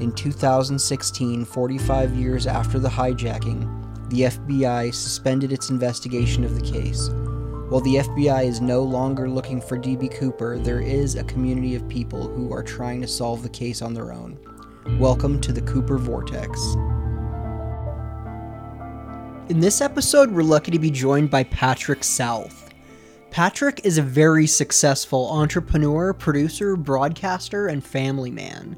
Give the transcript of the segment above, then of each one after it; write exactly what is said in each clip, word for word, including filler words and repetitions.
In two thousand sixteen, forty-five years after the hijacking, the F B I suspended its investigation of the case. While the F B I is no longer looking for D B. Cooper, there is a community of people who are trying to solve the case on their own. Welcome to the Cooper Vortex. In this episode, we're lucky to be joined by Patrick South. Patrick is a very successful entrepreneur, producer, broadcaster, and family man.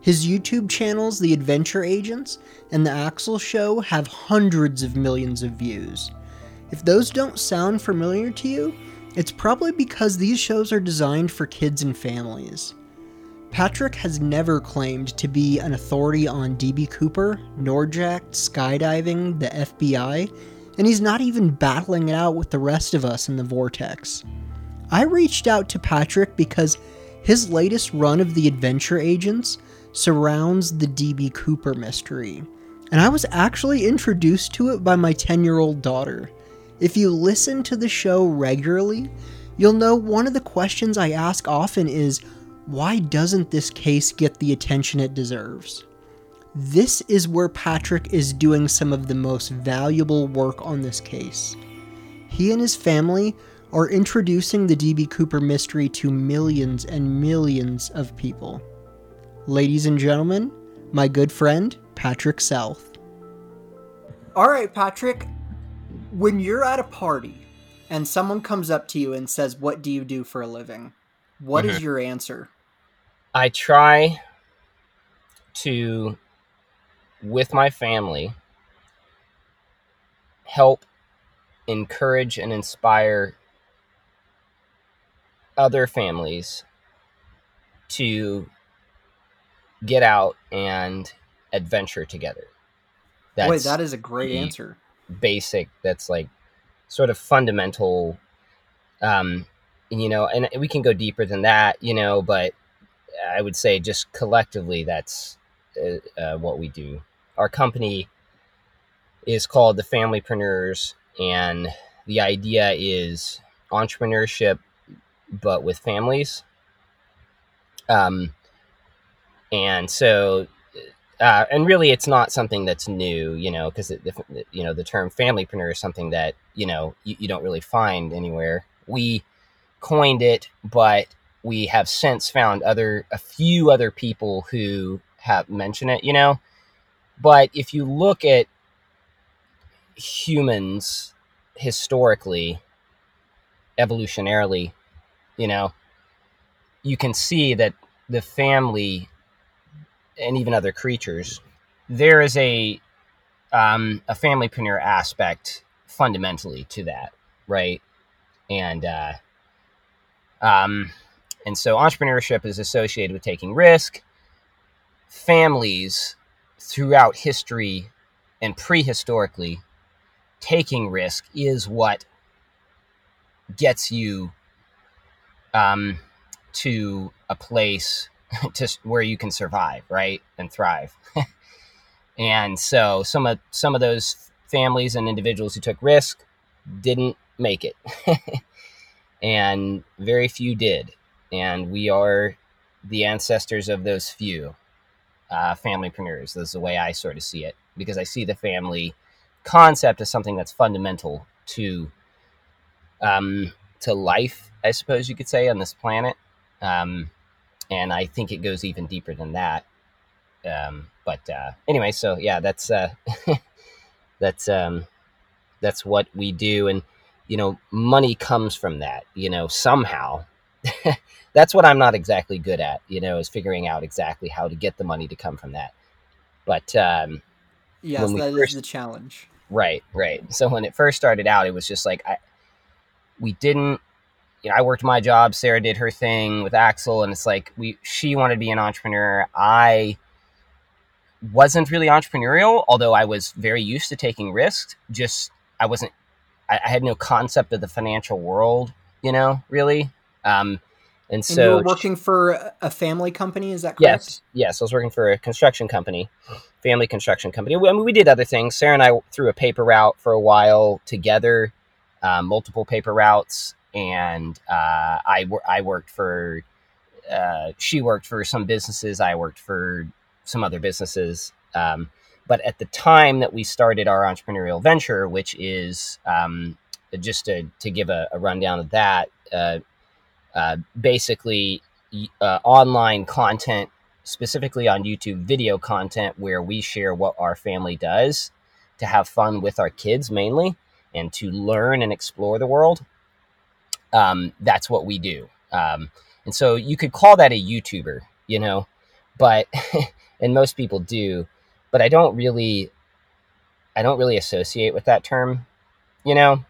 His YouTube channels, The Adventure Agents and The Axel Show, have hundreds of millions of views. If those don't sound familiar to you, it's probably because these shows are designed for kids and families. Patrick has never claimed to be an authority on D B. Cooper, Norjack, skydiving, the F B I, and he's not even battling it out with the rest of us in the Vortex. I reached out to Patrick because his latest run of The Adventure Agents surrounds the D B. Cooper mystery, and I was actually introduced to it by my ten-year-old daughter. If you listen to the show regularly, you'll know one of the questions I ask often is, why doesn't this case get the attention it deserves? This is where Patrick is doing some of the most valuable work on this case. He and his family are introducing the D B. Cooper mystery to millions and millions of people. Ladies and gentlemen, my good friend, Patrick South. All right, Patrick, when you're at a party and someone comes up to you and says, what do you do for a living? What mm-hmm. is your answer? I try to, with my family, help encourage and inspire other families to get out and adventure together. That's Wait, that is a great answer. Basic, that's like sort of fundamental, um, you know, and we can go deeper than that, you know, but I would say just collectively that's uh, what we do. Our company is called the Familypreneurs, and the idea is entrepreneurship, but with families. Um, and so, uh, and really it's not something that's new, you know, because, you know, the term familypreneur is something that, you know, you, you don't really find anywhere. We coined it, but we have since found other, a few other people who have mentioned it, you know, but if you look at humans historically, evolutionarily, you know, you can see that the family and even other creatures, there is a, um, a familypreneur aspect fundamentally to that. Right. And, uh, um, and so entrepreneurship is associated with taking risk. Families throughout history and prehistorically, taking risk is what gets you um, to a place to where you can survive, right, and thrive. And so some of some of those families and individuals who took risk didn't make it. And very few did. And we are the ancestors of those few uh, familypreneurs. That's the way I sort of see it, because I see the family concept as something that's fundamental to um, to life, I suppose you could say, on this planet. Um, and I think it goes even deeper than that. Um, but uh, anyway, so yeah, that's uh, that's um, that's what we do, and you know, money comes from that. You know, somehow. That's what I'm not exactly good at, you know, is figuring out exactly how to get the money to come from that. But um, yes, that first... is the challenge. Right, right. So when it first started out, it was just like I, we didn't. You know, I worked my job. Sarah did her thing with Axel, and it's like we. She wanted to be an entrepreneur. I wasn't really entrepreneurial, although I was very used to taking risks. Just I wasn't, I, I had no concept of the financial world, you know, really. Um, and so and you were working for a family company, is that correct? Yes, yes. I was working for a construction company, family construction company. I mean, we did other things. Sarah and I threw a paper route for a while together, uh, multiple paper routes, and uh, I I worked for. Uh, she worked for some businesses. I worked for some other businesses. Um, but at the time that we started our entrepreneurial venture, which is um, just to, to give a, a rundown of that, uh, uh, basically uh, online content, specifically on YouTube, video content where we share what our family does to have fun with our kids mainly and to learn and explore the world. Um, that's what we do. Um, And so you could call that a YouTuber, you know, but, and most people do, but I don't really, I don't really associate with that term, you know?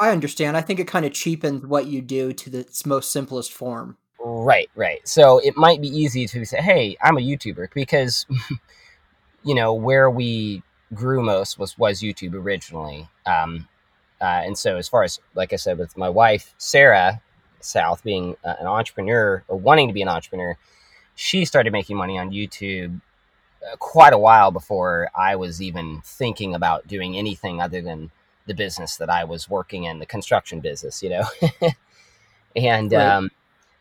I understand. I think it kind of cheapens what you do to its most simplest form. Right, right. So it might be easy to say, hey, I'm a YouTuber, because, you know, where we grew most was, was YouTube originally. Um, uh, and so as far as, like I said, with my wife, Sarah South, being uh, an entrepreneur or wanting to be an entrepreneur, she started making money on YouTube uh, quite a while before I was even thinking about doing anything other than the business that I was working in, the construction business, you know. and right. um,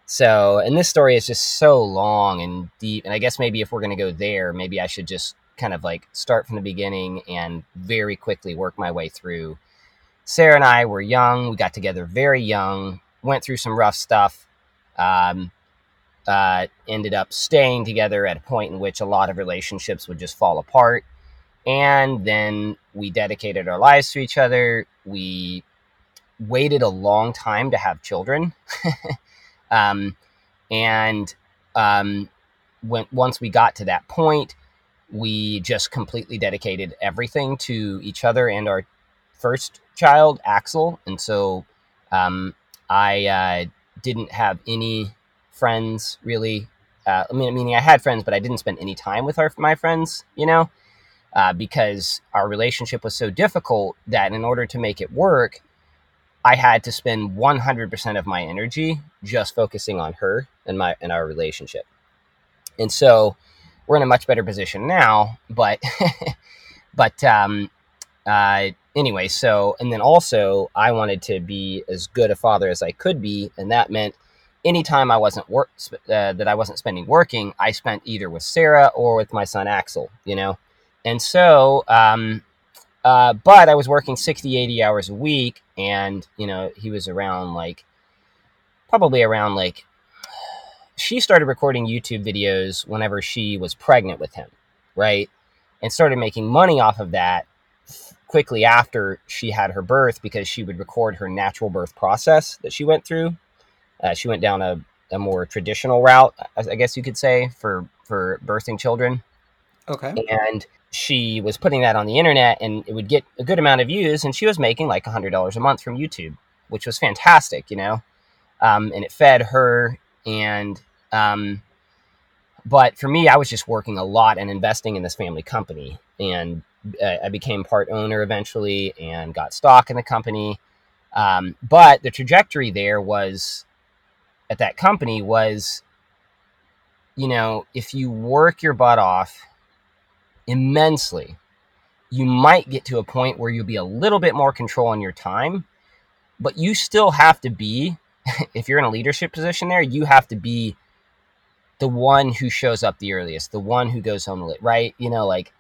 so, and this story is just so long and deep. And I guess maybe if we're going to go there, maybe I should just kind of like start from the beginning and very quickly work my way through. Sarah and I were young. We got together very young. Went through some rough stuff, um, uh, ended up staying together at a point in which a lot of relationships would just fall apart. And then we dedicated our lives to each other. We waited a long time to have children. um, and um, when, once we got to that point, we just completely dedicated everything to each other and our first child, Axel. And so... Um, I uh, didn't have any friends, really. Uh, I mean, meaning I had friends, but I didn't spend any time with our, my friends, you know, uh, because our relationship was so difficult that in order to make it work, I had to spend one hundred percent of my energy just focusing on her and my and our relationship. And so we're in a much better position now, but but um, uh Anyway, so, and then also I wanted to be as good a father as I could be. And that meant anytime I wasn't work, uh, that I wasn't spending working, I spent either with Sarah or with my son, Axel, you know? And so, um, uh, but I was working sixty, eighty hours a week, and, you know, he was around like, probably around like, she started recording YouTube videos whenever she was pregnant with him. Right. And started making money off of that quickly after she had her birth, because she would record her natural birth process that she went through. Uh, she went down a, a more traditional route, I guess you could say, for, for birthing children. Okay. And she was putting that on the internet, and it would get a good amount of views, and she was making like one hundred dollars a month from YouTube, which was fantastic, you know? Um, and it fed her, and... Um, but for me, I was just working a lot and investing in this family company, and I became part owner eventually and got stock in the company. Um, but the trajectory there was at that company was, you know, if you work your butt off immensely, you might get to a point where you'll be a little bit more control on your time, but you still have to be, if you're in a leadership position there, you have to be the one who shows up the earliest, the one who goes home late, right? You know, like,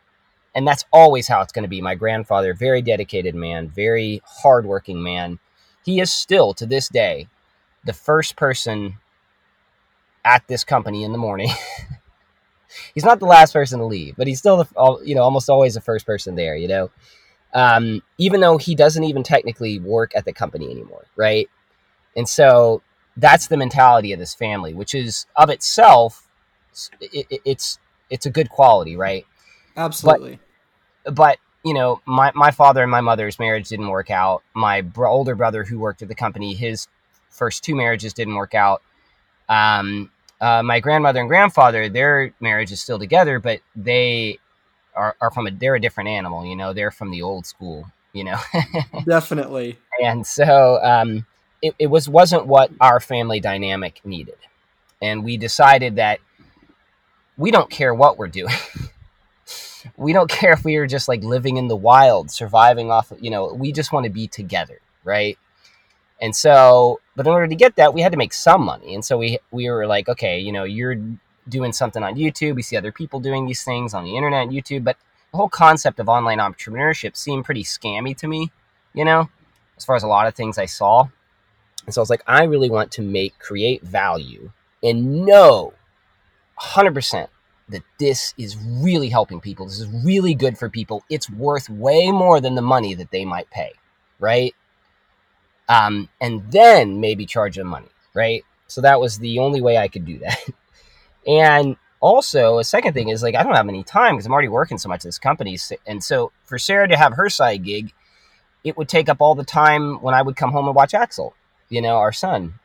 and that's always how it's going to be. My grandfather, very dedicated man, very hardworking man. He is still, to this day, the first person at this company in the morning. He's not the last person to leave, but he's still, the, you know, almost always the first person there, you know, um, even though he doesn't even technically work at the company anymore, right? And so that's the mentality of this family, which is of itself, it, it, it's it's a good quality, right? Absolutely. But, but you know, my, my father and my mother's marriage didn't work out. My bro- older brother who worked at the company, his first two marriages didn't work out. Um, uh, my grandmother and grandfather, their marriage is still together, but they are, are from a, they're a different animal, you know, they're from the old school, you know. Definitely. And so um, it, it was, wasn't what our family dynamic needed. And we decided that we don't care what we're doing. We don't care if we are just like living in the wild, surviving off, you know, we just want to be together. Right. And so, but in order to get that, we had to make some money. And so we, we were like, okay, you know, you're doing something on YouTube. We see other people doing these things on the internet and YouTube, but the whole concept of online entrepreneurship seemed pretty scammy to me, you know, as far as a lot of things I saw. And so I was like, I really want to make, create value and know one hundred percent that this is really helping people. This is really good for people. It's worth way more than the money that they might pay. Right. Um, and then maybe charge them money. Right. So that was the only way I could do that. And also a second thing is like, I don't have any time because I'm already working so much at this company. And so for Sarah to have her side gig, it would take up all the time when I would come home and watch Axel, you know, our son.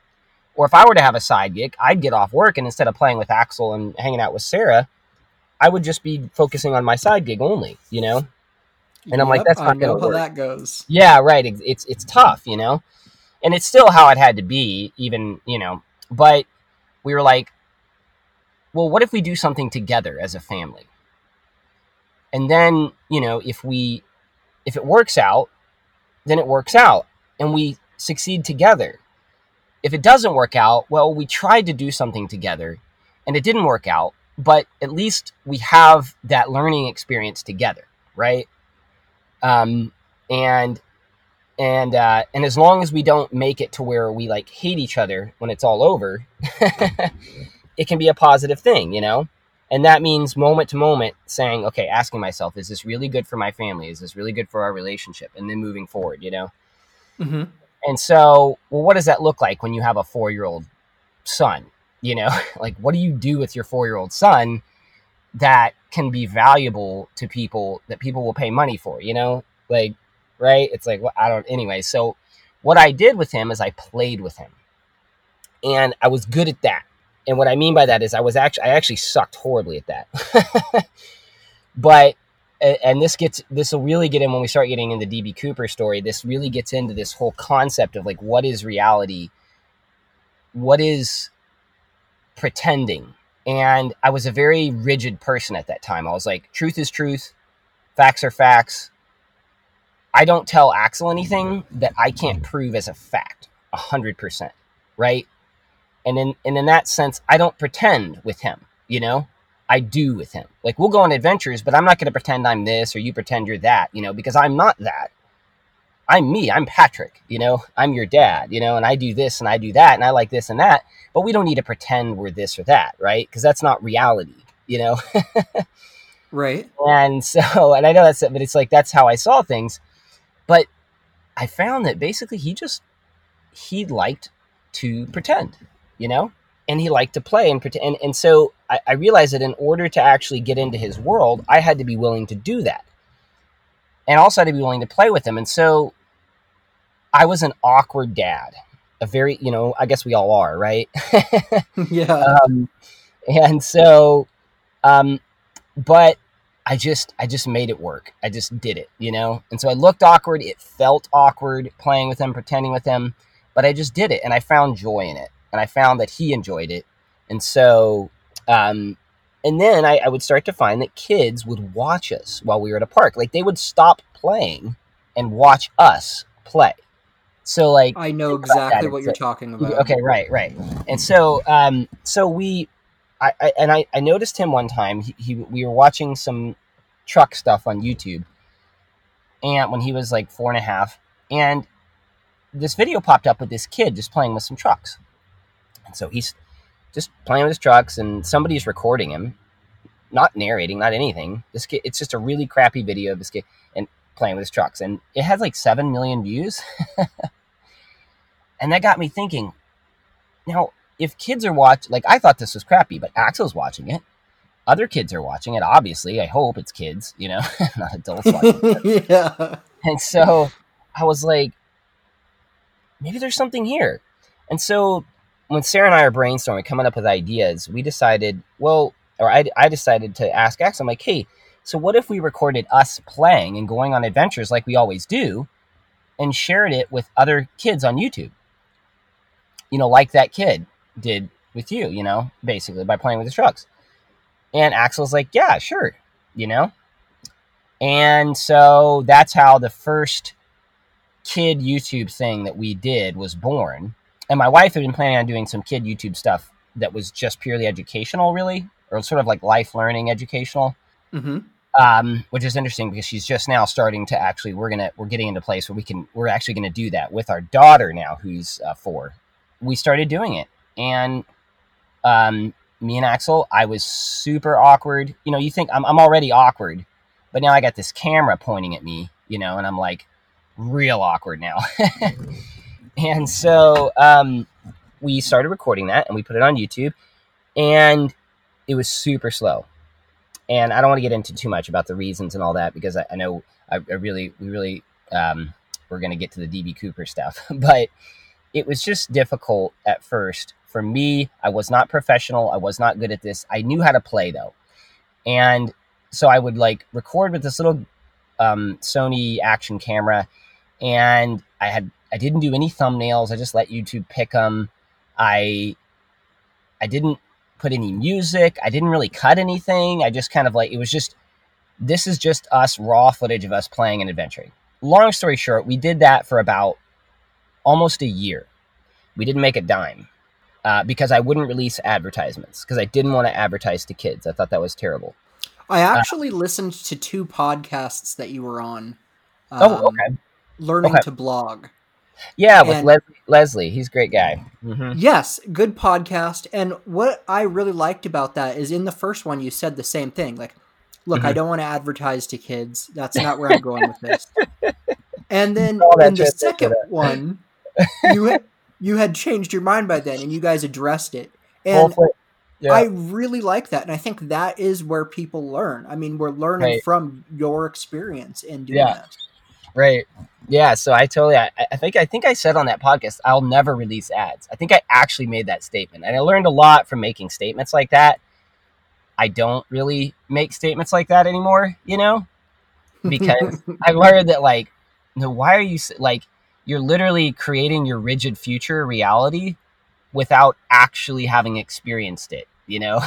Or if I were to have a side gig, I'd get off work and instead of playing with Axel and hanging out with Sarah, I would just be focusing on my side gig only, you know? And yep, I'm like, that's not going to work. I know how that goes. Yeah, right. It, it's it's tough, you know? And it's still how it had to be even, you know, but we were like, well, what if we do something together as a family? And then, you know, if we, if it works out, then it works out and we succeed together. If it doesn't work out, well, we tried to do something together and it didn't work out, but at least we have that learning experience together, right? Um, and and uh, and as long as we don't make it to where we like hate each other when it's all over, it can be a positive thing, you know? And that means moment to moment saying, okay, asking myself, is this really good for my family? Is this really good for our relationship? And then moving forward, you know? Mm-hmm. And so, well, what does that look like when you have a four-year-old son? You know, like, what do you do with your four-year-old son that can be valuable to people that people will pay money for, you know, like, right. It's like, well, I don't anyway. So what I did with him is I played with him and I was good at that. And what I mean by that is I was actually, I actually sucked horribly at that, but and this gets, this will really get in when we start getting into D B. Cooper story. This really gets into this whole concept of like, what is reality? What is pretending? And I was a very rigid person at that time. I was like, truth is truth. Facts are facts. I don't tell Axel anything that I can't prove as a fact, a hundred percent. Right. And in, and in that sense, I don't pretend with him, you know? I do with him. Like, we'll go on adventures, but I'm not going to pretend I'm this or you pretend you're that, you know, because I'm not that. I'm me. I'm Patrick, you know, I'm your dad, you know, and I do this and I do that and I like this and that, but we don't need to pretend we're this or that, right? Because that's not reality, you know? Right. And so, and I know that's it, but it's like, that's how I saw things. But I found that basically he just, he liked to pretend, you know? And he liked to play and pretend. And, and so I, I realized that in order to actually get into his world, I had to be willing to do that. And also had to be willing to play with him. And so I was an awkward dad, a very, you know, I guess we all are, right? Yeah. Um, and so, um, but I just, I just made it work. I just did it, you know? And so I looked awkward. It felt awkward playing with him, pretending with him, but I just did it. And I found joy in it. And I found that he enjoyed it. And so, um, and then I, I would start to find that kids would watch us while we were at a park. Like, they would stop playing and watch us play. So like, I know exactly what you're talking about. Okay. Right. Right. And so, um, so we, I, I and I, I noticed him one time, he, he, we were watching some truck stuff on YouTube and when he was like four and a half, and this video popped up with this kid just playing with some trucks. And so he's just playing with his trucks and somebody's recording him, not narrating, not anything. This kid, it's just a really crappy video of this kid and playing with his trucks. And it has like seven million views. And that got me thinking, now, if kids are watching, like, I thought this was crappy, but Axel's watching it. Other kids are watching it. Obviously, I hope it's kids, you know, not adults watching it. Yeah. And so I was like, maybe there's something here. And so when Sarah and I are brainstorming, coming up with ideas, we decided, well, or I, I decided to ask Axel, I'm like, hey, So what if we recorded us playing and going on adventures like we always do and shared it with other kids on YouTube? You know, like that kid did with you, you know, basically by playing with his trucks. And Axel's like, yeah, sure, you know. And so that's how the first kid YouTube thing that we did was born. And my wife had been planning on doing some kid YouTube stuff that was just purely educational, really, or sort of like life learning educational, mm-hmm. um, which is interesting because she's just now starting to actually, we're going to, we're getting into a place where we can, we're actually going to do that with our daughter now, who's uh, four. We started doing it. And um, me and Axel, I was super awkward. You know, you think I'm, I'm already awkward, but now I got this camera pointing at me, you know, and I'm like real awkward now. And so um, we started recording that and we put it on YouTube, and it was super slow. And I don't want to get into too much about the reasons and all that, because I, I know I, I really, we really, um, we're going to get to the D B. Cooper stuff, but it was just difficult at first for me. I was not professional. I was not good at this. I knew how to play though. And so I would like record with this little um, Sony action camera, and I had, I didn't do any thumbnails. I just let YouTube pick them. I, I didn't put any music. I didn't really cut anything. I just kind of like, it was just, this is just us, raw footage of us playing and adventuring. Long story short, we did that for about almost a year. We didn't make a dime uh, because I wouldn't release advertisements because I didn't want to advertise to kids. I thought that was terrible. I actually uh, listened to two podcasts that you were on. Um, oh, okay. Learning okay. to Blog. Yeah, with and, Les- Leslie. He's a great guy. Mm-hmm. Yes, good podcast. And what I really liked about that is in the first one, you said the same thing. Like, look, mm-hmm. I don't want to advertise to kids. That's not where I'm going with this. And then in the second one, you had, you had changed your mind by then, and you guys addressed it. And yeah. I really like that. And I think that is where people learn. I mean, we're learning right. from your experience in doing yeah. that. Right. Yeah. So I totally, I, I think, I think I said on that podcast, I'll never release ads. I think I actually made that statement, and I learned a lot from making statements like that. I don't really make statements like that anymore, you know, because I learned that like, no, why are you like, you're literally creating your rigid future reality without actually having experienced it, you know?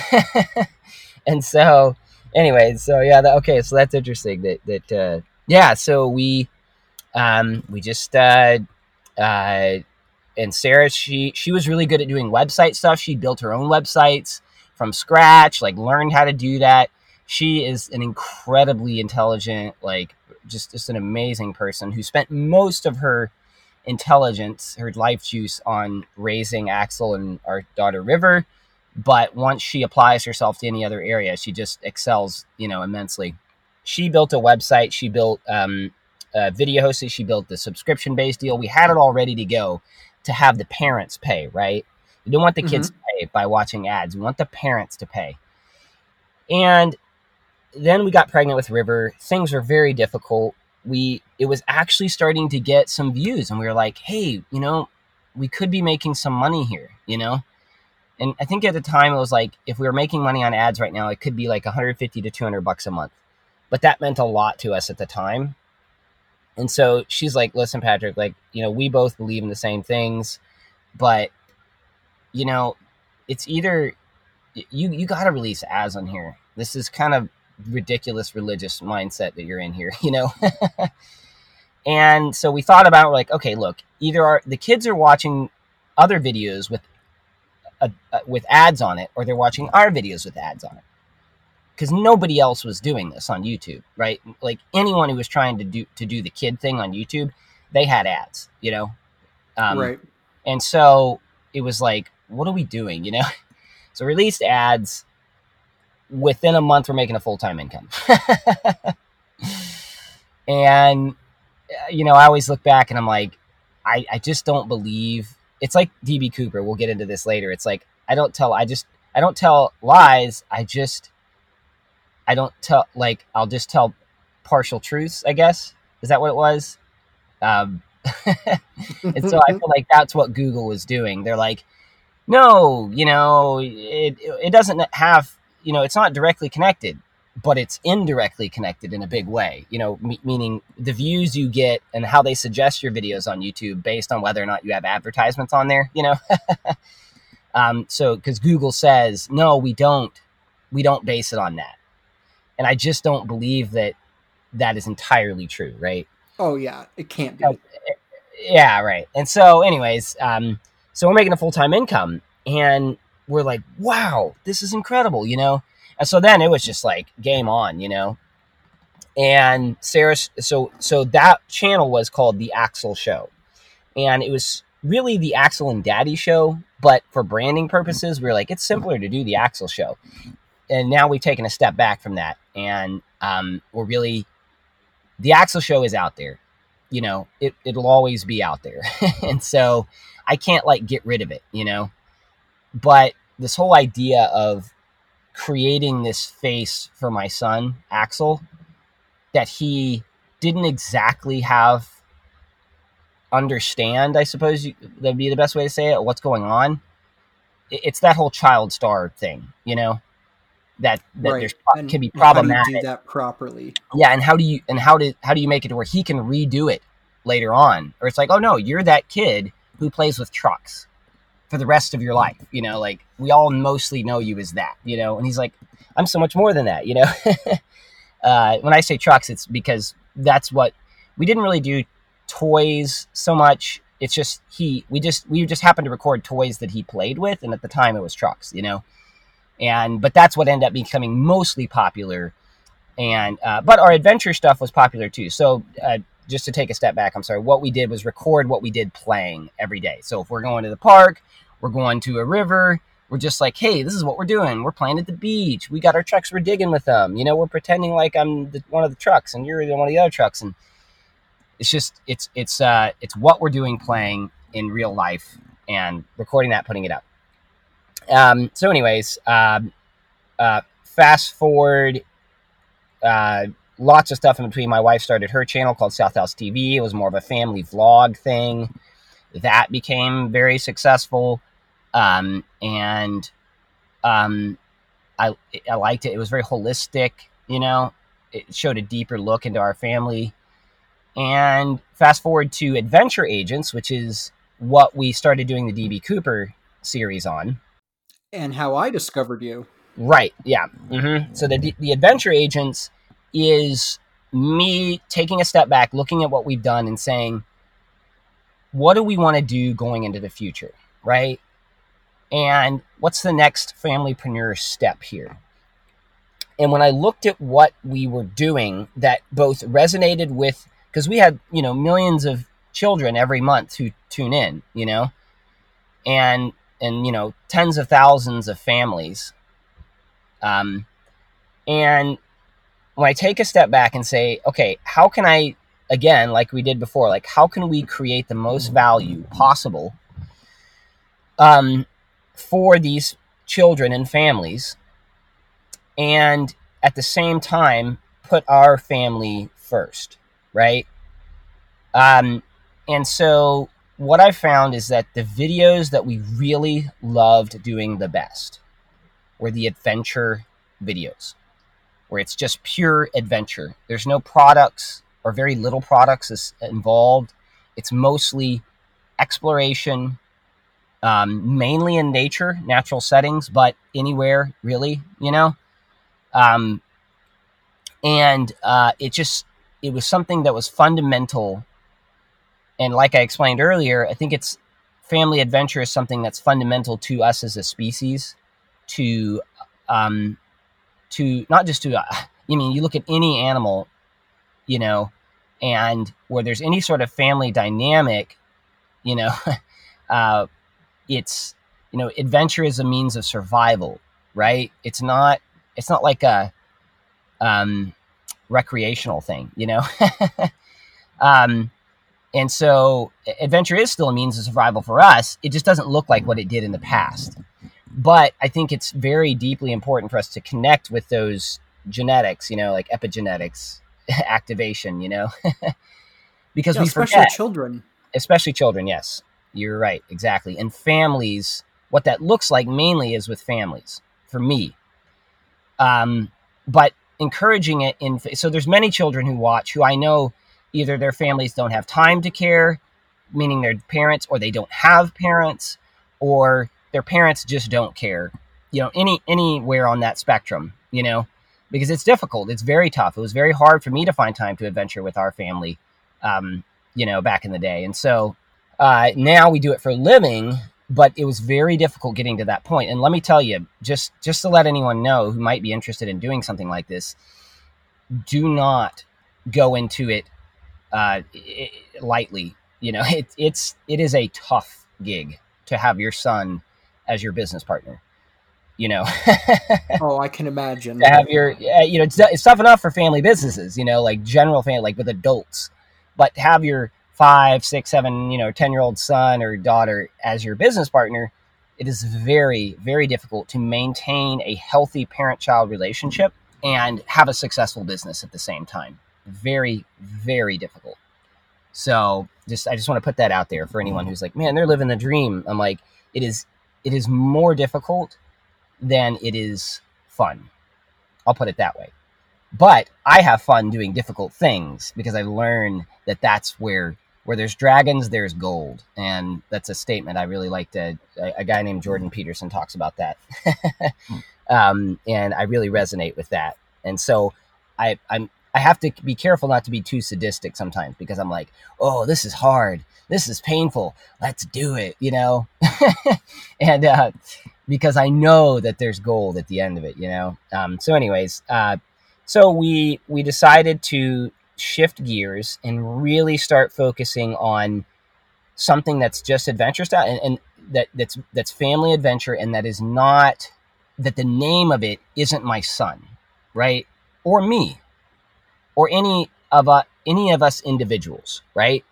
And so anyway, so yeah. That, okay. So that's interesting that, that, uh, yeah. So we, Um, we just, uh, uh, and Sarah, she, she was really good at doing website stuff. She built her own websites from scratch, like learned how to do that. She is an incredibly intelligent, like just, just an amazing person who spent most of her intelligence, her life juice on raising Axel and our daughter River. But once she applies herself to any other area, she just excels, you know, immensely. She built a website. She built, um, Uh, video hosting. She built the subscription-based deal. We had it all ready to go to have the parents pay, right? We don't want the kids mm-hmm. to pay by watching ads. We want the parents to pay. And then we got pregnant with River. Things were very difficult. We It was actually starting to get some views, and we were like, hey, you know, we could be making some money here, you know? And I think at the time it was like, if we were making money on ads right now, it could be like one fifty to two hundred bucks a month. But that meant a lot to us at the time. And so she's like, listen, Patrick, like, you know, we both believe in the same things, but, you know, it's either you, you got to release ads on here. This is kind of ridiculous religious mindset that you're in here, you know? And so we thought about, we're like, okay, look, either our, the kids are watching other videos with, uh, uh, with ads on it, or they're watching our videos with ads on it. Because nobody else was doing this on YouTube, right? Like anyone who was trying to do to do the kid thing on YouTube, they had ads, you know? Um, right. And so it was like, what are we doing, you know? So released ads. Within a month, we're making a full-time income. And, you know, I always look back and I'm like, I, I just don't believe. It's like D B. Cooper. We'll get into this later. It's like, I don't tell, I just, I don't tell lies. I just... I don't tell, like, I'll just tell partial truths, I guess. Is that what it was? Um, and so I feel like that's what Google was doing. They're like, no, you know, it it doesn't have, you know, it's not directly connected, but it's indirectly connected in a big way, you know, m- meaning the views you get and how they suggest your videos on YouTube based on whether or not you have advertisements on there, you know? um, so, cause Google says, no, we don't, we don't base it on that. And I just don't believe that that is entirely true. Right. Oh yeah. It can't be. Yeah. Right. And so anyways, um, so we're making a full-time income and we're like, wow, this is incredible, you know? And so then it was just like game on, you know? And Sarah, so, so that channel was called The Axel Show. And it was really the Axel and Daddy Show, but for branding purposes, we were like, it's simpler to do The Axel Show. And now we've taken a step back from that. And um, we're really, The Axel Show is out there, you know, it, it'll always be out there. And so I can't like get rid of it, you know? But this whole idea of creating this face for my son, Axel, that he didn't exactly have understand, I suppose you, that'd be the best way to say it, what's going on. It's that whole child star thing, you know, that, that right. there's and can be problematic. How do you do that properly? Yeah. And how do you, and how do, how do you make it to where he can redo it later on? Or it's like, oh no, you're that kid who plays with trucks for the rest of your life, you know, like we all mostly know you as that, you know? And he's like, I'm so much more than that, you know? uh, when I say trucks, it's because that's what we didn't really do toys so much. It's just, he, we just, we just happened to record toys that he played with. And at the time it was trucks, you know? And, but that's what ended up becoming mostly popular. And, uh, but our adventure stuff was popular too. So, uh, just to take a step back, I'm sorry, what we did was record what we did playing every day. So if we're going to the park, we're going to a river, we're just like, hey, this is what we're doing. We're playing at the beach. We got our trucks. We're digging with them. You know, we're pretending like I'm the, one of the trucks and you're one of the other trucks. And it's just, it's, it's, uh, it's what we're doing playing in real life and recording that, putting it up. Um, so anyways, um, uh, uh, fast forward, uh, lots of stuff in between. My wife started her channel called South House T V. It was more of a family vlog thing. That became very successful. Um, and um, I, I liked it. It was very holistic, you know. It showed a deeper look into our family. And fast forward to Adventure Agents, which is what we started doing the D B Cooper series on. And how I discovered you. Right, yeah. Mm-hmm. So the the Adventure Agents is me taking a step back, looking at what we've done and saying, what do we want to do going into the future, right? And what's the next familypreneur step here? And when I looked at what we were doing, that both resonated with, because we had, you know, millions of children every month who tune in, you know, and, and, you know, tens of thousands of families. Um, and when I take a step back and say, okay, how can I, again, like we did before, like how can we create the most value possible um, for these children and families, and at the same time, put our family first, right? Um, and so what I found is that the videos that we really loved doing the best were the adventure videos, where it's just pure adventure. There's no products or very little products involved. It's mostly exploration, um, mainly in nature, natural settings, but anywhere really, you know? Um, and uh, it just, it was something that was fundamental. And like I explained earlier, I think it's family adventure is something that's fundamental to us as a species, to, um, to not just to, uh, I mean, you look at any animal, you know, and where there's any sort of family dynamic, you know, uh, it's, you know, adventure is a means of survival, right? It's not, it's not like a, um, recreational thing, you know? um, and so adventure is still a means of survival for us. It just doesn't look like what it did in the past. But I think it's very deeply important for us to connect with those genetics, you know, like epigenetics activation, you know, because yeah, we especially forget. Especially children. Especially children, yes. You're right, exactly. And families, what that looks like mainly is with families, for me. Um, but encouraging it in. So there's many children who watch who I know either their families don't have time to care, meaning their parents, or they don't have parents, or their parents just don't care, you know, any anywhere on that spectrum, you know, because it's difficult. It's very tough. It was very hard for me to find time to adventure with our family, um, you know, back in the day. And so uh, now we do it for a living, but it was very difficult getting to that point. And let me tell you, just just to let anyone know who might be interested in doing something like this, do not go into it uh, it, lightly. You know, it, it's it is a tough gig to have your son as your business partner. You know, oh, I can imagine. To have your, you know, it's, it's tough enough for family businesses, you know, like general family, like with adults, but to have your five, six, seven, you know, ten year old son or daughter as your business partner, it is very, very difficult to maintain a healthy parent child relationship and have a successful business at the same time. Very, very difficult. So just, I just want to put that out there for anyone who's like, man, they're living the dream. I'm like, it is, it is more difficult than it is fun. I'll put it that way. But I have fun doing difficult things because I learn that that's where where there's dragons, there's gold. And that's a statement I really like to, a, a guy named Jordan Peterson talks about that. um, and I really resonate with that. And so I I'm I have to be careful not to be too sadistic sometimes because I'm like, oh, this is hard. This is painful. Let's do it, you know? and uh, because I know that there's gold at the end of it, you know? Um, so anyways, uh, so we we decided to shift gears and really start focusing on something that's just adventure style and, and that that's that's family adventure and that is not, that the name of it isn't my son, right? Or me. Or any of uh, any of us individuals, right?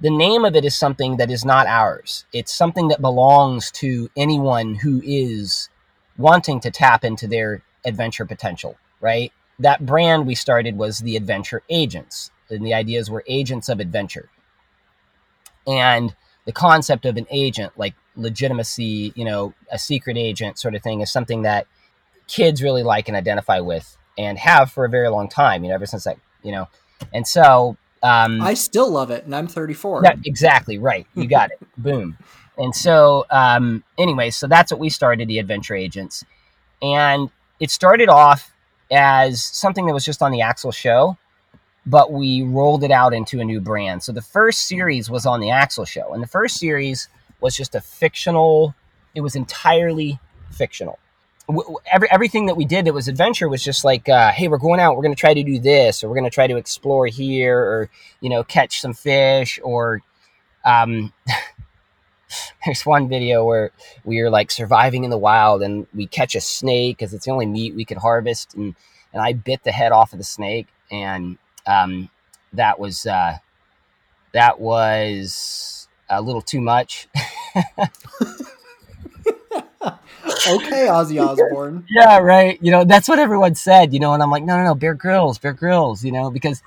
The name of it is something that is not ours. It's something that belongs to anyone who is wanting to tap into their adventure potential, right? That brand we started was The Adventure Agents, and the ideas were agents of adventure. And the concept of an agent, like legitimacy, you know, a secret agent sort of thing, is something that kids really like and identify with. And have for a very long time, you know, ever since that, you know, and so. Um, I still love it. And I'm thirty-four. Yeah, exactly. Right. You got it. Boom. And so um, anyway, so that's what we started, The Adventure Agents. And it started off as something that was just on The Axel Show, but we rolled it out into a new brand. So the first series was on The Axel Show. And the first series was just a fictional, it was entirely fictional. Every, everything that we did that was adventure was just like, uh, hey, we're going out, we're going to try to do this, or we're going to try to explore here, or, you know, catch some fish, or um, there's one video where we are like surviving in the wild and we catch a snake because it's the only meat we could harvest. And, and I bit the head off of the snake. And um, that was, uh, that was a little too much. Okay, Ozzy Osbourne. Yeah, right. You know, that's what everyone said, you know, and I'm like, no, no, no, Bear Grylls, Bear Grylls, you know, because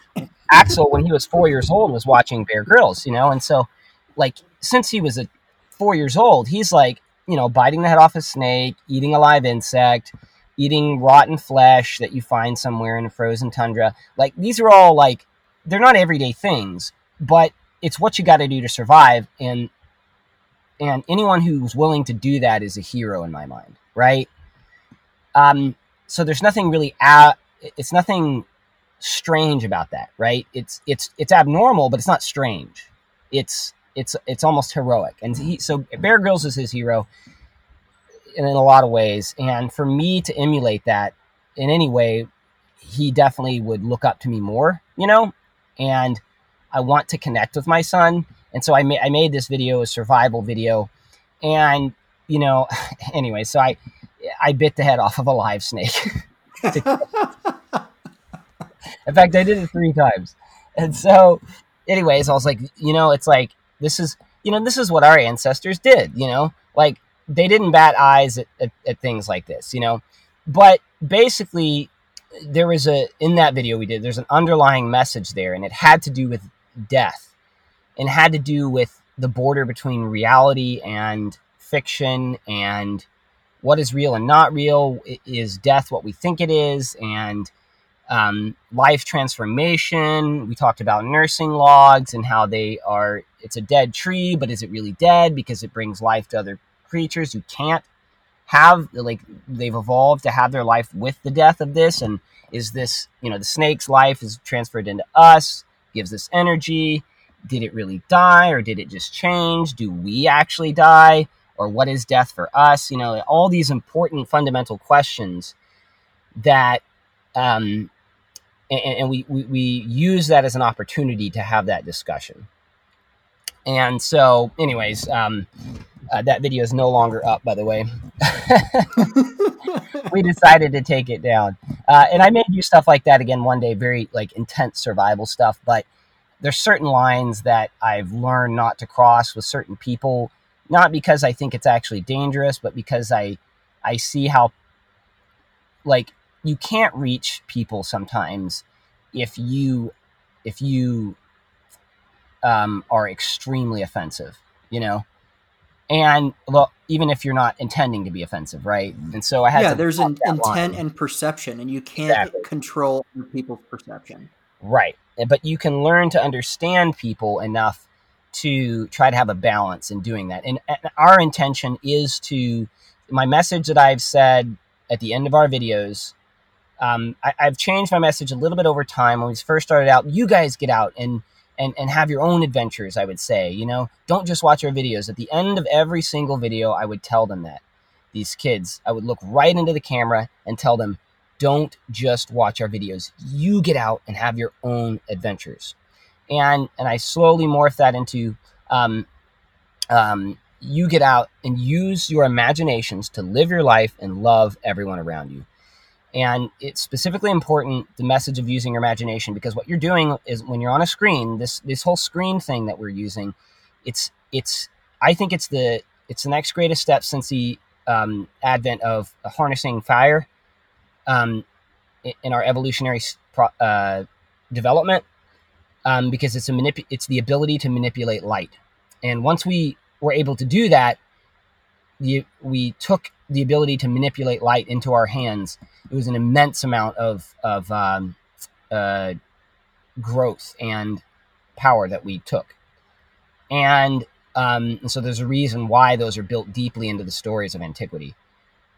Axel, when he was four years old, was watching Bear Grylls, you know, and so, like, since he was a four years old, he's like, you know, biting the head off a snake, eating a live insect, eating rotten flesh that you find somewhere in a frozen tundra. Like, these are all, like, they're not everyday things, but it's what you got to do to survive, and And anyone who's willing to do that is a hero in my mind, right? Um, so there's nothing really, ab- it's nothing strange about that, right? It's it's it's abnormal, but it's not strange. It's it's it's almost heroic. And he, so Bear Grylls is his hero in, in a lot of ways. And for me to emulate that in any way, he definitely would look up to me more, you know? And I want to connect with my son. And so I, ma- I made this video, a survival video, and, you know, anyway, so I I bit the head off of a live snake. In fact, I did it three times. And so anyways, I was like, you know, it's like, this is, you know, this is what our ancestors did, you know, like they didn't bat eyes at, at, at things like this, you know, but basically there was a, in that video we did, there's an underlying message there, and it had to do with death. And had to do with the border between reality and fiction and what is real and not real? Is death what we think it is? And um, life transformation. We talked about nursing logs and how they are, it's a dead tree, but is it really dead because it brings life to other creatures who can't have, like, they've evolved to have their life with the death of this. And is this, you know, the snake's life is transferred into us, gives us energy. Did it really die or did it just change? Do we actually die? Or what is death for us? You know, all these important fundamental questions that, um, and, and we, we, we use that as an opportunity to have that discussion. And so anyways, um, uh, that video is no longer up, by the way. We decided to take it down. Uh, and I may do stuff like that again one day, very like intense survival stuff, but there's certain lines that I've learned not to cross with certain people, not because I think it's actually dangerous, but because I, I see how, like, you can't reach people sometimes if you, if you, um, are extremely offensive, you know, and well, even if you're not intending to be offensive. Right. And so I had, yeah, there's an intent line and perception, and you can't exactly control other people's perception. Right. But you can learn to understand people enough to try to have a balance in doing that. And our intention is to, my message that I've said at the end of our videos, um, I, I've changed my message a little bit over time. When we first started out, you guys get out and, and, and have your own adventures, I would say, you know, don't just watch our videos. At the end of every single video, I would tell them that, these kids, I would look right into the camera and tell them, don't just watch our videos. You get out and have your own adventures. And and I slowly morphed that into um, um, you get out and use your imaginations to live your life and love everyone around you. And it's specifically important, the message of using your imagination, because what you're doing is when you're on a screen, this this whole screen thing that we're using, it's it's I think it's the it's the next greatest step since the um, advent of harnessing fire. Um, in our evolutionary uh, development, um, because it's a manip- it's the ability to manipulate light. And once we were able to do that, the, we took the ability to manipulate light into our hands. It was an immense amount of, of um, uh, growth and power that we took. And, um, and so there's a reason why those are built deeply into the stories of antiquity.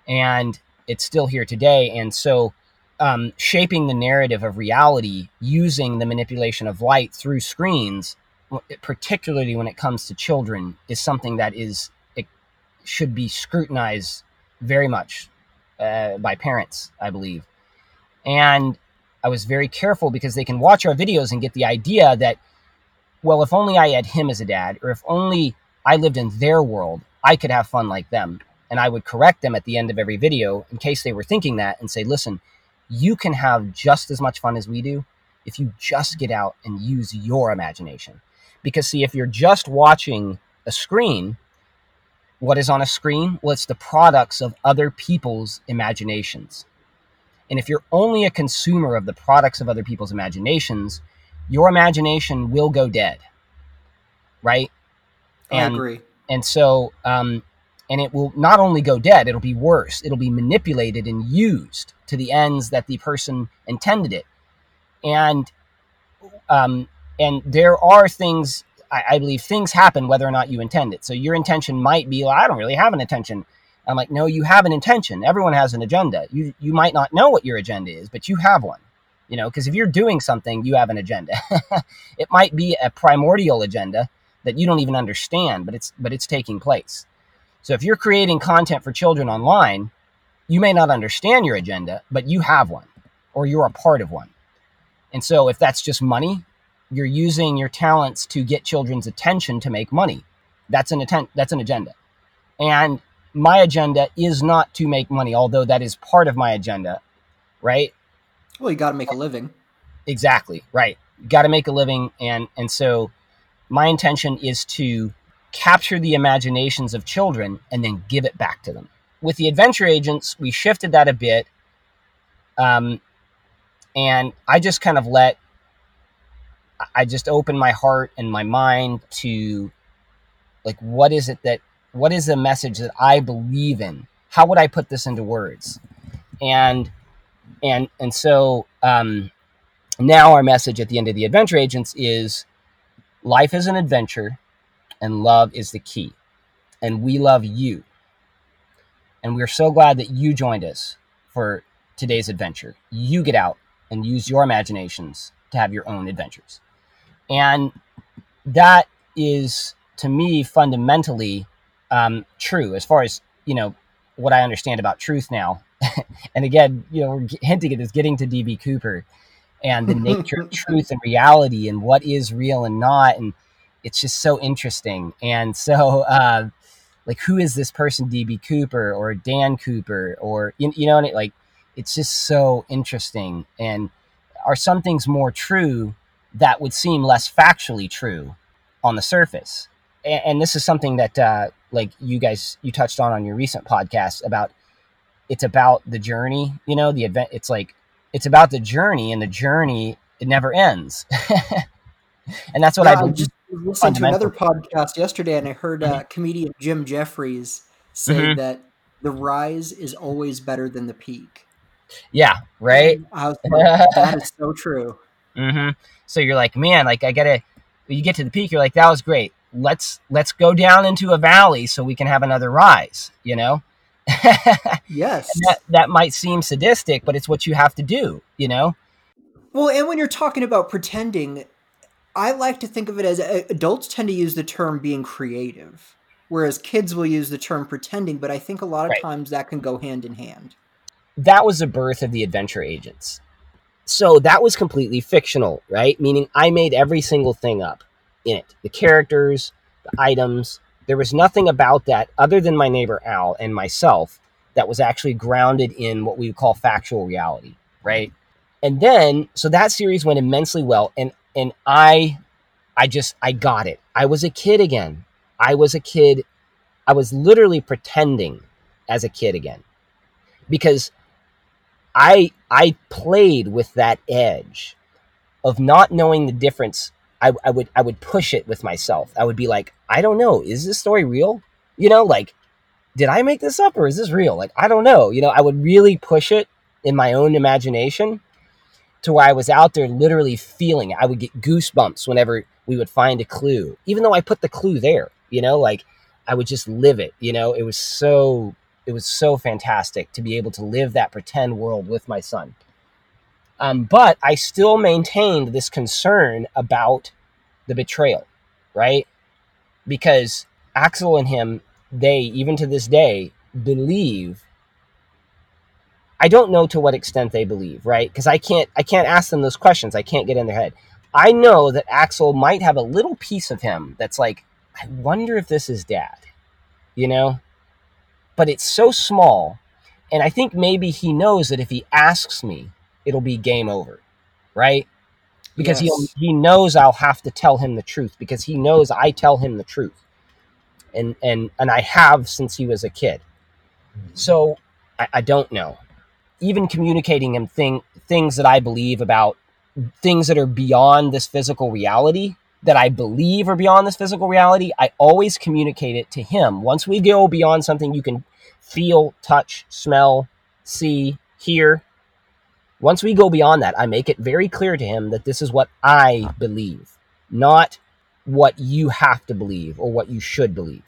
And it's still here today. And so um, shaping the narrative of reality using the manipulation of light through screens, particularly when it comes to children, is something that is, it should be scrutinized very much uh, by parents, I believe. And I was very careful because they can watch our videos and get the idea that, well, if only I had him as a dad, or if only I lived in their world, I could have fun like them. And I would correct them at the end of every video in case they were thinking that, and say, listen, you can have just as much fun as we do if you just get out and use your imagination. Because see, if you're just watching a screen, what is on a screen? Well, it's the products of other people's imaginations. And if you're only a consumer of the products of other people's imaginations, your imagination will go dead. Right? And, I agree. And so, um, And it will not only go dead, it'll be worse. It'll be manipulated and used to the ends that the person intended it. And um, and there are things, I, I believe things happen whether or not you intend it. So your intention might be, well, I don't really have an intention. I'm like, no, you have an intention. Everyone has an agenda. You you might not know what your agenda is, but you have one. You know, because if you're doing something, you have an agenda. It might be a primordial agenda that you don't even understand, but it's but it's taking place. So if you're creating content for children online, you may not understand your agenda, but you have one, or you're a part of one. And so if that's just money, you're using your talents to get children's attention to make money. That's an atten- that's an agenda. And my agenda is not to make money, although that is part of my agenda, right? Well, you got to make a living. Exactly, right. You got to make a living. And, and so my intention is to capture the imaginations of children and then give it back to them. With the Adventure Agents, we shifted that a bit. Um, and I just kind of let, I just opened my heart and my mind to, like, what is it that, what is the message that I believe in? how would I put this into words? And, and, and so, um, now our message at the end of The Adventure Agents is life is an adventure and love is the key. And we love you. And we're so glad that you joined us for today's adventure. You get out and use your imaginations to have your own adventures. And that is, to me, fundamentally um, true as far as, you know, what I understand about truth now. And again, you know, we're hinting at this, getting to D B. Cooper and the nature of truth and reality and what is real and not. And it's just so interesting. And so, uh, like, who is this person, D B. Cooper or Dan Cooper or, you, you know, and it, like, it's just so interesting. And are some things more true that would seem less factually true on the surface? And, and this is something that, uh, like you guys, you touched on on your recent podcast about, it's about the journey, you know, the advent. It's like, it's about the journey, and the journey, it never ends. And that's what yeah, I just listened to another podcast yesterday, and I heard uh, comedian Jim Jeffries say mm-hmm. that the rise is always better than the peak. Yeah, right? I was like, that is so true. Mm-hmm. So you're like, man, like I gotta, you get to the peak, you're like, that was great. Let's, let's go down into a valley so we can have another rise, you know? Yes. That, that might seem sadistic, but it's what you have to do, you know? Well, and when you're talking about pretending, I like to think of it as adults tend to use the term being creative, whereas kids will use the term pretending, but I think a lot of right. times that can go hand in hand. That was the birth of the Adventure Agents. So that was completely fictional, right? Meaning I made every single thing up in it. The characters, the items. There was nothing about that other than my neighbor Al and myself that was actually grounded in what we would call factual reality, right? And then, so that series went immensely well. And and I I just, I got it. I was a kid again. I was a kid. I was literally pretending as a kid again. Because I I played with that edge of not knowing the difference. I, I would I would push it with myself. I would be like, I don't know. Is this story real? You know, like, did I make this up or is this real? Like, I don't know. You know, I would really push it in my own imagination to where I was out there literally feeling it. I would get goosebumps whenever we would find a clue, even though I put the clue there, you know, like I would just live it. You know, it was so it was so fantastic to be able to live that pretend world with my son. Um, but I still maintained this concern about the betrayal, right? Because Axel and him, they, even to this day, believe. I don't know to what extent they believe, right? Because I can't, I can't ask them those questions. I can't get in their head. I know that Axel might have a little piece of him that's like, I wonder if this is dad, you know? But it's so small, and I think maybe he knows that if he asks me, it'll be game over, right? Because yes. he he knows I'll have to tell him the truth, because he knows I tell him the truth. And and and I have since he was a kid. So I, I don't know. Even communicating him thing, things that I believe about, things that are beyond this physical reality, that I believe are beyond this physical reality, I always communicate it to him. Once we go beyond something you can feel, touch, smell, see, hear, once we go beyond that, I make it very clear to him that this is what I believe, not what you have to believe or what you should believe.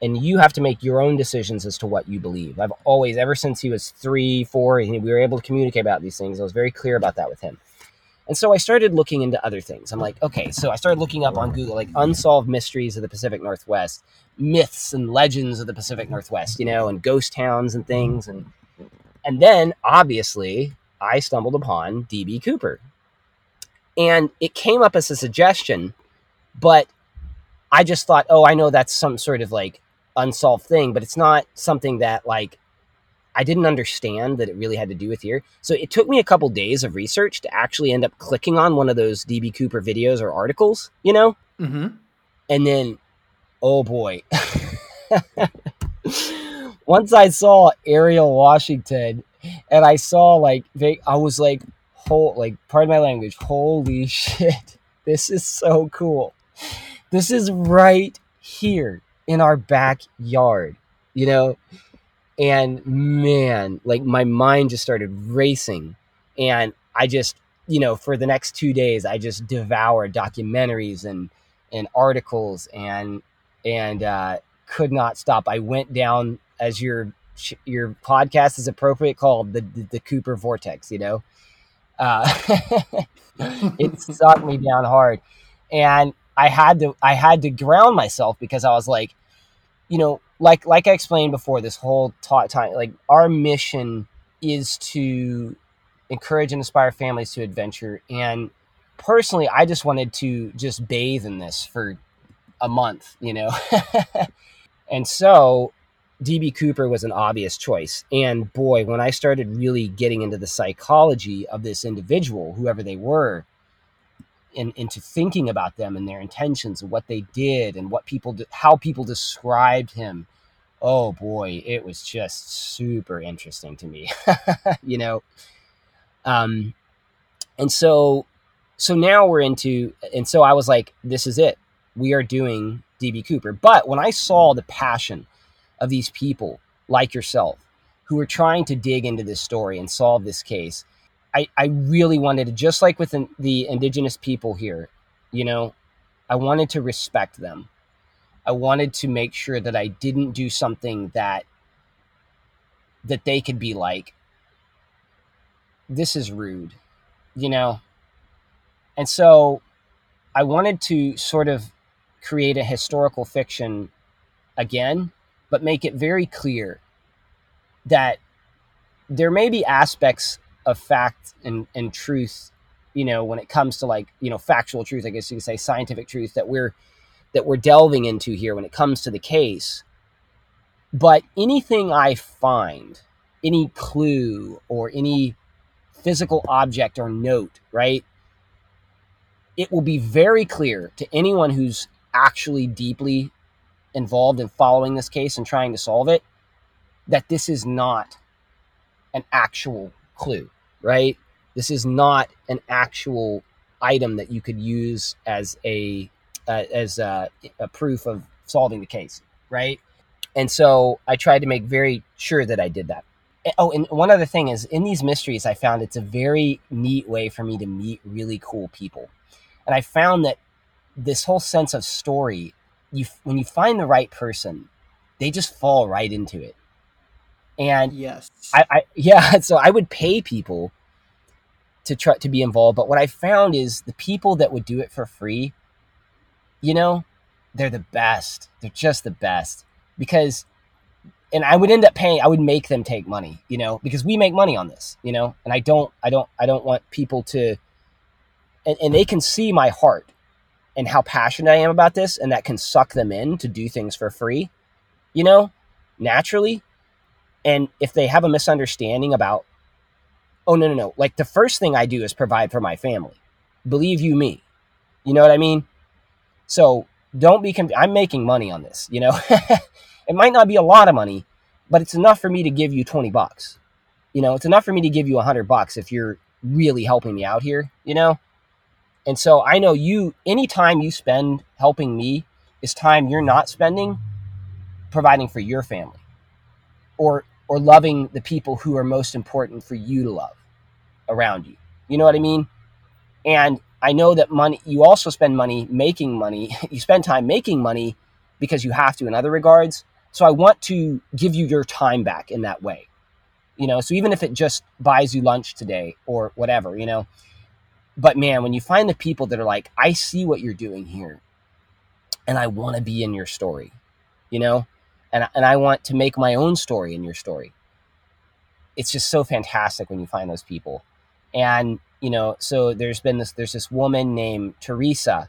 And you have to make your own decisions as to what you believe. I've always, ever since he was three, four, and we were able to communicate about these things, I was very clear about that with him. And so I started looking into other things. I'm like, okay, so I started looking up on Google, like unsolved mysteries of the Pacific Northwest, myths and legends of the Pacific Northwest, you know, and ghost towns and things. And and then, obviously, I stumbled upon D B. Cooper. And it came up as a suggestion, but I just thought, oh, I know that's some sort of like unsolved thing, but it's not something that like I didn't understand that it really had to do with here. So it took me a couple days of research to actually end up clicking on one of those D B. Cooper videos or articles, you know? Mm-hmm. And then, oh boy. Once I saw Ariel Washington and I saw like, they, I was like, whole, like, pardon my language, holy shit, this is so cool. This is right here in our backyard, you know? And man, like my mind just started racing. And I just, you know, for the next two days, I just devoured documentaries and, and articles and, and, uh, could not stop. I went down, as your, your podcast is appropriate, called the, the, the Cooper Vortex, you know, uh, it sucked me down hard. And I had to, I had to ground myself, because I was like, you know, like, like I explained before, this whole ta- time, like our mission is to encourage and inspire families to adventure. And personally, I just wanted to just bathe in this for a month, you know? And so D B Cooper was an obvious choice. And boy, when I started really getting into the psychology of this individual, whoever they were, and into thinking about them and their intentions and what they did and what people, how people described him, oh boy, it was just super interesting to me, you know? Um, and so, so now we're into, and so I was like, this is it. We are doing D B Cooper. But when I saw the passion of these people like yourself who are trying to dig into this story and solve this case, I, I really wanted to, just like with the indigenous people here, you know, I wanted to respect them. I wanted to make sure that I didn't do something that, that they could be like, this is rude, you know? And so I wanted to sort of create a historical fiction again, but make it very clear that there may be aspects of fact and, and truth, you know, when it comes to like, you know, factual truth, I guess you could say scientific truth that we're, that we're delving into here when it comes to the case. But anything I find, any clue or any physical object or note, right? It will be very clear to anyone who's actually deeply involved in following this case and trying to solve it, that this is not an actual clue, right? This is not an actual item that you could use as a, uh, as a, a proof of solving the case, right? And so I tried to make very sure that I did that. Oh, and one other thing is, in these mysteries, I found it's a very neat way for me to meet really cool people. And I found that this whole sense of story, you, when you find the right person, they just fall right into it. And yes, I, I yeah, so I would pay people to try to be involved. But what I found is the people that would do it for free, you know, they're the best. They're just the best. Because, and I would end up paying, I would make them take money, you know, because we make money on this, you know, and I don't, I don't, I don't want people to, and, and they can see my heart and how passionate I am about this. And that can suck them in to do things for free, you know, naturally. And if they have a misunderstanding about, oh, no, no, no. Like the first thing I do is provide for my family. Believe you me, you know what I mean? So don't be, conv- I'm making money on this, you know, it might not be a lot of money, but it's enough for me to give you twenty bucks. You know, it's enough for me to give you a hundred bucks if you're really helping me out here, you know? And so I know you, any time you spend helping me is time you're not spending providing for your family or, or loving the people who are most important for you to love around you. You know what I mean? And I know that money, you also spend money making money. You spend time making money because you have to in other regards. So I want to give you your time back in that way, you know? So even if it just buys you lunch today or whatever, you know, but man, when you find the people that are like, I see what you're doing here and I want to be in your story, you know, and, and I want to make my own story in your story. It's just so fantastic when you find those people. And, you know, so there's been this, there's this woman named Teresa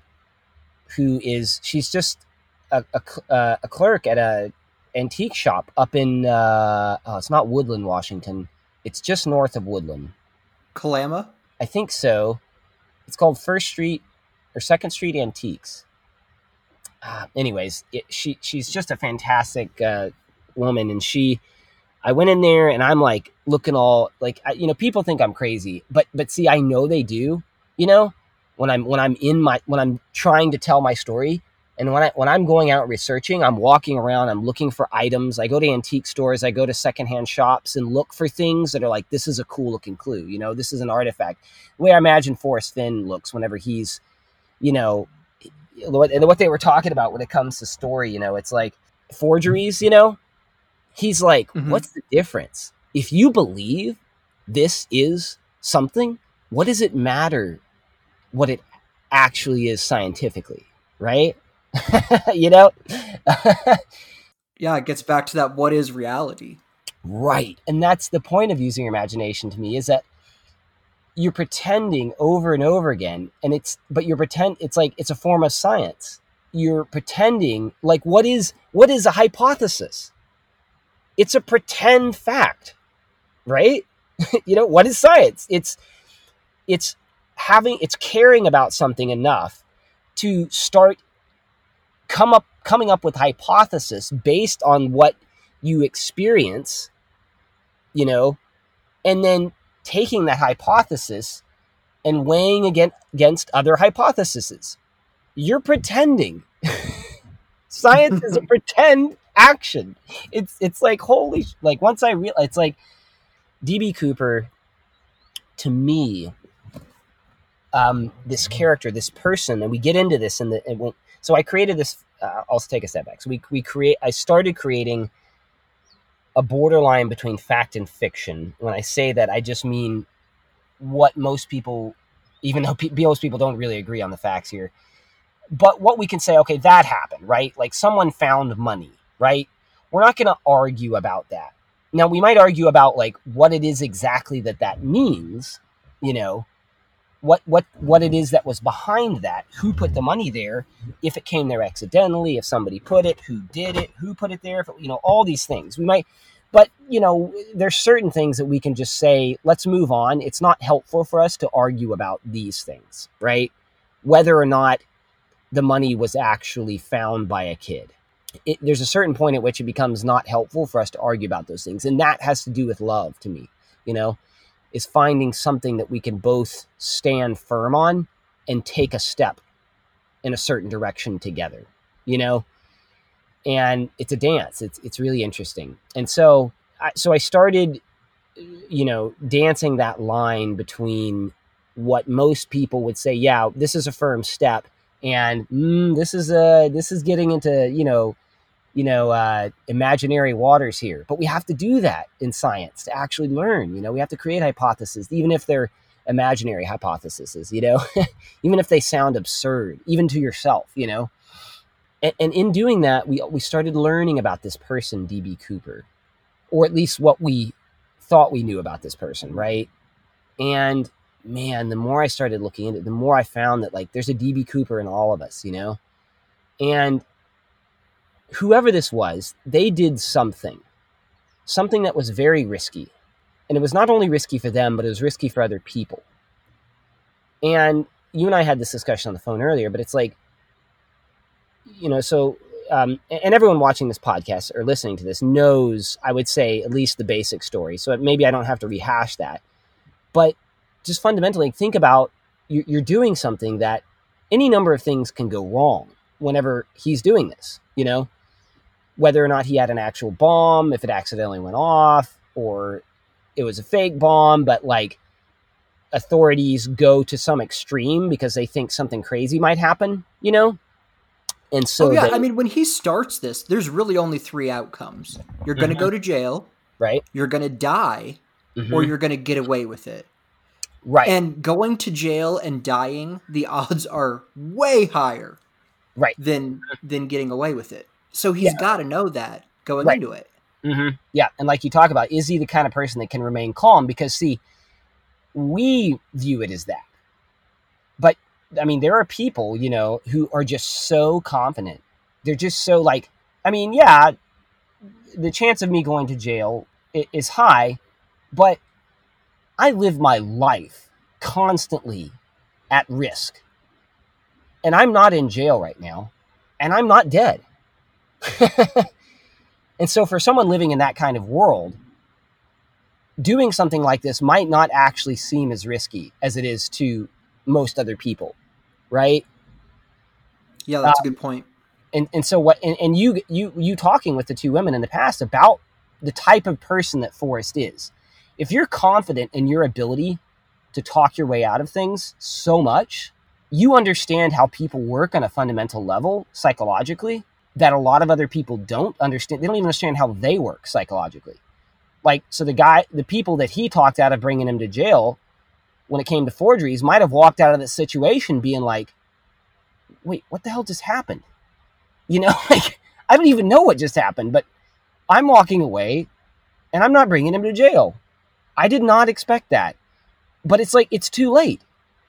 who is, she's just a, a, a clerk at a antique shop up in, uh, oh, it's not Woodland, Washington. It's just north of Woodland. Kalama? I think so. It's called First Street or Second Street Antiques. Uh, anyways, it, she she's just a fantastic uh, woman, and she, I went in there and I'm like looking all like I, you know, people think I'm crazy, but but see, I know they do. You know, when I'm when I'm in my when I'm trying to tell my story, And when I, when I'm going out researching, I'm walking around, I'm looking for items. I go to antique stores, I go to secondhand shops and look for things that are like, this is a cool looking clue. You know, this is an artifact. The way I imagine Forrest Fenn looks whenever he's, you know, what they were talking about when it comes to story, you know, it's like forgeries, you know, he's like, mm-hmm. what's the difference? If you believe this is something, what does it matter what it actually is scientifically? Right. You know? Yeah, it gets back to that what is reality. Right. And that's the point of using your imagination to me, is that you're pretending over and over again, and it's but you're pretend it's like it's a form of science. You're pretending like what is what is a hypothesis? It's a pretend fact, right? You know, what is science? It's it's having it's caring about something enough to start Come up, coming up with hypothesis based on what you experience, you know, and then taking that hypothesis and weighing against, against other hypotheses. You're pretending. Science is a pretend action. It's it's like, holy, like once I realize, it's like D B. Cooper, to me, um, this character, this person, and we get into this in the, it won't, So I created this, uh, I'll take a step back. So we, we create, I started creating a borderline between fact and fiction. When I say that, I just mean what most people, even though pe- most people don't really agree on the facts here, but what we can say, okay, that happened, right? Like someone found money, right? We're not going to argue about that. Now we might argue about like what it is exactly that that means, you know, What what what it is that was behind that? Who put the money there? If it came there accidentally, if somebody put it, who did it? Who put it there? If it, you know, all these things we might, but you know, there's certain things that we can just say, let's move on. It's not helpful for us to argue about these things, right? Whether or not the money was actually found by a kid, it, there's a certain point at which it becomes not helpful for us to argue about those things, and that has to do with love to me, you know. Is finding something that we can both stand firm on and take a step in a certain direction together, you know? And it's a dance. It's it's really interesting. And so I, so I started, you know, dancing that line between what most people would say, yeah, this is a firm step, and mm, this is a this is getting into, you know, you know, uh, imaginary waters here. But we have to do that in science to actually learn, you know, we have to create hypotheses, even if they're imaginary hypotheses, you know, even if they sound absurd, even to yourself, you know, and, and in doing that, we, we started learning about this person, D B. Cooper, or at least what we thought we knew about this person. Right. And man, the more I started looking into it, the more I found that like, there's a D B. Cooper in all of us, you know, and whoever this was, they did something, something that was very risky. And it was not only risky for them, but it was risky for other people. And you and I had this discussion on the phone earlier, but it's like, you know, so, um, and everyone watching this podcast or listening to this knows, I would say, at least the basic story. So maybe I don't have to rehash that, but just fundamentally think about, you're doing something that any number of things can go wrong whenever he's doing this, you know, whether or not he had an actual bomb, if it accidentally went off, or it was a fake bomb, but like authorities go to some extreme because they think something crazy might happen, you know? And so, oh, yeah, they... I mean, when he starts this, there's really only three outcomes. You're going to mm-hmm. go to jail, right? You're going to die, mm-hmm. or you're going to get away with it. Right. And going to jail and dying, the odds are way higher. Right. Than, than getting away with it. So he's yeah. got to know that going right. into it. Mm-hmm. Yeah. And like you talk about, is he the kind of person that can remain calm? Because see, we view it as that. But I mean, there are people, you know, who are just so confident. They're just so like, I mean, yeah, the chance of me going to jail is high, but I live my life constantly at risk. And I'm not in jail right now, and I'm not dead. And so for someone living in that kind of world, doing something like this might not actually seem as risky as it is to most other people, right? Yeah, that's um, a good point. And and so what? And, and you you you talking with the two women in the past about the type of person that Forrest is. If you're confident in your ability to talk your way out of things so much, you understand how people work on a fundamental level psychologically that a lot of other people don't understand. They don't even understand how they work psychologically. Like, so the guy, the people that he talked out of bringing him to jail when it came to forgeries might have walked out of that situation being like, wait, what the hell just happened? You know, like, I don't even know what just happened, but I'm walking away and I'm not bringing him to jail. I did not expect that. But it's like, it's too late.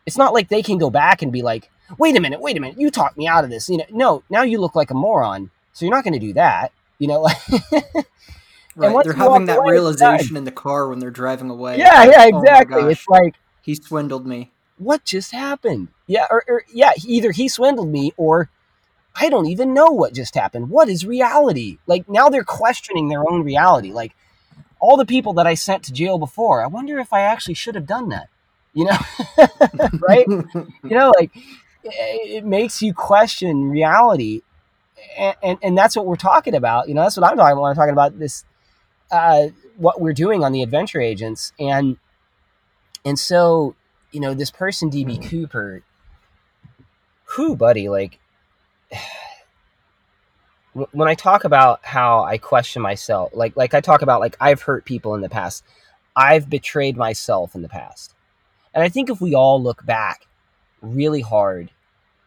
It's not like they can go back and be like, wait a minute, wait a minute, you talked me out of this. You know, no, now you look like a moron, so you're not going to do that. You know, like, right? They're having that realization in the car when they're driving away. Yeah, yeah, exactly. Oh, it's like, he swindled me. What just happened? Yeah, or, or yeah, either he swindled me or I don't even know what just happened. What is reality? Like, now they're questioning their own reality. Like, all the people that I sent to jail before, I wonder if I actually should have done that. You know, right? You know, like, it makes you question reality. And, and and that's what we're talking about. You know, that's what I'm talking about. I'm talking about this, uh, what we're doing on the Adventure Agents. And, and so, you know, this person, D B. Cooper, who, buddy, like, when I talk about how I question myself, like, like I talk about, like, I've hurt people in the past. I've betrayed myself in the past. And I think if we all look back really hard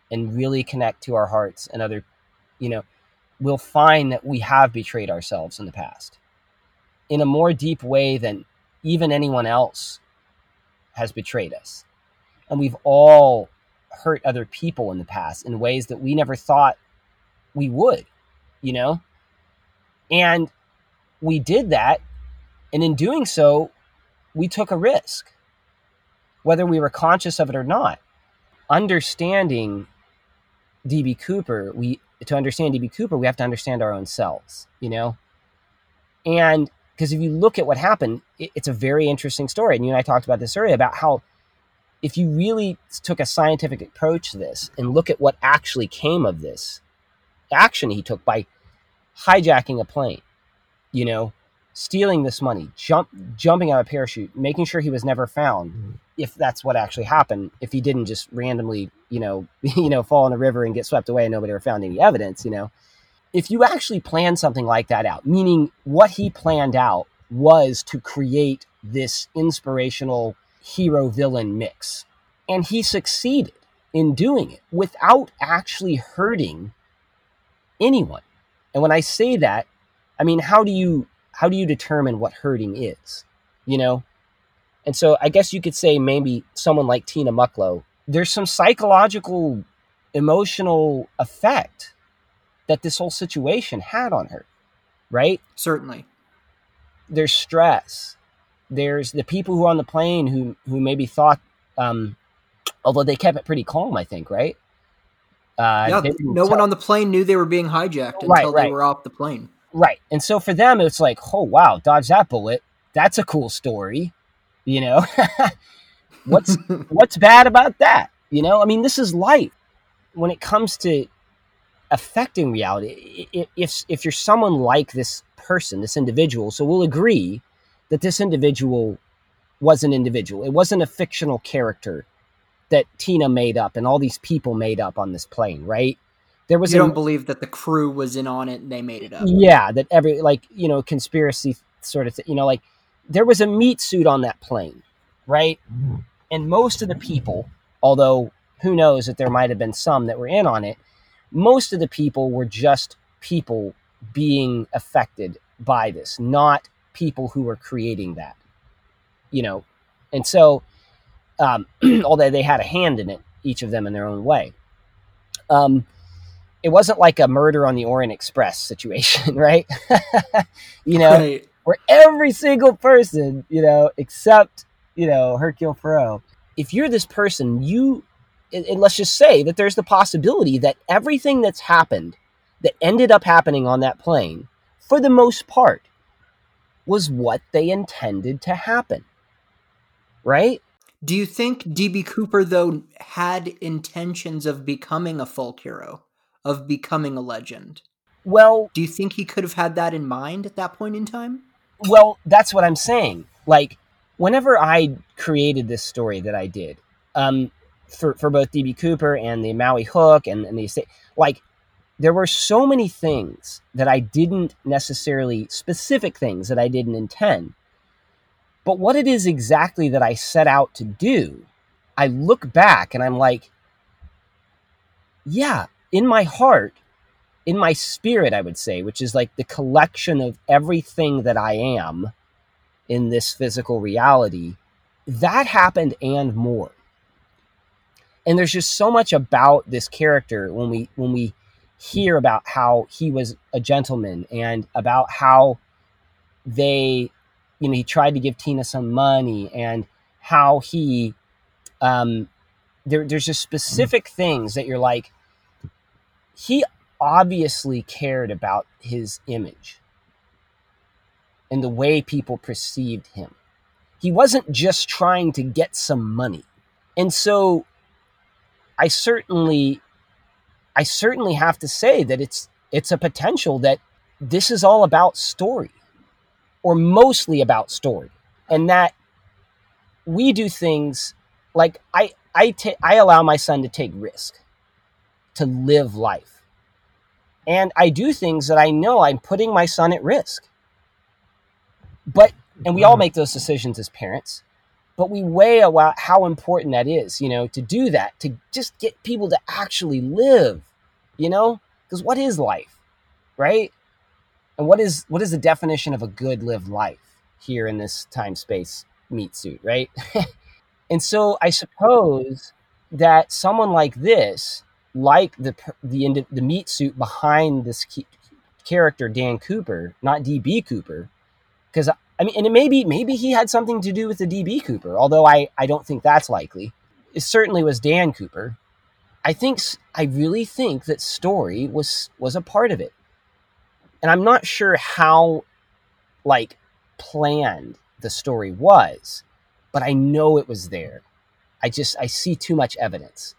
and really connect to our hearts and other, you know, we'll find that we have betrayed ourselves in the past in a more deep way than even anyone else has betrayed us. And we've all hurt other people in the past in ways that we never thought we would, you know? And we did that. And in doing so, we took a risk, whether we were conscious of it or not. Understanding D B. Cooper, we to understand D B. Cooper, we have to understand our own selves, you know? And because if you look at what happened, it, it's a very interesting story. And you and I talked about this earlier about how if you really took a scientific approach to this and look at what actually came of this action he took by hijacking a plane, you know, stealing this money, jump, jumping out of a parachute, making sure he was never found, if that's what actually happened, if he didn't just randomly, you know, you know, fall in a river and get swept away and nobody ever found any evidence, you know. If you actually plan something like that out, meaning what he planned out was to create this inspirational hero-villain mix, and he succeeded in doing it without actually hurting anyone. And when I say that, I mean, how do you... how do you determine what hurting is, you know? And so I guess you could say maybe someone like Tina Mucklow, there's some psychological, emotional effect that this whole situation had on her, right? Certainly. There's stress. There's the people who are on the plane who, who maybe thought, um, although they kept it pretty calm, I think, right? Uh, yeah, no tell. one on the plane knew they were being hijacked until right, right. they were off the plane. Right. And so for them, it's like, oh, wow, dodge that bullet. That's a cool story. You know, what's what's bad about that? You know, I mean, this is life. When it comes to affecting reality, if if you're someone like this person, this individual, so we'll agree that this individual was an individual. It wasn't a fictional character that Tina made up and all these people made up on this plane, right? There was you don't a, believe that the crew was in on it and they made it up. Yeah, that every, like, you know, conspiracy sort of thing. You know, like, there was a meat suit on that plane, right? And most of the people, although who knows that there might have been some that were in on it, most of the people were just people being affected by this, not people who were creating that, you know. And so, um, although they had a hand in it, each of them in their own way. Um. It wasn't like a Murder on the Orient Express situation, right? you know, right. Where every single person, you know, except, you know, Hercule Poirot. If you're this person, you, and let's just say that there's the possibility that everything that's happened, that ended up happening on that plane, for the most part, was what they intended to happen, right? Do you think D B. Cooper, though, had intentions of becoming a folk hero? of becoming a legend. Well, do you think he could have had that in mind at that point in time? Well, that's what I'm saying. Like, whenever I created this story that I did, um, for, for both D B. Cooper and the Maui Hook and, and the estate, like, there were so many things that I didn't necessarily, specific things that I didn't intend. But what it is exactly that I set out to do, I look back and I'm like, yeah, in my heart, in my spirit, I would say, which is like the collection of everything that I am in this physical reality, that happened and more. And there's just so much about this character when we when we hear about how he was a gentleman and about how they, you know, he tried to give Tina some money and how he, um, there, there's just specific things that you're like, he obviously cared about his image and the way people perceived him. He wasn't just trying to get some money. And so I certainly, I certainly have to say that it's, it's a potential that this is all about story, or mostly about story, and that we do things like I, I, ta- I allow my son to take risk, to live life. And I do things that I know I'm putting my son at risk. But, and we all make those decisions as parents, but we weigh a lot how important that is, you know, to do that, to just get people to actually live, you know, because what is life, right? And what is what is the definition of a good lived life here in this time-space meat suit, right? And so I suppose that someone like this, like the the the meat suit behind this character, Dan Cooper, not D B. Cooper, because I mean, and it maybe maybe he had something to do with the D B. Cooper, although I I don't think that's likely. It certainly was Dan Cooper. I think I really think that story was was a part of it. And I'm not sure how, like, planned the story was, but I know it was there. I just, I see too much evidence.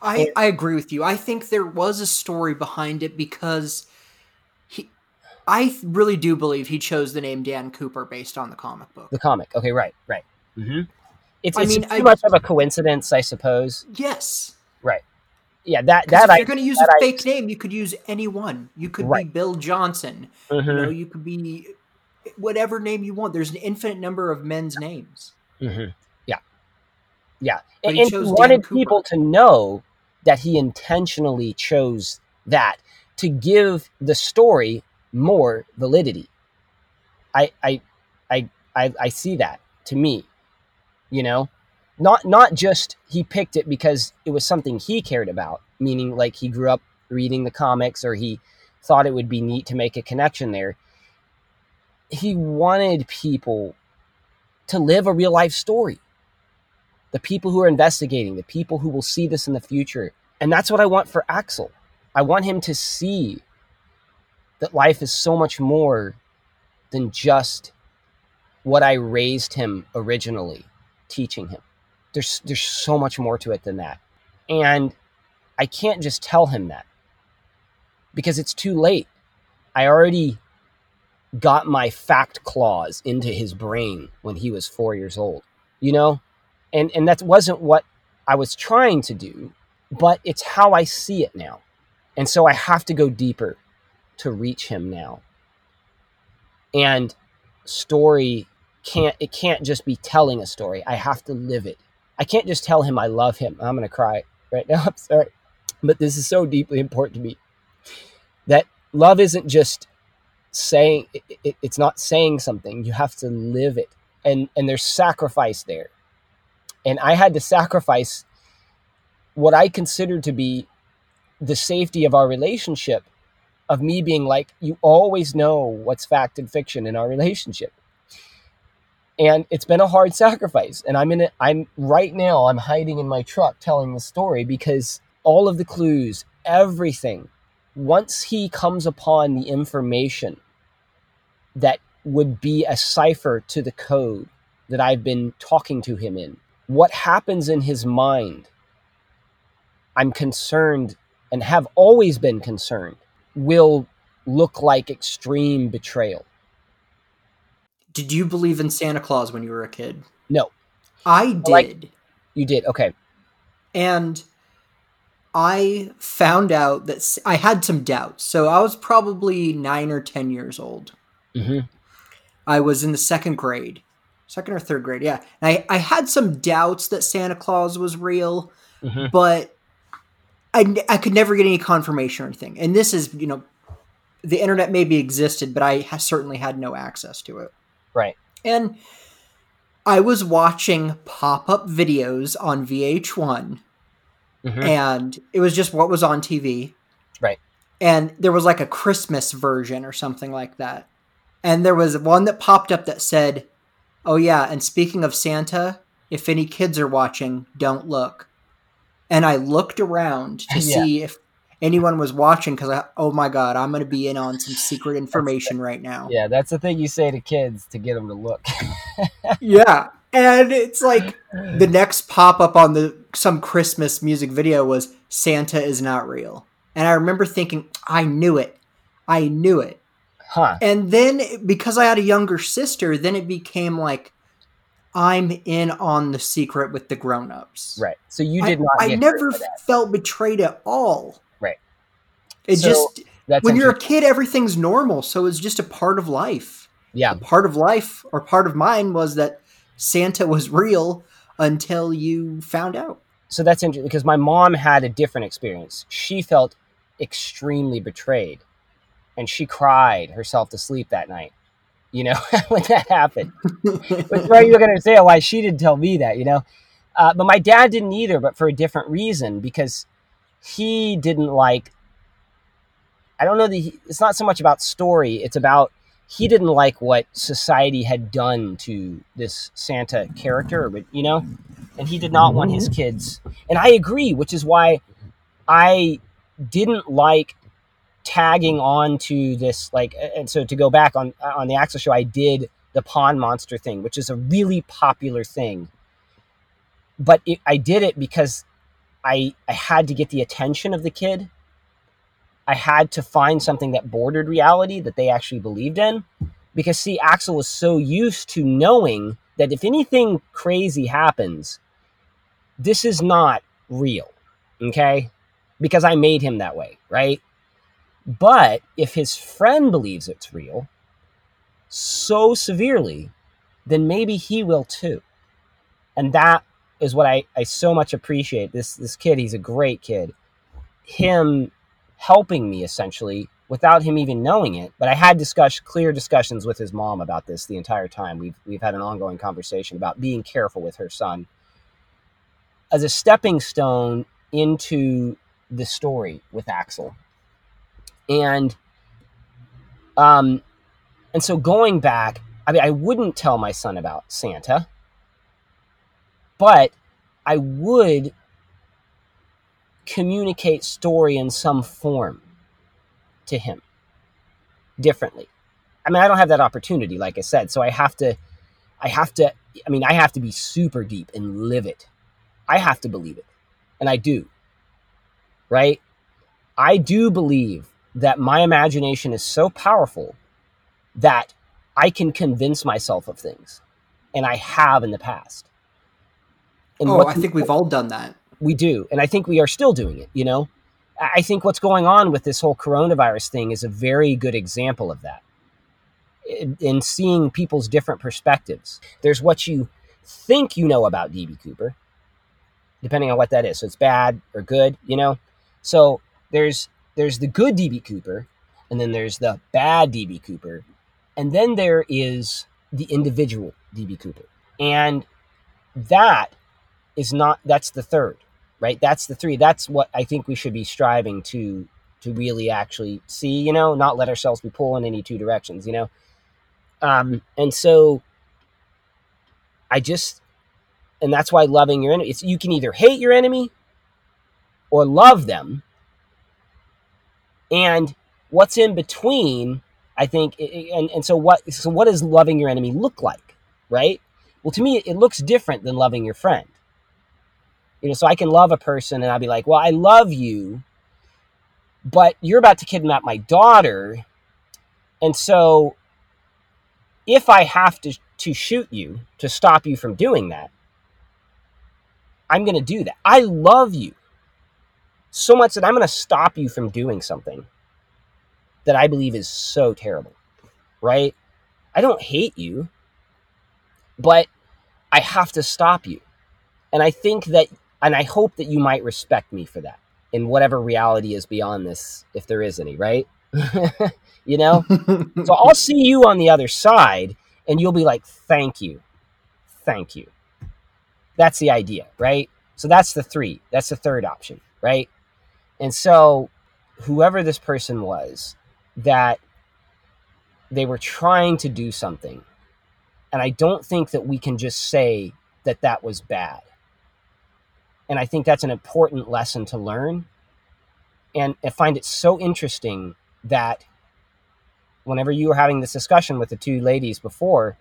I, and, I agree with you. I think there was a story behind it because he, I really do believe he chose the name Dan Cooper based on the comic book. The comic. Okay, right, right. Mm-hmm. It's, it's mean, too I, much of a coincidence, I suppose. Yes. Right. Yeah, that that if I, you're going to use a fake I, name, you could use anyone. You could right. be Bill Johnson. Mm-hmm. You know, you could be whatever name you want. There's an infinite number of men's names. Mm-hmm. Yeah, yeah, but and, and he wanted people to know that he intentionally chose that to give the story more validity. I I I I, I see that to me, you know. Not not just he picked it because it was something he cared about, meaning like he grew up reading the comics or he thought it would be neat to make a connection there. He wanted people to live a real life story. The people who are investigating, the people who will see this in the future. And that's what I want for Axel. I want him to see that life is so much more than just what I raised him originally, teaching him. There's there's so much more to it than that. And I can't just tell him that because it's too late. I already got my fact clause into his brain when he was four years old, you know? And and that wasn't what I was trying to do, but it's how I see it now. And so I have to go deeper to reach him now. And story can't, it can't just be telling a story. I have to live it. I can't just tell him I love him. I'm going to cry right now. I'm sorry. But this is so deeply important to me that love isn't just saying, it, it, it's not saying something. You have to live it. And, and there's sacrifice there. And I had to sacrifice what I considered to be the safety of our relationship, of me being like, you always know what's fact and fiction in our relationship. And it's been a hard sacrifice. And I'm in a, I'm right now, I'm hiding in my truck telling the story because all of the clues, everything, once he comes upon the information that would be a cipher to the code that I've been talking to him in, what happens in his mind, I'm concerned and have always been concerned will look like extreme betrayal. Did you believe in Santa Claus when you were a kid? No. I did. Like, you did, okay. And I found out that I had some doubts. So I was probably nine or ten years old. Mm-hmm. I was in the second grade. Second or third grade, yeah. And I, I had some doubts that Santa Claus was real, mm-hmm. but I, I could never get any confirmation or anything. And this is, you know, the internet maybe existed, but I certainly had no access to it. Right. And I was watching pop-up videos on V H one, mm-hmm. and it was just what was on T V. Right. And there was like a Christmas version or something like that. And there was one that popped up that said, "Oh yeah, and speaking of Santa, if any kids are watching, don't look." And I looked around to yeah. see if anyone was watching because I, oh my God, I'm going to be in on some secret information right now. Yeah, that's the thing you say to kids to get them to look. Yeah, and it's like the next pop-up on the some Christmas music video was "Santa is not real." And I remember thinking, I knew it. I knew it. Huh. And then because I had a younger sister, then it became like I'm in on the secret with the grown-ups. Right. So you did I, not. I never felt betrayed at all. Right. It so just when you're a kid, everything's normal. So it's just a part of life. Yeah. A part of life or part of mine was that Santa was real until you found out. So that's interesting because my mom had a different experience. She felt extremely betrayed. And she cried herself to sleep that night, you know, when that happened. Which, right, you're going to say why she didn't tell me that, you know. Uh, but my dad didn't either, but for a different reason, because he didn't like, I don't know, that he, it's not so much about story. It's about he didn't like what society had done to this Santa character, but you know, and he did not want his kids. And I agree, which is why I didn't like tagging on to this, like, and so to go back on on the Axel Show, I did the pond monster thing, which is a really popular thing. But it, I did it because I I had to get the attention of the kid. I had to find something that bordered reality that they actually believed in, because see, Axel was so used to knowing that if anything crazy happens, this is not real, okay? Because I made him that way, right? But if his friend believes it's real so severely, then maybe he will too. And that is what I, I so much appreciate. This this kid, he's a great kid. Him helping me essentially without him even knowing it. But I had discuss, clear discussions with his mom about this the entire time. We've, we've had an ongoing conversation about being careful with her son as a stepping stone into the story with Axel. And, um, and so going back, I mean, I wouldn't tell my son about Santa, but I would communicate story in some form to him differently. I mean, I don't have that opportunity, like I said, so I have to, I have to, I mean, I have to be super deep and live it. I have to believe it. And I do, right? I do believe that my imagination is so powerful that I can convince myself of things, and I have in the past. And oh, I think we've all done that. We do, and I think we are still doing it, you know? I think what's going on with this whole coronavirus thing is a very good example of that, in, in seeing people's different perspectives. There's what you think you know about D B. Cooper, depending on what that is. So it's bad or good, you know? So there's... There's the good D B. Cooper, and then there's the bad D B. Cooper, and then there is the individual D B. Cooper. And that is not, that's the third, right? That's the three. That's what I think we should be striving to to really actually see, you know, not let ourselves be pulled in any two directions, you know? Um, and so I just, and that's why loving your enemy, it's, you can either hate your enemy or love them. And what's in between, I think, and, and so what so what does loving your enemy look like, right? Well, to me, it looks different than loving your friend. You know, so I can love a person and I'll be like, well, I love you, but you're about to kidnap my daughter. And so if I have to, to shoot you to stop you from doing that, I'm going to do that. I love you so much that I'm going to stop you from doing something that I believe is so terrible, right? I don't hate you, but I have to stop you. And I think that, and I hope that you might respect me for that in whatever reality is beyond this, if there is any, right? You know? So I'll see you on the other side and you'll be like, thank you. Thank you. That's the idea, right? So that's the three. That's the third option, right? And so whoever this person was, that they were trying to do something. And I don't think that we can just say that that was bad. And I think that's an important lesson to learn. And I find it so interesting that whenever you were having this discussion with the two ladies before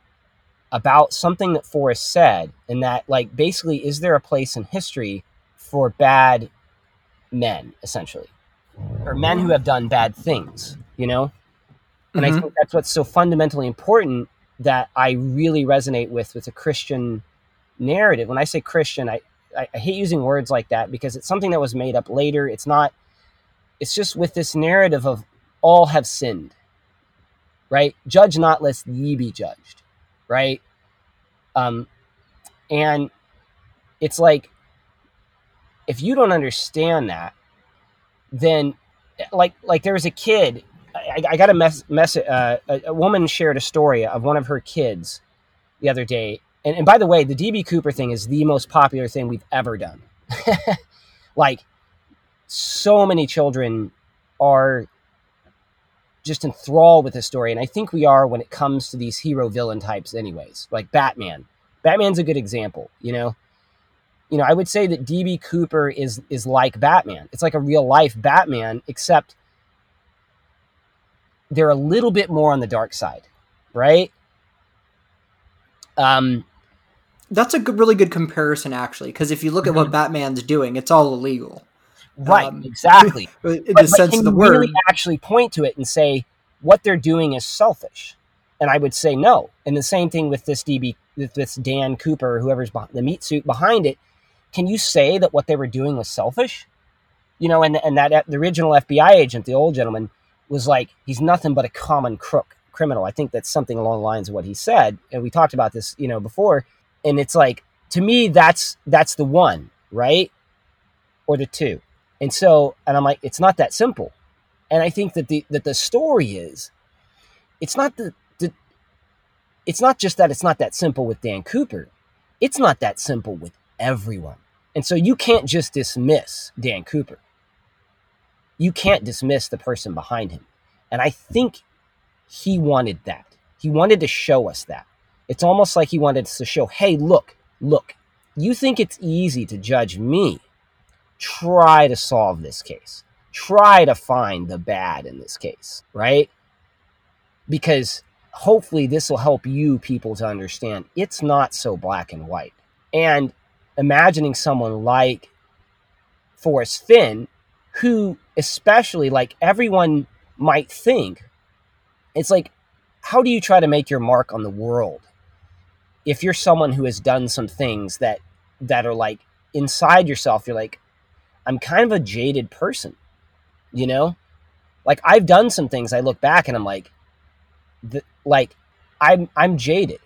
about something that Forrest said, and that, like, basically, is there a place in history for bad men, essentially, or men who have done bad things, you know? And mm-hmm. I think that's what's so fundamentally important that I really resonate with, with the Christian narrative. When I say Christian, I, I, I hate using words like that because it's something that was made up later. It's not, it's just with this narrative of all have sinned, right? Judge not lest ye be judged, right? Um, and it's like, if you don't understand that, then like, like there was a kid, I, I got a mess, mess uh, a, a woman shared a story of one of her kids the other day. And, and by the way, the D B Cooper thing is the most popular thing we've ever done. Like, so many children are just enthralled with this story. And I think we are when it comes to these hero villain types anyways, like Batman. Batman's a good example, you know? You know, I would say that D B Cooper is is like Batman. It's like a real life Batman, except they're a little bit more on the dark side, right? Um, That's a good, really good comparison, actually, because if you look at what Batman's doing, it's all illegal. Right, um, exactly. In but, the sense of the word. Really actually point to it and say what they're doing is selfish. And I would say no. And the same thing with this D B, with this Dan Cooper, whoever's behind, the meat suit behind it. Can you say that what they were doing was selfish? You know, and, and that the original F B I agent, the old gentleman, was like, he's nothing but a common crook criminal. I think that's something along the lines of what he said. And we talked about this, you know, before. And it's like, to me, that's that's the one, right? Or the two. And so, and I'm like, it's not that simple. And I think that the that the story is, it's not the, the it's not just that it's not that simple with Dan Cooper. It's not that simple with everyone. And so you can't just dismiss Dan Cooper. You can't dismiss the person behind him. And I think he wanted that. He wanted to show us that. It's almost like he wanted us to show, hey, look, look, you think it's easy to judge me. Try to solve this case. Try to find the bad in this case, right? Because hopefully this will help you people to understand it's not so black and white. And imagining someone like Forrest Fenn, who especially, like, everyone might think, it's like, how do you try to make your mark on the world if you're someone who has done some things that that are, like, inside yourself, you're like, I'm kind of a jaded person, you know? Like, I've done some things, I look back and I'm like, the, like, I'm, I'm jaded.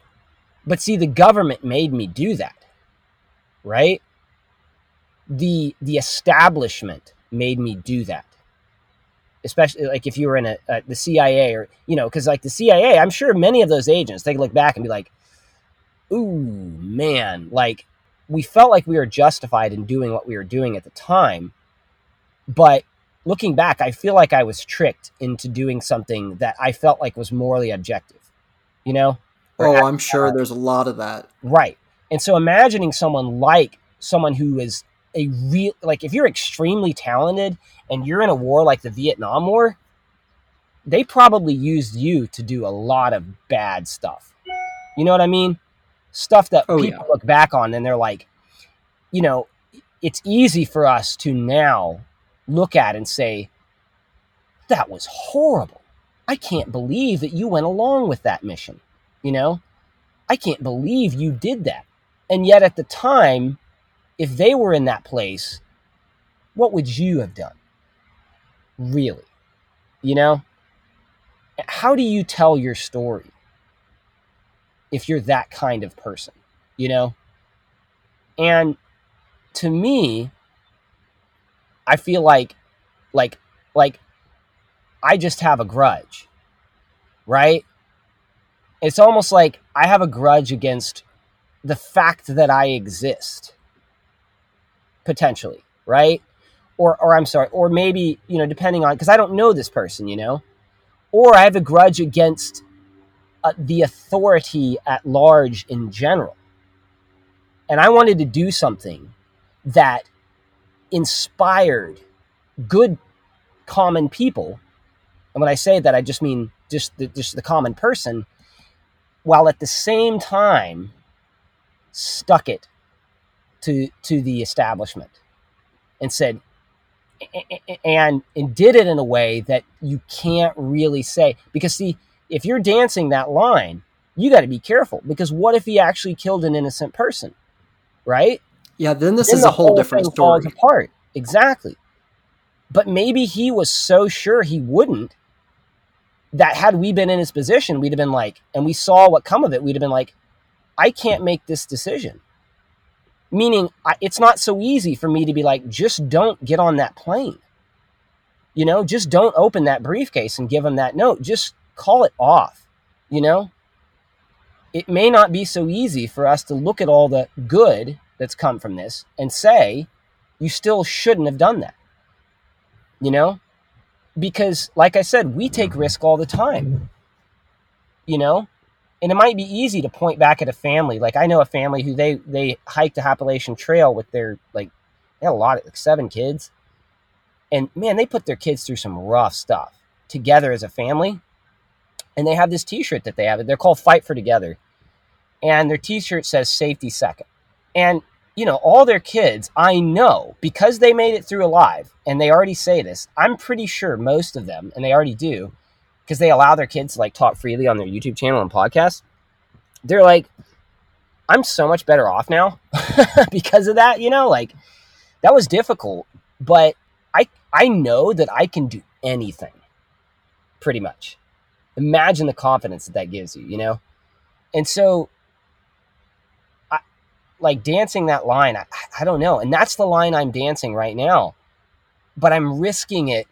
But see, the government made me do that, right? The, the establishment made me do that. Especially, like, if you were in a, a the C I A or, you know, because, like, the C I A, I'm sure many of those agents, they look back and be like, ooh, man, like, we felt like we were justified in doing what we were doing at the time. But looking back, I feel like I was tricked into doing something that I felt like was morally objective, you know? Or oh, I'm sure that. There's a lot of that. Right. And so imagining someone like someone who is a real, like, if you're extremely talented and you're in a war like the Vietnam War, they probably used you to do a lot of bad stuff. You know what I mean? Stuff that oh, people yeah. look back on and they're like, you know, it's easy for us to now look at and say, that was horrible. I can't believe that you went along with that mission. You know, I can't believe you did that. And yet at the time, if they were in that place, what would you have done? Really? You know, how do you tell your story if you're that kind of person, you know? And to me, I feel like, like, like I just have a grudge, right? It's almost like I have a grudge against the fact that I exist, potentially, right? Or, or I'm sorry, or maybe, you know, depending on, because I don't know this person, you know, or I have a grudge against uh, the authority at large in general. And I wanted to do something that inspired good, common people. And when I say that, I just mean just the, just the common person, while at the same time stuck it to to the establishment and said, and, and did it in a way that you can't really say. Because see, if you're dancing that line, you got to be careful, because what if he actually killed an innocent person, right? Yeah, then this then is the a whole, whole different thing story. Falls apart. Exactly. But maybe he was so sure he wouldn't, that had we been in his position, we'd have been like, and we saw what come of it, we'd have been like, I can't make this decision. Meaning, I, it's not so easy for me to be like, just don't get on that plane. You know, just don't open that briefcase and give him that note. Just call it off, you know? It may not be so easy for us to look at all the good that's come from this and say, you still shouldn't have done that, you know? Because, like I said, we take risk all the time, you know? And it might be easy to point back at a family. Like, I know a family who they, they hiked the Appalachian Trail with their, like, they had a lot of, like, seven kids. And, man, they put their kids through some rough stuff together as a family. And they have this T-shirt that they have. They're called Fight for Together. And their T-shirt says safety second. And, you know, all their kids, I know, because they made it through alive, and they already say this, I'm pretty sure most of them, and they already do, because they allow their kids to, like, talk freely on their YouTube channel and podcast. They're like, I'm so much better off now because of that, you know, like, that was difficult, but I, I know that I can do anything, pretty much. Imagine the confidence that that gives you, you know? And so, I, like, dancing that line, I, I don't know. And that's the line I'm dancing right now, but I'm risking it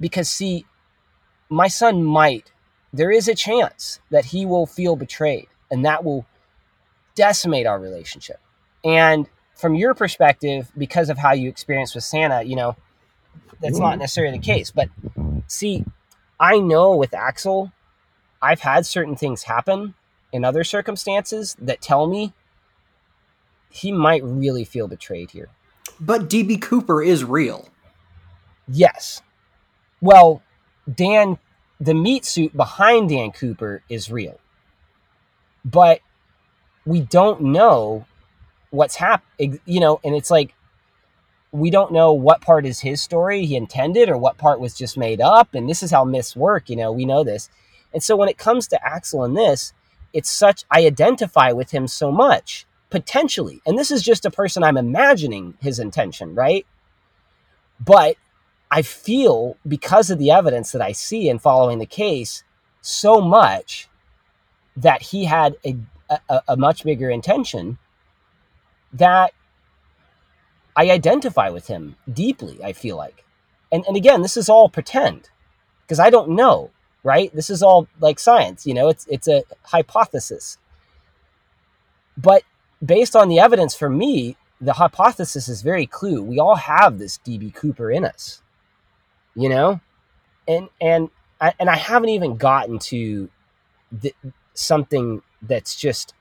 because, see, my son might, there is a chance that he will feel betrayed, and that will decimate our relationship. And from your perspective, because of how you experienced with Santa, you know, that's not necessarily the case. But see, I know with Axel, I've had certain things happen in other circumstances that tell me he might really feel betrayed here. But D B. Cooper is real. Yes. Well, Dan, the meat suit behind Dan Cooper is real, but we don't know what's happened, you know, and it's like, we don't know what part is his story he intended or what part was just made up. And this is how myths work, you know, we know this. And so when it comes to Axel and this, it's such, I identify with him so much potentially. And this is just a person I'm imagining his intention, right? But I feel, because of the evidence that I see in following the case, so much that he had a, a, a much bigger intention, that I identify with him deeply, I feel like. And and again, this is all pretend, because I don't know, right? This is all like science, you know, it's it's a hypothesis. But based on the evidence, for me, the hypothesis is very clear. We all have this D B. Cooper in us. You know, and and I, and I haven't even gotten to the, something that's just,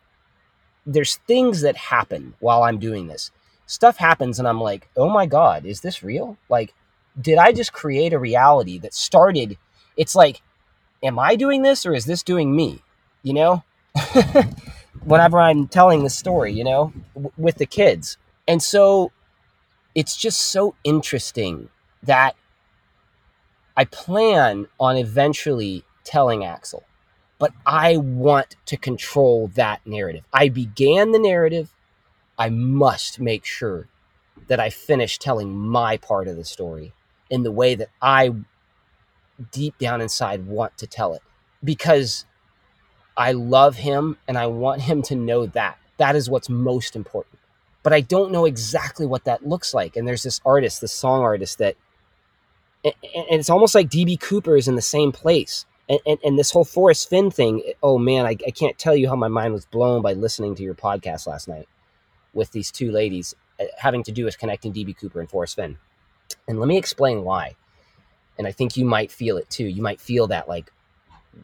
there's things that happen while I'm doing this. Stuff happens and I'm like, oh my God, is this real? Like, did I just create a reality that started? It's like, am I doing this or is this doing me? You know, whenever I'm telling the story, you know, w- with the kids. And so it's just so interesting that I plan on eventually telling Axel, but I want to control that narrative. I began the narrative. I must make sure that I finish telling my part of the story in the way that I deep down inside want to tell it, because I love him and I want him to know that. That is what's most important. But I don't know exactly what that looks like. And there's this artist, this song artist that, and it's almost like D B. Cooper is in the same place. And, and, and this whole Forrest Fenn thing, oh man, I, I can't tell you how my mind was blown by listening to your podcast last night with these two ladies having to do with connecting D B. Cooper and Forrest Fenn. And let me explain why. And I think you might feel it too. You might feel that like,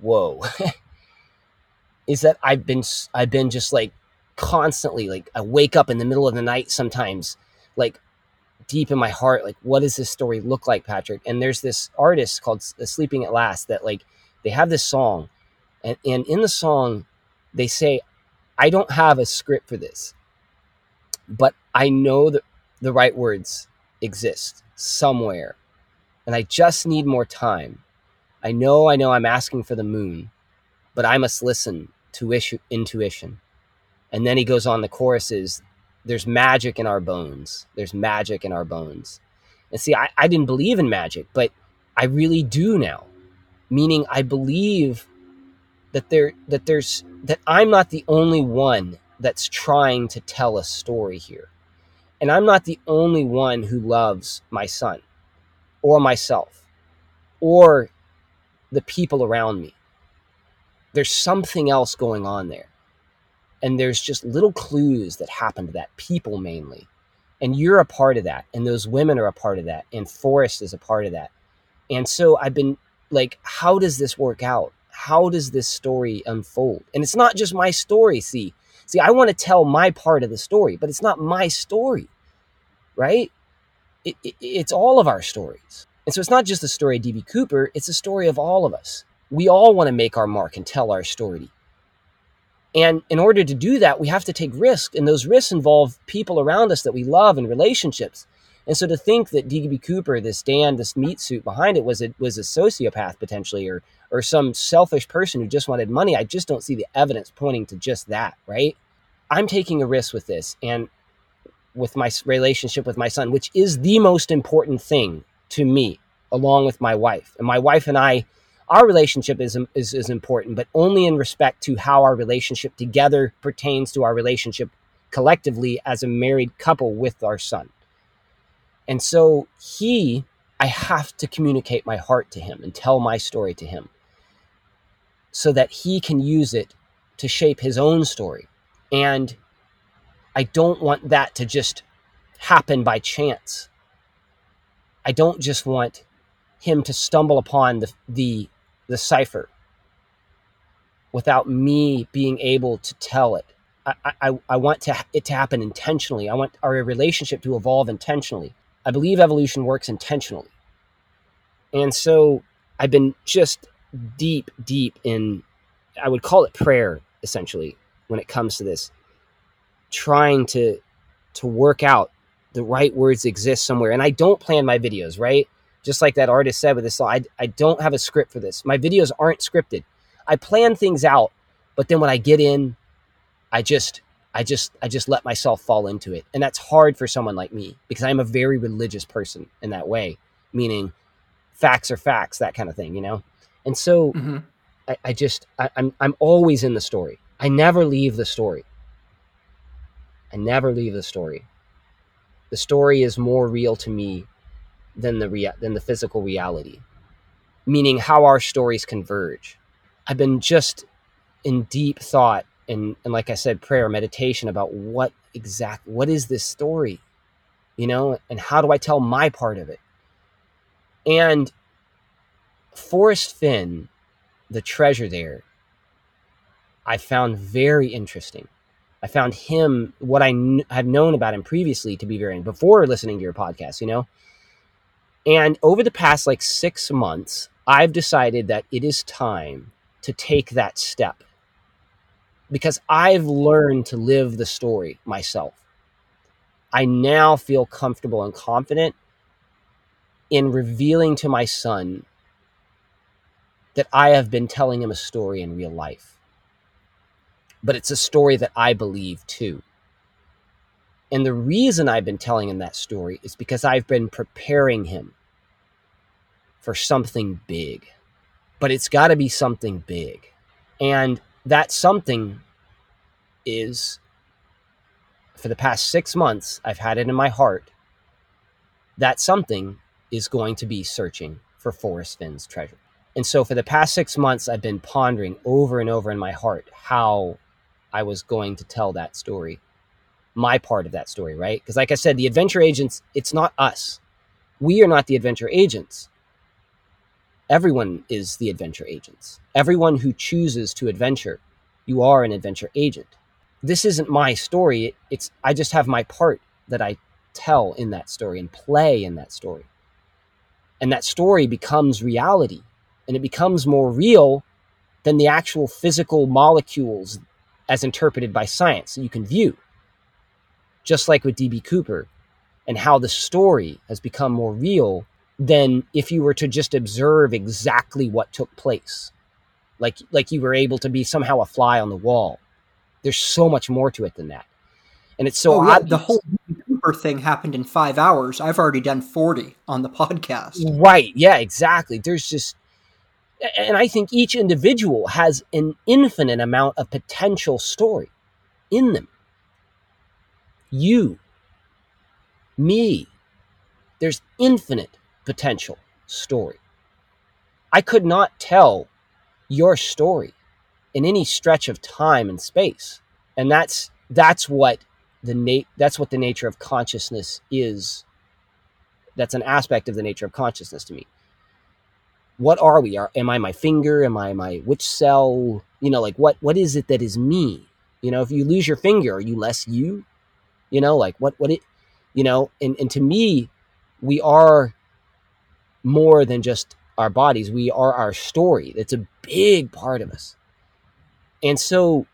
whoa. Is that I've been, I've been just like constantly, like I wake up in the middle of the night sometimes, like deep in my heart, like, what does this story look like, Patrick? And there's this artist called Sleeping at Last that like, they have this song, and, and in the song, they say, I don't have a script for this, but I know that the right words exist somewhere. And I just need more time. I know, I know I'm asking for the moon, but I must listen to issue, intuition. And then he goes on, the chorus is, there's magic in our bones. There's magic in our bones. And see, I, I didn't believe in magic, but I really do now. Meaning I believe that there that there's that I'm not the only one that's trying to tell a story here. And I'm not the only one who loves my son or myself or the people around me. There's something else going on there. And there's just little clues that happen to that, people mainly. And you're a part of that. And those women are a part of that. And Forrest is a part of that. And so I've been like, how does this work out? How does this story unfold? And it's not just my story, see. See, I want to tell my part of the story, but it's not my story, right? It, it, it's all of our stories. And so it's not just the story of D B. Cooper, it's a story of all of us. We all want to make our mark and tell our story. And in order to do that, we have to take risks, and those risks involve people around us that we love and relationships. And so to think that D B. Cooper, this Dan, this meat suit behind it, was a, was a sociopath potentially, or or some selfish person who just wanted money, I just don't see the evidence pointing to just that, right? I'm taking a risk with this and with my relationship with my son, which is the most important thing to me, along with my wife. And my wife and I, our relationship is, is, is important, but only in respect to how our relationship together pertains to our relationship collectively as a married couple with our son. And so he, I have to communicate my heart to him and tell my story to him so that he can use it to shape his own story. And I don't want that to just happen by chance. I don't just want him to stumble upon the the, the cipher without me being able to tell it. I, I, I want to, it to happen intentionally. I want our relationship to evolve intentionally. I believe evolution works intentionally. And so I've been just deep, deep in, I would call it prayer, essentially, when it comes to this, trying to to work out the right words exist somewhere. And I don't plan my videos, right? Just like that artist said with this song, I, I don't have a script for this. My videos aren't scripted. I plan things out, but then when I get in, I just... I just I just let myself fall into it. And that's hard for someone like me because I'm a very religious person in that way, meaning facts are facts, that kind of thing, you know? And so mm-hmm. I, I just, I, I'm I'm always in the story. I never leave the story. I never leave the story. The story is more real to me than the rea- than the physical reality, meaning how our stories converge. I've been just in deep thought. And, and like I said, prayer, meditation about what exact, what is this story, you know, and how do I tell my part of it? And Forrest Fenn, the treasure there, I found very interesting. I found him, what I kn- have known about him previously to be very, before listening to your podcast, you know, and over the past like six months, I've decided that it is time to take that step. Because I've learned to live the story myself. I now feel comfortable and confident in revealing to my son that I have been telling him a story in real life. But it's a story that I believe too. And the reason I've been telling him that story is because I've been preparing him for something big. But it's got to be something big. And that something is, for the past six months, I've had it in my heart, that something is going to be searching for Forrest Fenn's treasure. And so for the past six months, I've been pondering over and over in my heart how I was going to tell that story, my part of that story, right? Because like I said, the Adventure Agents, it's not us. We are not the Adventure Agents. Everyone is the Adventure Agents. Everyone who chooses to adventure, you are an Adventure Agent. This isn't my story. It's I just have my part that I tell in that story and play in that story. And that story becomes reality. And it becomes more real than the actual physical molecules as interpreted by science that you can view. Just like with D B Cooper and how the story has become more real than if you were to just observe exactly what took place. Like, like you were able to be somehow a fly on the wall. There's so much more to it than that. And it's so oh, yeah. obvious. The whole Cooper thing happened in five hours. I've already done forty on the podcast. Right. Yeah, exactly. There's just, and I think each individual has an infinite amount of potential story in them. You, me, there's infinite potential story. I could not tell your story in any stretch of time and space. And that's that's what the na- that's what the nature of consciousness is. That's an aspect of the nature of consciousness to me. What are we? Are, am I my finger? Am I my which cell? You know, like what, what is it that is me? You know, if you lose your finger, are you less you? You know, like what, what it, you know, and, and to me, we are more than just our bodies. We are our story. That's a big part of us. And so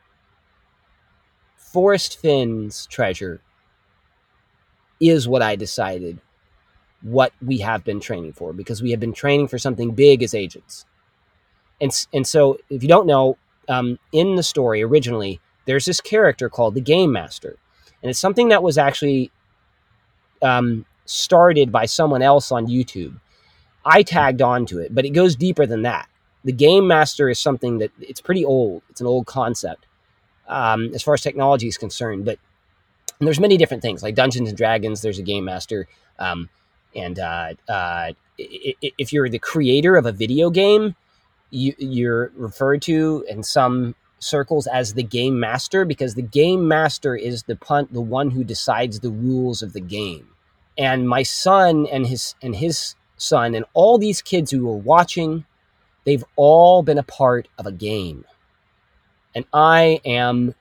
Forrest Fenn's treasure is what I decided what we have been training for, because we have been training for something big as agents. And, and so if you don't know, um, in the story originally, there's this character called the Game Master. And it's something that was actually um, started by someone else on YouTube. I tagged on to it, but it goes deeper than that. The Game Master is something that it's pretty old. It's an old concept um, as far as technology is concerned. But and there's many different things like Dungeons and Dragons. There's a Game Master. Um, And uh, uh, if you're the creator of a video game, you, you're referred to in some circles as the Game Master, because the Game Master is the punt, the one who decides the rules of the game. And my son and his and his son and all these kids who were watching, they've all been a part of a game. And I am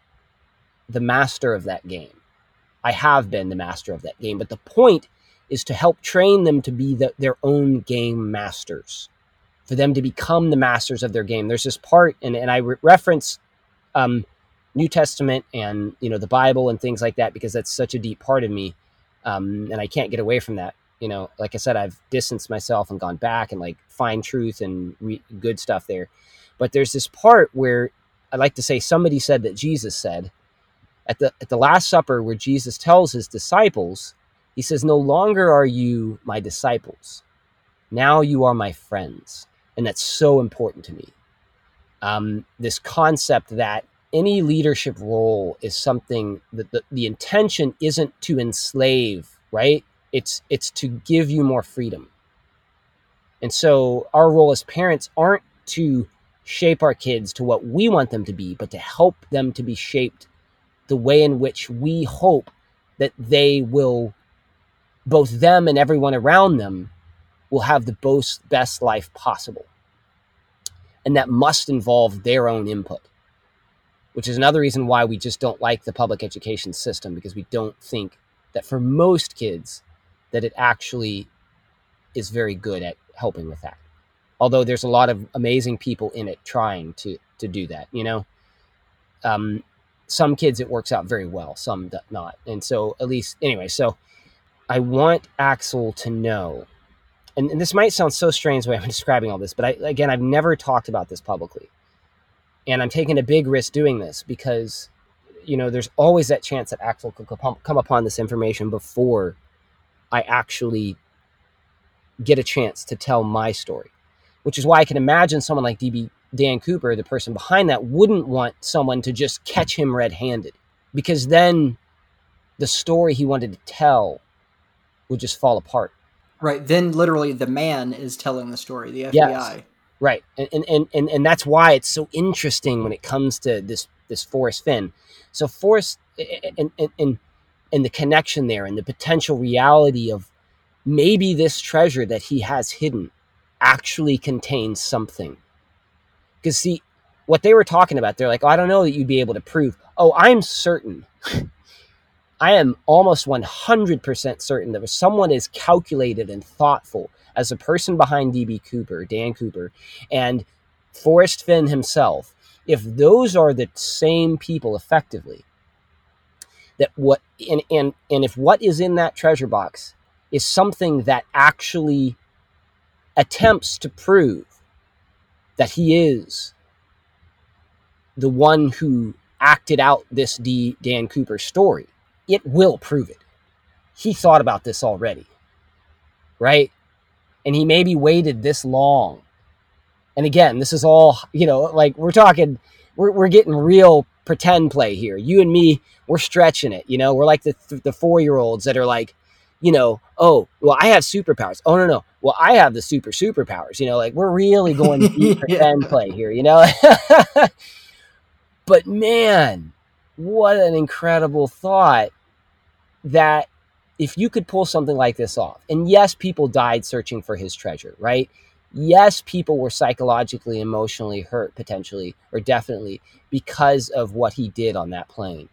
the master of that game. I have been the master of that game. But the point is to help train them to be the, their own game masters, for them to become the masters of their game. There's this part, and, and I re- reference um, New Testament and, you know, the Bible and things like that, because that's such a deep part of me. Um, and I can't get away from that. You know, like I said, I've distanced myself and gone back and like find truth and re- good stuff there. But there's this part where I like to say somebody said that Jesus said at the, at the Last Supper, where Jesus tells his disciples, he says, "No longer are you my disciples. Now you are my friends." And that's so important to me. Um, this concept that any leadership role is something that the, the intention isn't to enslave, right? It's, it's to give you more freedom. And so our role as parents aren't to shape our kids to what we want them to be, but to help them to be shaped the way in which we hope that they will, both them and everyone around them, will have the most best life possible. And that must involve their own input, which is another reason why we just don't like the public education system, because we don't think that for most kids that it actually is very good at helping with that. Although there's a lot of amazing people in it trying to, to do that, you know? Um, some kids it works out very well, some not. And so at least, anyway, so I want Axel to know and, and this might sound so strange the way I'm describing all this, but I, again, I've never talked about this publicly. And I'm taking a big risk doing this because, you know, there's always that chance that Axel could come upon this information before I actually get a chance to tell my story, which is why I can imagine someone like D B Dan Cooper, the person behind that, wouldn't want someone to just catch him red-handed, because then the story he wanted to tell would just fall apart. Right. Then literally the man is telling the story, the F B I. Yes. Right. And, and, and, and that's why it's so interesting when it comes to this, this Forrest Fenn. So Forrest and, and, and, and the connection there and the potential reality of maybe this treasure that he has hidden actually contains something. Because see, what they were talking about, they're like, oh, I don't know that you'd be able to prove. Oh, I'm certain. I am almost one hundred percent certain that if someone is calculated and thoughtful as the person behind D B Cooper, Dan Cooper, and Forrest Fenn himself, if those are the same people effectively, that what and, and, and if what is in that treasure box is something that actually attempts to prove that he is the one who acted out this D, Dan Cooper story, it will prove it. He thought about this already, right? And he maybe waited this long. And again, this is all, you know, like we're talking, we're we're getting real pretend play here. You and me, we're stretching it, you know? We're like the the four-year-olds that are like, you know, oh, well, I have superpowers. Oh, no, no. Well, I have the super superpowers, you know, like we're really going to yeah. pretend play here, you know? But man, what an incredible thought that if you could pull something like this off, and yes, people died searching for his treasure, right? Yes, people were psychologically, emotionally hurt potentially, or definitely because of what he did on that plane.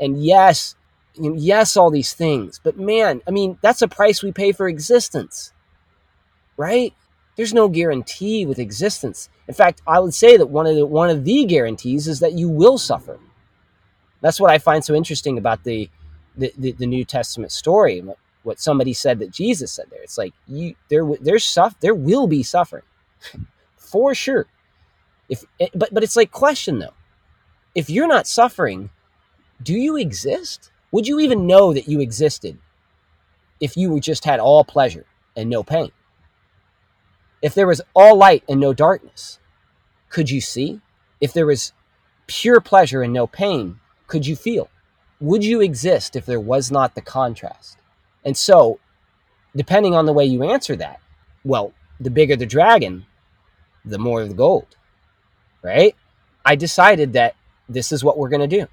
And yes, and yes, all these things, but man, I mean, that's a price we pay for existence, right? There's no guarantee with existence. In fact, I would say that one of the, one of the guarantees is that you will suffer. That's what I find so interesting about the, the, the, the New Testament story. What somebody said that Jesus said there. It's like you there there's suff there will be suffering, for sure. If but but it's like question though, if you're not suffering, do you exist? Would you even know that you existed if you just had all pleasure and no pain? If there was all light and no darkness, could you see? If there was pure pleasure and no pain, could you feel? Would you exist if there was not the contrast? And so, depending on the way you answer that, well, the bigger the dragon, the more the gold, right? I decided that this is what we're going to do.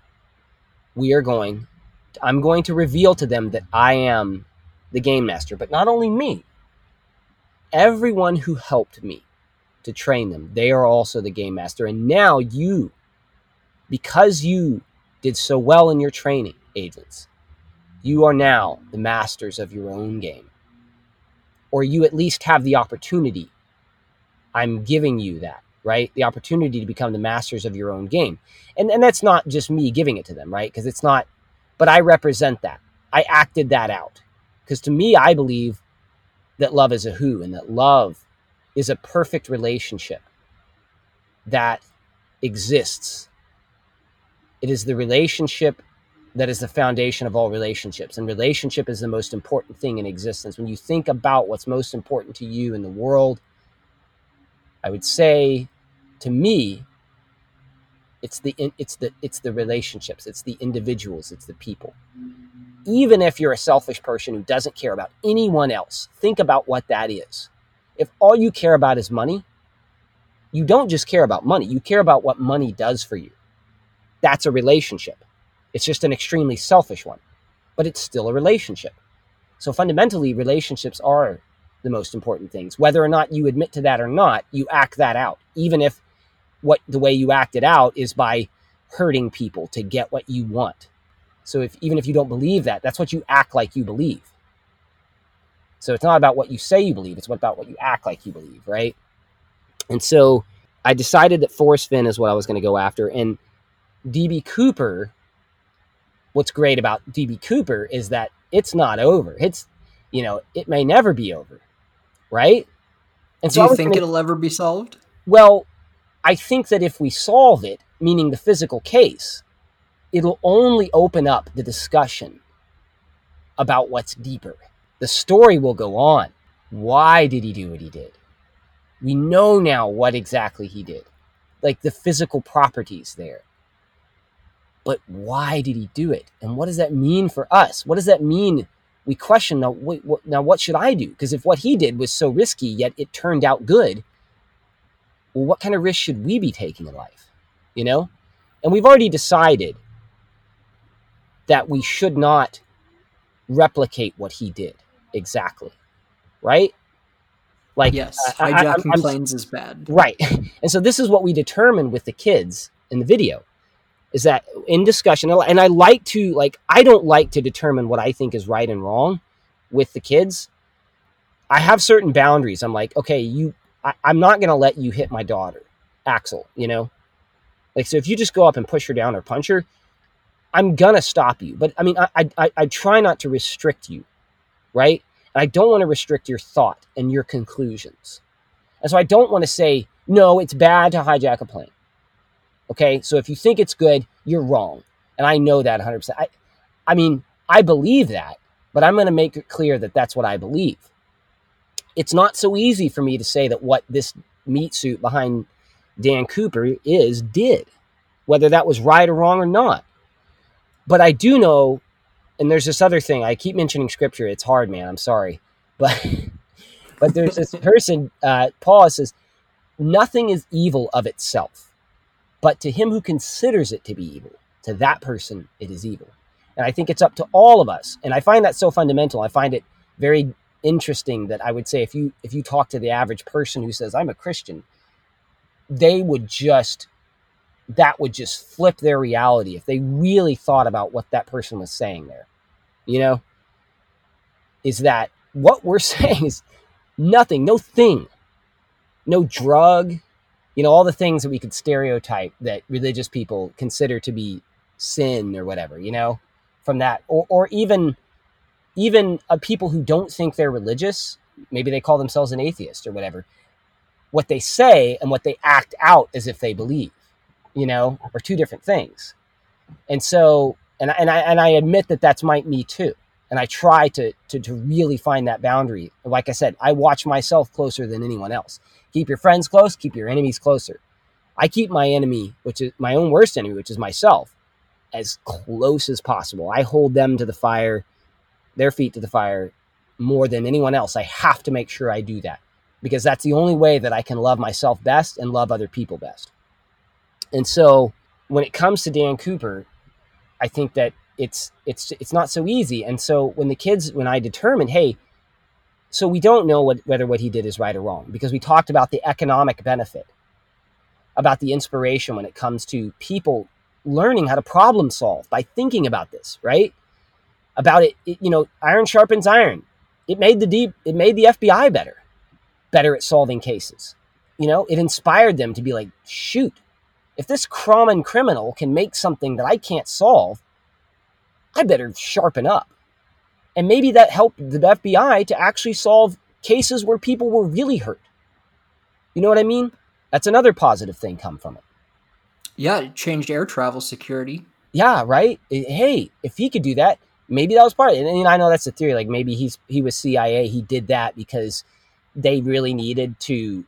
We are going, I'm going to reveal to them that I am the game master, but not only me, everyone who helped me to train them, they are also the game master. And now you, because you did so well in your training, agents, you are now the masters of your own game. Or you at least have the opportunity. I'm giving you that, right? The opportunity to become the masters of your own game. And and that's not just me giving it to them, right? Because it's not, but I represent that. I acted that out. Because to me, I believe that love is a who, and that love is a perfect relationship that exists. It is the relationship that is the foundation of all relationships. And relationship is the most important thing in existence. When you think about what's most important to you in the world, I would say to me, it's the, it's the, it's the relationships, it's the individuals, it's the people. Even if you're a selfish person who doesn't care about anyone else, think about what that is. If all you care about is money, you don't just care about money, you care about what money does for you. That's a relationship. It's just an extremely selfish one, but it's still a relationship. So fundamentally, relationships are the most important things. Whether or not you admit to that or not, you act that out. Even if what the way you act it out is by hurting people to get what you want. So if even if you don't believe that, that's what you act like you believe. So it's not about what you say you believe, it's about what you act like you believe, right? And so I decided that Forrest Fenn is what I was going to go after. And D B Cooper, what's great about D B Cooper is that it's not over. It's, you know, it may never be over, right? And so do you think gonna, it'll ever be solved? Well, I think that if we solve it, meaning the physical case, it'll only open up the discussion about what's deeper. The story will go on. Why did he do what he did? We know now what exactly he did, like the physical properties there. But why did he do it? And what does that mean for us? What does that mean? We question, now, wait, what, now what should I do? Because if what he did was so risky, yet it turned out good, well, what kind of risk should we be taking in life? You know? And we've already decided that we should not replicate what he did exactly, right? Like, yes, uh, hijacking planes is bad. Right. And so this is what we determined with the kids in the video, is that in discussion, and I like to, like, I don't like to determine what I think is right and wrong with the kids. I have certain boundaries. I'm like, okay, you, I, I'm not going to let you hit my daughter, Axel, you know? Like, so if you just go up and push her down or punch her, I'm going to stop you. But I mean, I, I, I try not to restrict you, right? And I don't want to restrict your thought and your conclusions. And so I don't want to say, no, it's bad to hijack a plane. Okay, so if you think it's good, you're wrong. And I know that one hundred percent. I, I mean, I believe that, but I'm going to make it clear that that's what I believe. It's not so easy for me to say that what this meat suit behind Dan Cooper is did, whether that was right or wrong or not. But I do know, and there's this other thing. I keep mentioning scripture. It's hard, man. I'm sorry. But, but there's this person, uh, Paul says, nothing is evil of itself. But to him who considers it to be evil, to that person, it is evil. And I think it's up to all of us. And I find that so fundamental. I find it very interesting that I would say if you if you talk to the average person who says, I'm a Christian, they would just, that would just flip their reality if they really thought about what that person was saying there. You know, is that what we're saying is nothing, no thing, no drug, you know, all the things that we could stereotype that religious people consider to be sin or whatever, you know, from that. Or or even even uh, people who don't think they're religious, maybe they call themselves an atheist or whatever. What they say and what they act out as if they believe, you know, are two different things. And so, and, and, I, and I admit that that's my, me too. And I try to, to to really find that boundary. Like I said, I watch myself closer than anyone else. Keep your friends close, keep your enemies closer. I keep my enemy, which is my own worst enemy, which is myself, as close as possible. I hold them to the fire, their feet to the fire, more than anyone else. I have to make sure I do that because that's the only way that I can love myself best and love other people best. And so when it comes to Dan Cooper, I think that it's it's it's not so easy. And so when the kids, when I determined, hey, so we don't know what, whether what he did is right or wrong, because we talked about the economic benefit, about the inspiration when it comes to people learning how to problem solve by thinking about this, right? About it, it you know, iron sharpens iron. It made the deep, it made the F B I better, better at solving cases. You know, it inspired them to be like, shoot, if this common criminal can make something that I can't solve, I better sharpen up. And maybe that helped the F B I to actually solve cases where people were really hurt. You know what I mean? That's another positive thing come from it. Yeah, it changed air travel security. Yeah, right? It, hey, if he could do that, maybe that was part of it. And I know that's the theory. Like maybe he's he was C I A. He did that because they really needed to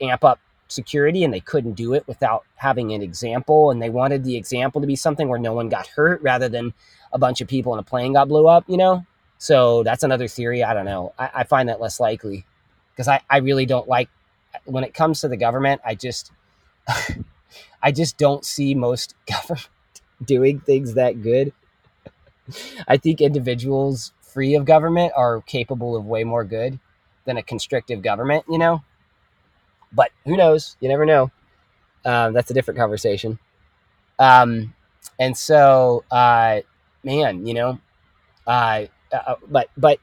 amp up security and they couldn't do it without having an example. And they wanted the example to be something where no one got hurt rather than a bunch of people in a plane got blew up, you know? So that's another theory. I don't know. I, I find that less likely because I, I really don't like, when it comes to the government, I just, I just don't see most government doing things that good. I think individuals free of government are capable of way more good than a constrictive government, you know? But who knows? You never know. Um, that's a different conversation. Um, and so, uh, man, you know, uh, uh, but but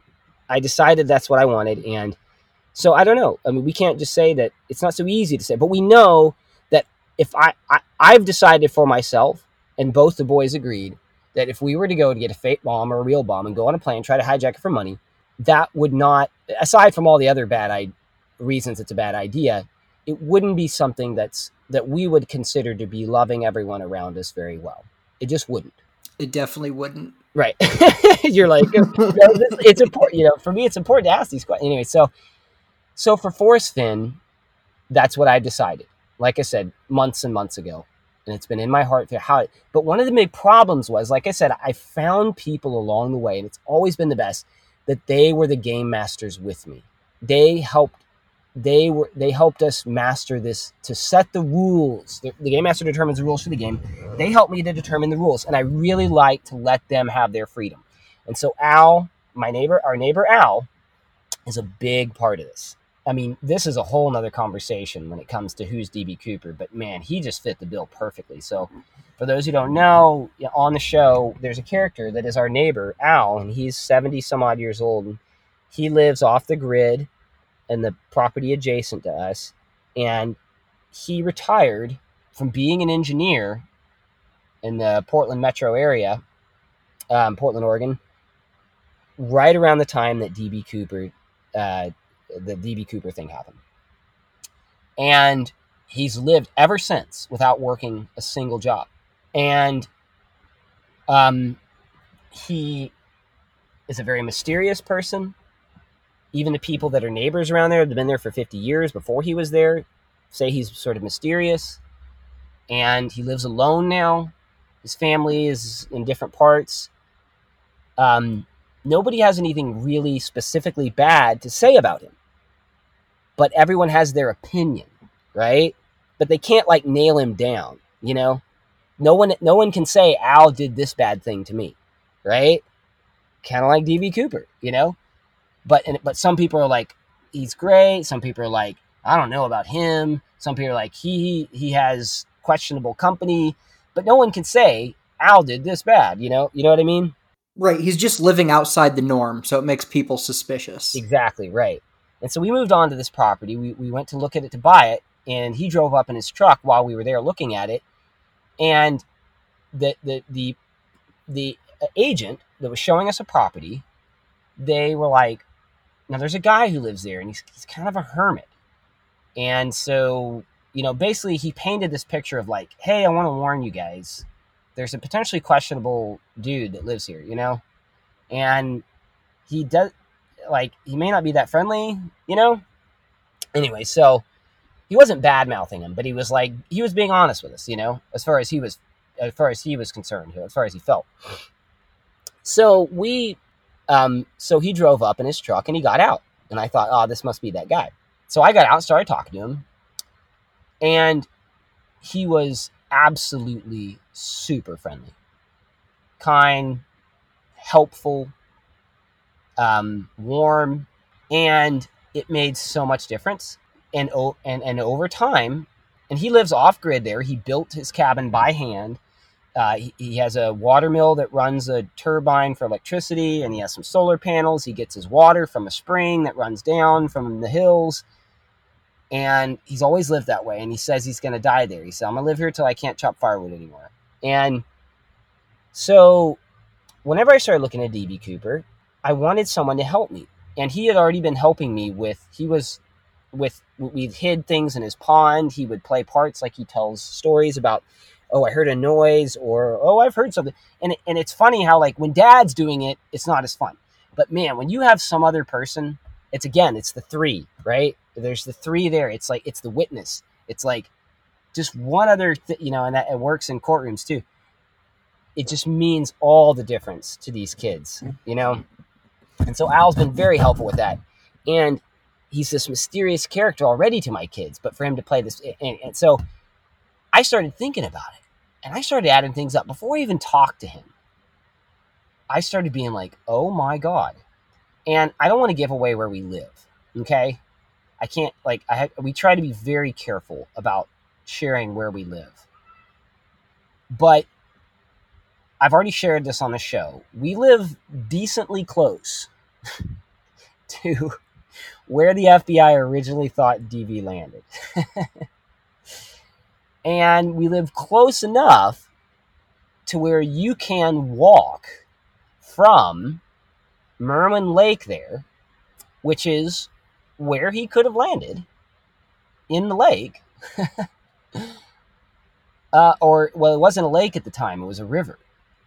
I decided that's what I wanted. And so I don't know. I mean, we can't just say that. It's not so easy to say. But we know that if I, I I've decided for myself, and both the boys agreed, that if we were to go to get a fake bomb or a real bomb and go on a plane, try to hijack it for money, that would not, aside from all the other bad I- reasons it's a bad idea, it wouldn't be something that's that we would consider to be loving everyone around us very well. It just wouldn't. It definitely wouldn't. Right. You're like, you know, this, it's important, you know, for me, it's important to ask these questions. Anyway, so, so for Forrest Fenn, that's what I decided. Like I said, months and months ago, and it's been in my heart. How, but one of the big problems was, like I said, I found people along the way, and it's always been the best, that they were the game masters with me. They helped They were they helped us master this, to set the rules. The, the game master determines the rules for the game. They helped me to determine the rules, and I really like to let them have their freedom. And so Al, my neighbor, our neighbor Al, is a big part of this. I mean, this is a whole nother conversation when it comes to who's D B. Cooper, but man, he just fit the bill perfectly. So for those who don't know, on the show, there's a character that is our neighbor, Al, and he's seventy some odd years old. And he lives off the grid and the property adjacent to us, and he retired from being an engineer in the Portland metro area, um, Portland, Oregon, right around the time that D B. Cooper, uh, the D B. Cooper thing happened. And he's lived ever since without working a single job. And um, he is a very mysterious person. Even the people that are neighbors around there have been there for fifty years before he was there, say he's sort of mysterious. And he lives alone now. His family is in different parts. Um, nobody has anything really specifically bad to say about him. But everyone has their opinion, right? But they can't, like, nail him down, you know? No one, no one can say, Al did this bad thing to me, right? Kind of like D B. Cooper, you know? But but some people are like, he's great. Some people are like, I don't know about him. Some people are like, he he has questionable company. But no one can say, Al did this bad, you know? You know what I mean? Right. He's just living outside the norm, so it makes people suspicious. Exactly, right. And so we moved on to this property. We, we went to look at it to buy it, and he drove up in his truck while we were there looking at it. And the the the, the agent that was showing us a property, they were like, now, there's a guy who lives there, and he's he's kind of a hermit. And so, you know, basically he painted this picture of like, hey, I want to warn you guys. There's a potentially questionable dude that lives here, you know? And he does, like, he may not be that friendly, you know? Anyway, so he wasn't bad-mouthing him, but he was like, he was being honest with us, you know, as far as he was, as far as he was concerned, as far as he felt. So we... Um, so he drove up in his truck and he got out, and I thought, oh, this must be that guy. So I got out and started talking to him, and he was absolutely super friendly, kind, helpful, um, warm. And it made so much difference. And, and, and over time, and he lives off grid there. He built his cabin by hand. Uh, he, he has a water mill that runs a turbine for electricity, and he has some solar panels. He gets his water from a spring that runs down from the hills. And he's always lived that way. And he says he's going to die there. He said, I'm going to live here till I can't chop firewood anymore. And so whenever I started looking at D B. Cooper, I wanted someone to help me. And he had already been helping me with, he was with, we hid things in his pond. He would play parts, like he tells stories about, oh, I heard a noise, or, oh, I've heard something. And and it's funny how, like, when dad's doing it, it's not as fun. But, man, when you have some other person, it's, again, it's the three, right? There's the three there. It's like, it's the witness. It's like just one other, th- you know, and that it works in courtrooms too. It just means all the difference to these kids, you know? And so Al's been very helpful with that. And he's this mysterious character already to my kids, but for him to play this, and, and so I started thinking about it. And I started adding things up before I even talked to him. I started being like, oh my God. And I don't want to give away where we live. Okay. I can't, like, I have, we try to be very careful about sharing where we live, but I've already shared this on the show. We live decently close to where the F B I originally thought D B landed. And we live close enough to where you can walk from Merman Lake there which is where he could have landed, in the lake. uh, or, well, it wasn't a lake at the time, it was a river.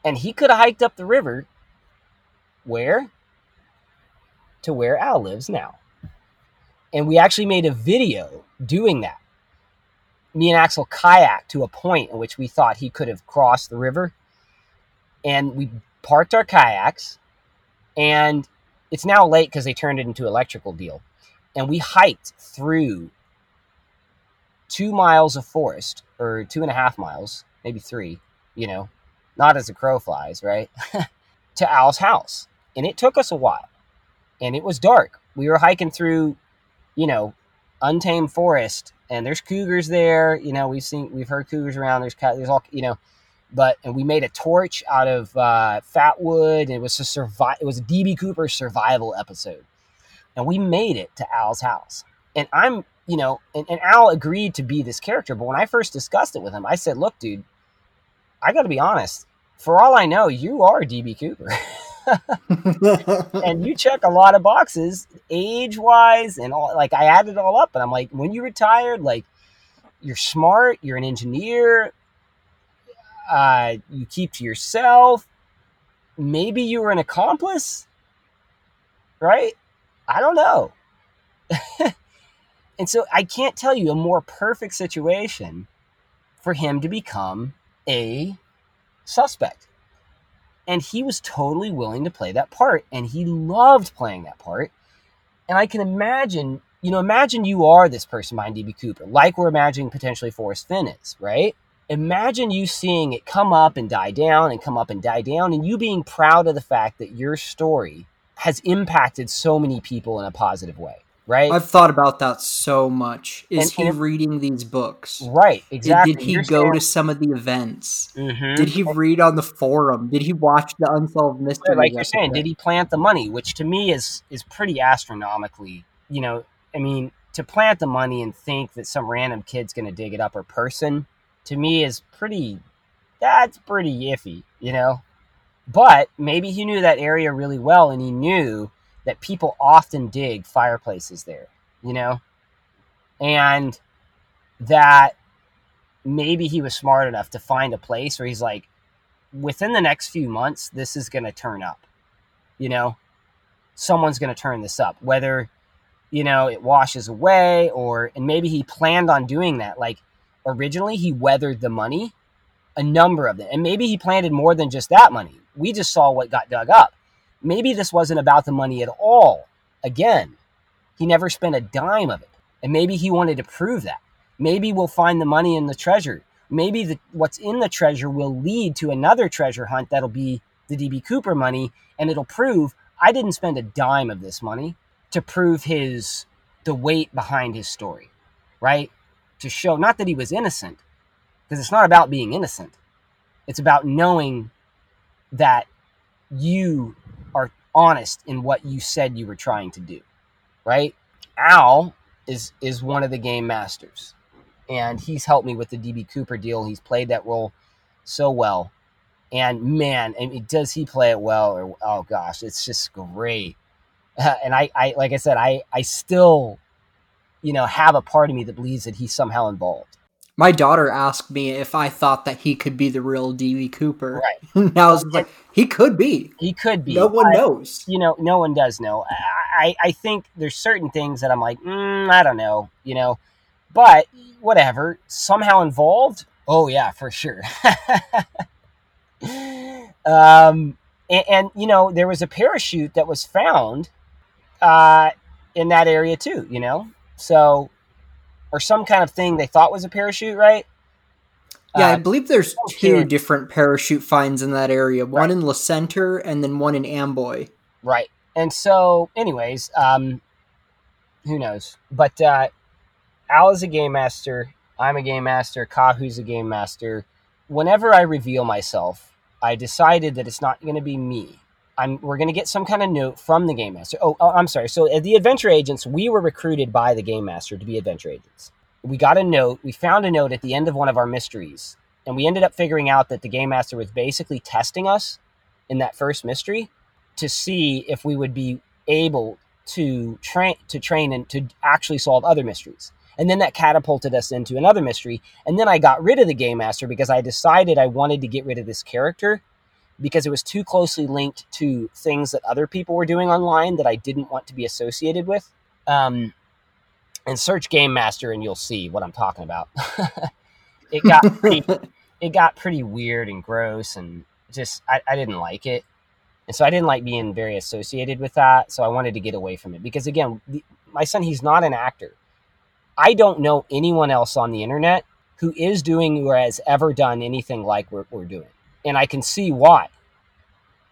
And he could have hiked up the river, where? To where Al lives now. And we actually made a video doing that. Me and Axel kayaked to a point in which we thought he could have crossed the river. And we parked our kayaks. And it's now late because they turned it into an electrical deal. And we hiked through two miles of forest, or two and a half miles, maybe three, you know, not as a crow flies, right? To Al's house. And it took us a while. And it was dark. We were hiking through, you know, untamed forest, and there's cougars there. You know, we've seen, we've heard cougars around. There's, there's all, you know, but, and we made a torch out of uh, fat wood. It was a survive. It was a D B Cooper survival episode, and we made it to Al's house. And I'm, you know, and, and Al agreed to be this character. But when I first discussed it with him, I said, "Look, dude, I got to be honest. For all I know, you are D B Cooper." And you check a lot of boxes age wise and all. Like, I added it all up, and I'm like, when you retired, like, you're smart, you're an engineer, uh, you keep to yourself. Maybe you were an accomplice, right? I don't know. And so I can't tell you a more perfect situation for him to become a suspect. And he was totally willing to play that part. And he loved playing that part. And I can imagine, you know, imagine you are this person behind D B Cooper, like we're imagining potentially Forrest Fenn is, right? Imagine you seeing it come up and die down and come up and die down, and you being proud of the fact that your story has impacted so many people in a positive way, right? I've thought about that so much. Is and, he and, reading these books? Right, exactly. Did, did he You're go saying... to some of the events? Mm-hmm. Did he read on the forum? Did he watch the Unsolved Mystery? Like you're saying, did he plant the money? Which to me is is pretty astronomically, you know, I mean, to plant the money and think that some random kid's going to dig it up or person, to me is pretty, that's pretty iffy, you know? But maybe he knew that area really well, and he knew that people often dig fireplaces there, you know, and that maybe he was smart enough to find a place where he's like, within the next few months, this is going to turn up, you know, someone's going to turn this up, whether, you know, it washes away or, and maybe he planned on doing that. Like, originally he weathered the money, a number of them, and maybe he planted more than just that money. We just saw what got dug up. Maybe this wasn't about the money at all. Again, he never spent a dime of it. And maybe he wanted to prove that. Maybe we'll find the money in the treasure. Maybe the, what's in the treasure will lead to another treasure hunt that'll be the D B Cooper money, and it'll prove I didn't spend a dime of this money, to prove his the weight behind his story, right? To show not that he was innocent, because it's not about being innocent. It's about knowing that you are honest in what you said you were trying to do, right? Al is is one of the game masters, and he's helped me with the D B Cooper deal. He's played that role so well, and man, I mean, does he play it well? Or oh gosh, it's just great. Uh, and I, I, like I said, I, I still, you know, have a part of me that believes that he's somehow involved. My daughter asked me if I thought that he could be the real D B Cooper. Right. And I was like, he could be. He could be. No one I, knows. You know, no one does know. I, I think there's certain things that I'm like, mm, I don't know, you know. But whatever, somehow involved? Oh, yeah, for sure. um, and, and, you know, there was a parachute that was found uh, in that area too, you know. So... or some kind of thing they thought was a parachute, right? Yeah, uh, I believe there's oh, two kid. different parachute finds in that area. One right. in La Center and then one in Amboy. Right. And so, anyways, um, who knows? But uh, Al is a game master. I'm a game master. Kahu's a game master. Whenever I reveal myself, I decided that it's not going to be me. I'm, we're going to get some kind of note from the Game Master. Oh, oh, I'm sorry. So at the Adventure Agents, we were recruited by the Game Master to be Adventure Agents. We got a note. We found a note at the end of one of our mysteries. And we ended up figuring out that the Game Master was basically testing us in that first mystery to see if we would be able to train to train and to actually solve other mysteries. And then that catapulted us into another mystery. And then I got rid of the Game Master because I decided I wanted to get rid of this character because it was too closely linked to things that other people were doing online that I didn't want to be associated with. Um, and search Game Master and you'll see what I'm talking about. It got pretty, it got pretty weird and gross and just, I, I didn't like it. And so I didn't like being very associated with that. So I wanted to get away from it because, again, the, my son, he's not an actor. I don't know anyone else on the internet who is doing or has ever done anything like we're, we're doing. And I can see why,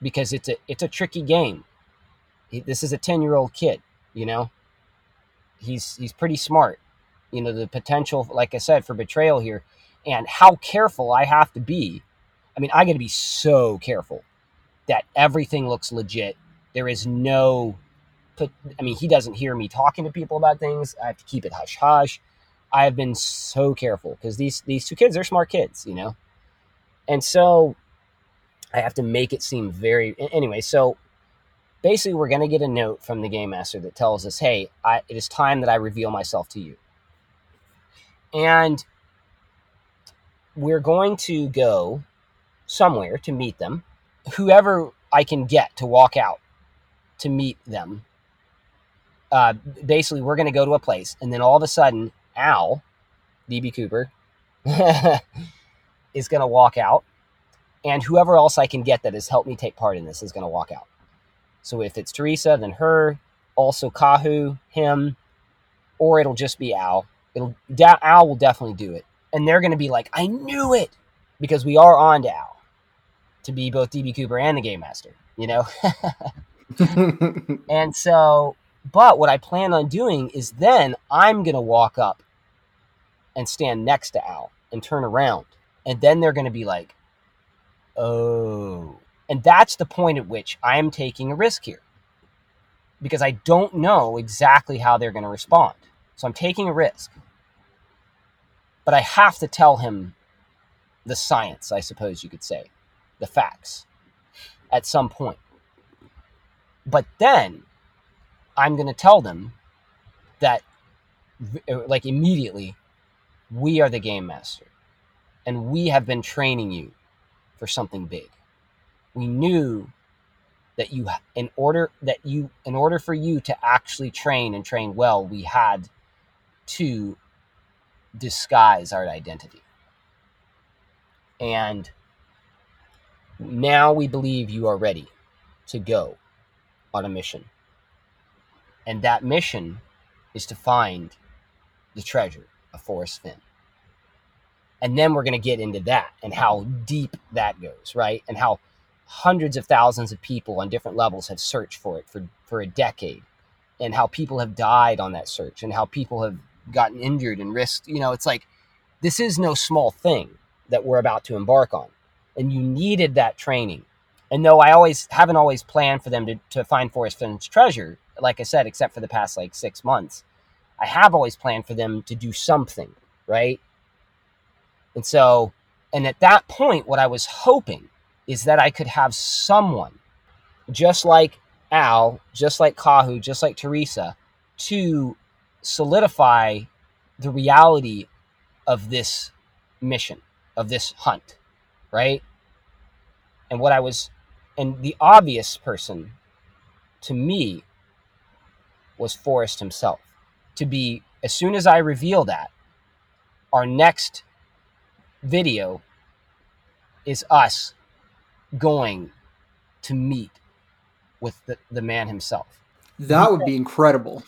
because it's a, it's a tricky game. This is a ten year old kid, you know, he's, he's pretty smart, you know, the potential, like I said, for betrayal here and how careful I have to be. I mean, I got to be so careful that everything looks legit. There is no, I mean, he doesn't hear me talking to people about things. I have to keep it hush hush. I have been so careful because these, these two kids, they're smart kids, you know? And so I have to make it seem very, anyway. So basically we're going to get a note from the Game Master that tells us, hey, I, it is time that I reveal myself to you. And we're going to go somewhere to meet them, whoever I can get to walk out to meet them. Uh, basically, we're going to go to a place, and then all of a sudden, Al, D B. Cooper, is going to walk out, and whoever else I can get that has helped me take part in this is going to walk out. So if it's Teresa, then her, also Kahu, him, or it'll just be Al. It'll da- Al will definitely do it, and they're going to be like, I knew it, because we are on to Al, to be both D B. Cooper and the Game Master, you know? And so... But what I plan on doing is then I'm going to walk up and stand next to Al and turn around. And then they're going to be like, oh. And that's the point at which I am taking a risk here. Because I don't know exactly how they're going to respond. So I'm taking a risk. But I have to tell him the science, I suppose you could say. The facts. At some point. But then... I'm going to tell them that, like, immediately, we are the Game Master. And we have been training you for something big. We knew that you, in order that you, in order for you to actually train and train well, we had to disguise our identity. And now we believe you are ready to go on a mission. And that mission is to find the treasure of Forrest Fenn. And then we're going to get into that and how deep that goes, right? And how hundreds of thousands of people on different levels have searched for it for, for a decade. And how people have died on that search. And how people have gotten injured and risked. You know, it's like, this is no small thing that we're about to embark on. And you needed that training. And though I always haven't always planned for them to, to find Forrest Fenn's treasure, like I said, except for the past like six months, I have always planned for them to do something, right? And so, and at that point, what I was hoping is that I could have someone just like Al, just like Kahu, just like Teresa, to solidify the reality of this mission, of this hunt, right? And what I was, and the obvious person to me was Forrest himself. To be, as soon as I reveal that, our next video is us going to meet with the, the man himself. That would be incredible.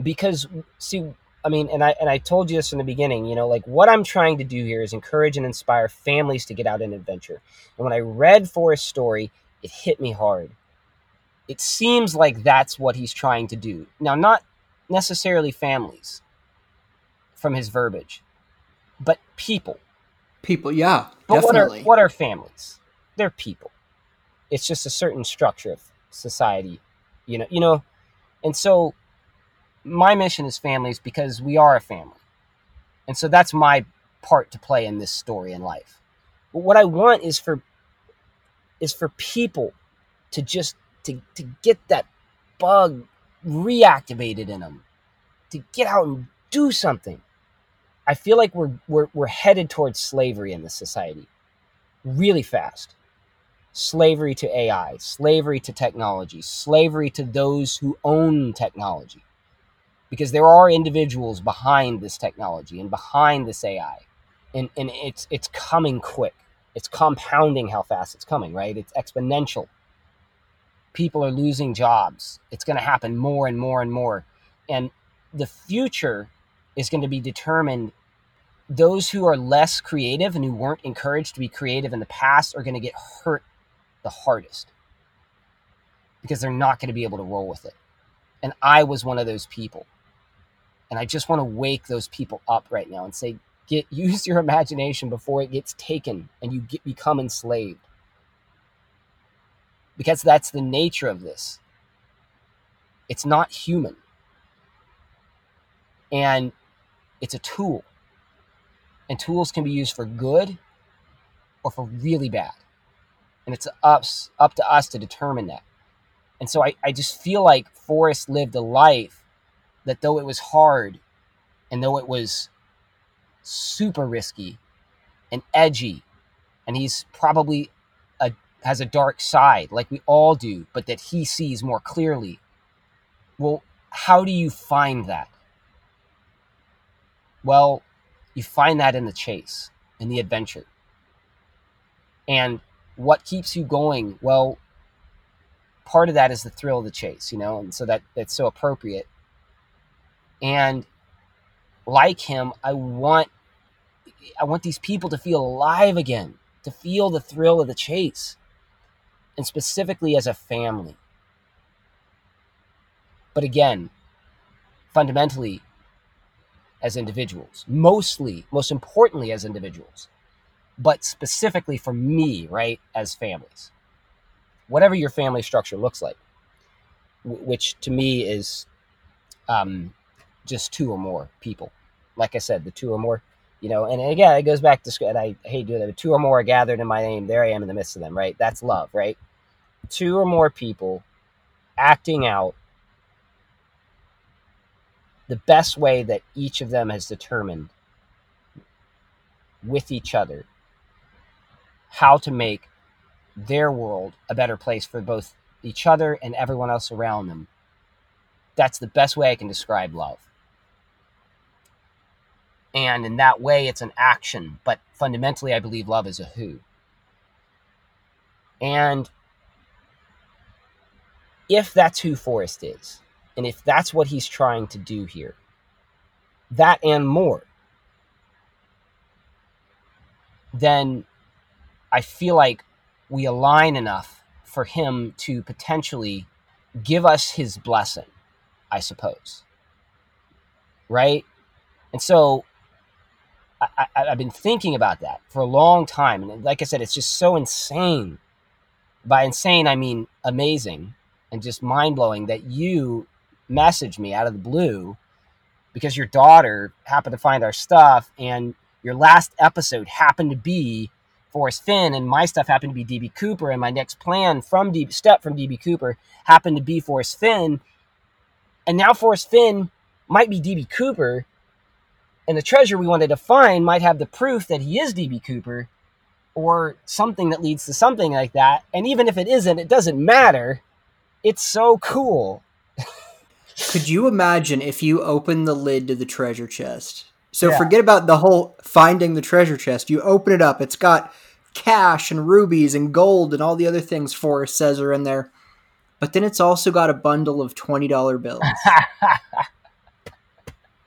Because, see, I mean, and I and I told you this in the beginning, you know, like what I'm trying to do here is encourage and inspire families to get out and adventure. And when I read Forrest's story, it hit me hard. It seems like that's what he's trying to do. Now, not necessarily families from his verbiage, but people. People, yeah, but definitely. What are, what are families? They're people. It's just a certain structure of society, you know. You know, and so... my mission is families because we are a family. And so that's my part to play in this story in life. But what I want is for is for people to just to, to get that bug reactivated in them to get out and do something. I feel like we're we're we're headed towards slavery in this society really fast. Slavery to A I, slavery to technology, slavery to those who own technology. Because there are individuals behind this technology and behind this A I. And and it's it's coming quick. It's compounding how fast it's coming, right? It's exponential. People are losing jobs. It's going to happen more and more and more. And the future is going to be determined. Those who are less creative and who weren't encouraged to be creative in the past are going to get hurt the hardest because they're not going to be able to roll with it. And I was one of those people. And I just want to wake those people up right now and say, get use your imagination before it gets taken and you get, become enslaved. Because that's the nature of this. It's not human. And it's a tool. And tools can be used for good or for really bad. And it's up, up to us to determine that. And so I, I just feel like Forrest lived a life that though it was hard and though it was super risky and edgy, and he's probably a, has a dark side like we all do, but that he sees more clearly. Well, how do you find that? Well, you find that in the chase, in the adventure. And what keeps you going? Well, part of that is the thrill of the chase, you know, and so that that's so appropriate. And like him, I want I want these people to feel alive again, to feel the thrill of the chase, and specifically as a family. But again, fundamentally, as individuals, mostly, most importantly as individuals, but specifically for me, right, as families. Whatever your family structure looks like, which to me is um, just two or more people. Like I said, the two or more, you know, and again, it goes back to, and I hate doing that, but two or more are gathered in my name, there I am in the midst of them, right? That's love, right? Two or more people acting out the best way that each of them has determined with each other how to make their world a better place for both each other and everyone else around them. That's the best way I can describe love. And in that way, it's an action. But fundamentally, I believe love is a who. And if that's who Forrest is, and if that's what he's trying to do here, that and more, then I feel like we align enough for him to potentially give us his blessing, I suppose. Right? And so I, I, I've been thinking about that for a long time. And like I said, it's just so insane. By insane, I mean amazing and just mind-blowing that you message me out of the blue because your daughter happened to find our stuff and your last episode happened to be Forrest Fenn and my stuff happened to be D B Cooper and my next plan from D B, step from D B Cooper happened to be Forrest Fenn, and now Forrest Fenn might be D B Cooper, and the treasure we wanted to find might have the proof that he is D B Cooper or something that leads to something like that. And even if it isn't, it doesn't matter. It's so cool. Could you imagine if you open the lid to the treasure chest? So yeah. Forget about the whole finding the treasure chest. You open it up. It's got cash and rubies and gold and all the other things Forrest says are in there. But then it's also got a bundle of twenty dollar bills.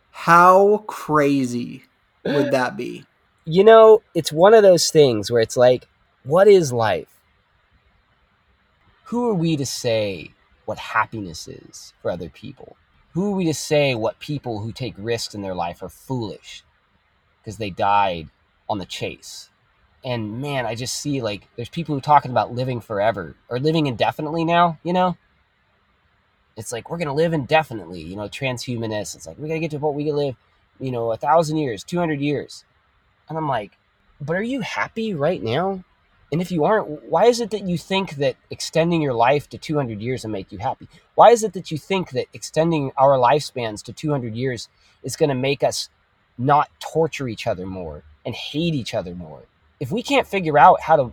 How crazy would that be? You know, it's one of those things where it's like, what is life? Who are we to say what happiness is for other people? Who are we to say what people who take risks in their life are foolish because they died on the chase? And man, I just see like there's people who are talking about living forever or living indefinitely now, you know? It's like, we're going to live indefinitely, you know, transhumanists. It's like, we got to get to a point we can live, you know, a thousand years, two hundred years. And I'm like, but are you happy right now? And if you aren't, why is it that you think that extending your life to two hundred years will make you happy? Why is it that you think that extending our lifespans to two hundred years is going to make us not torture each other more and hate each other more? If we can't figure out how to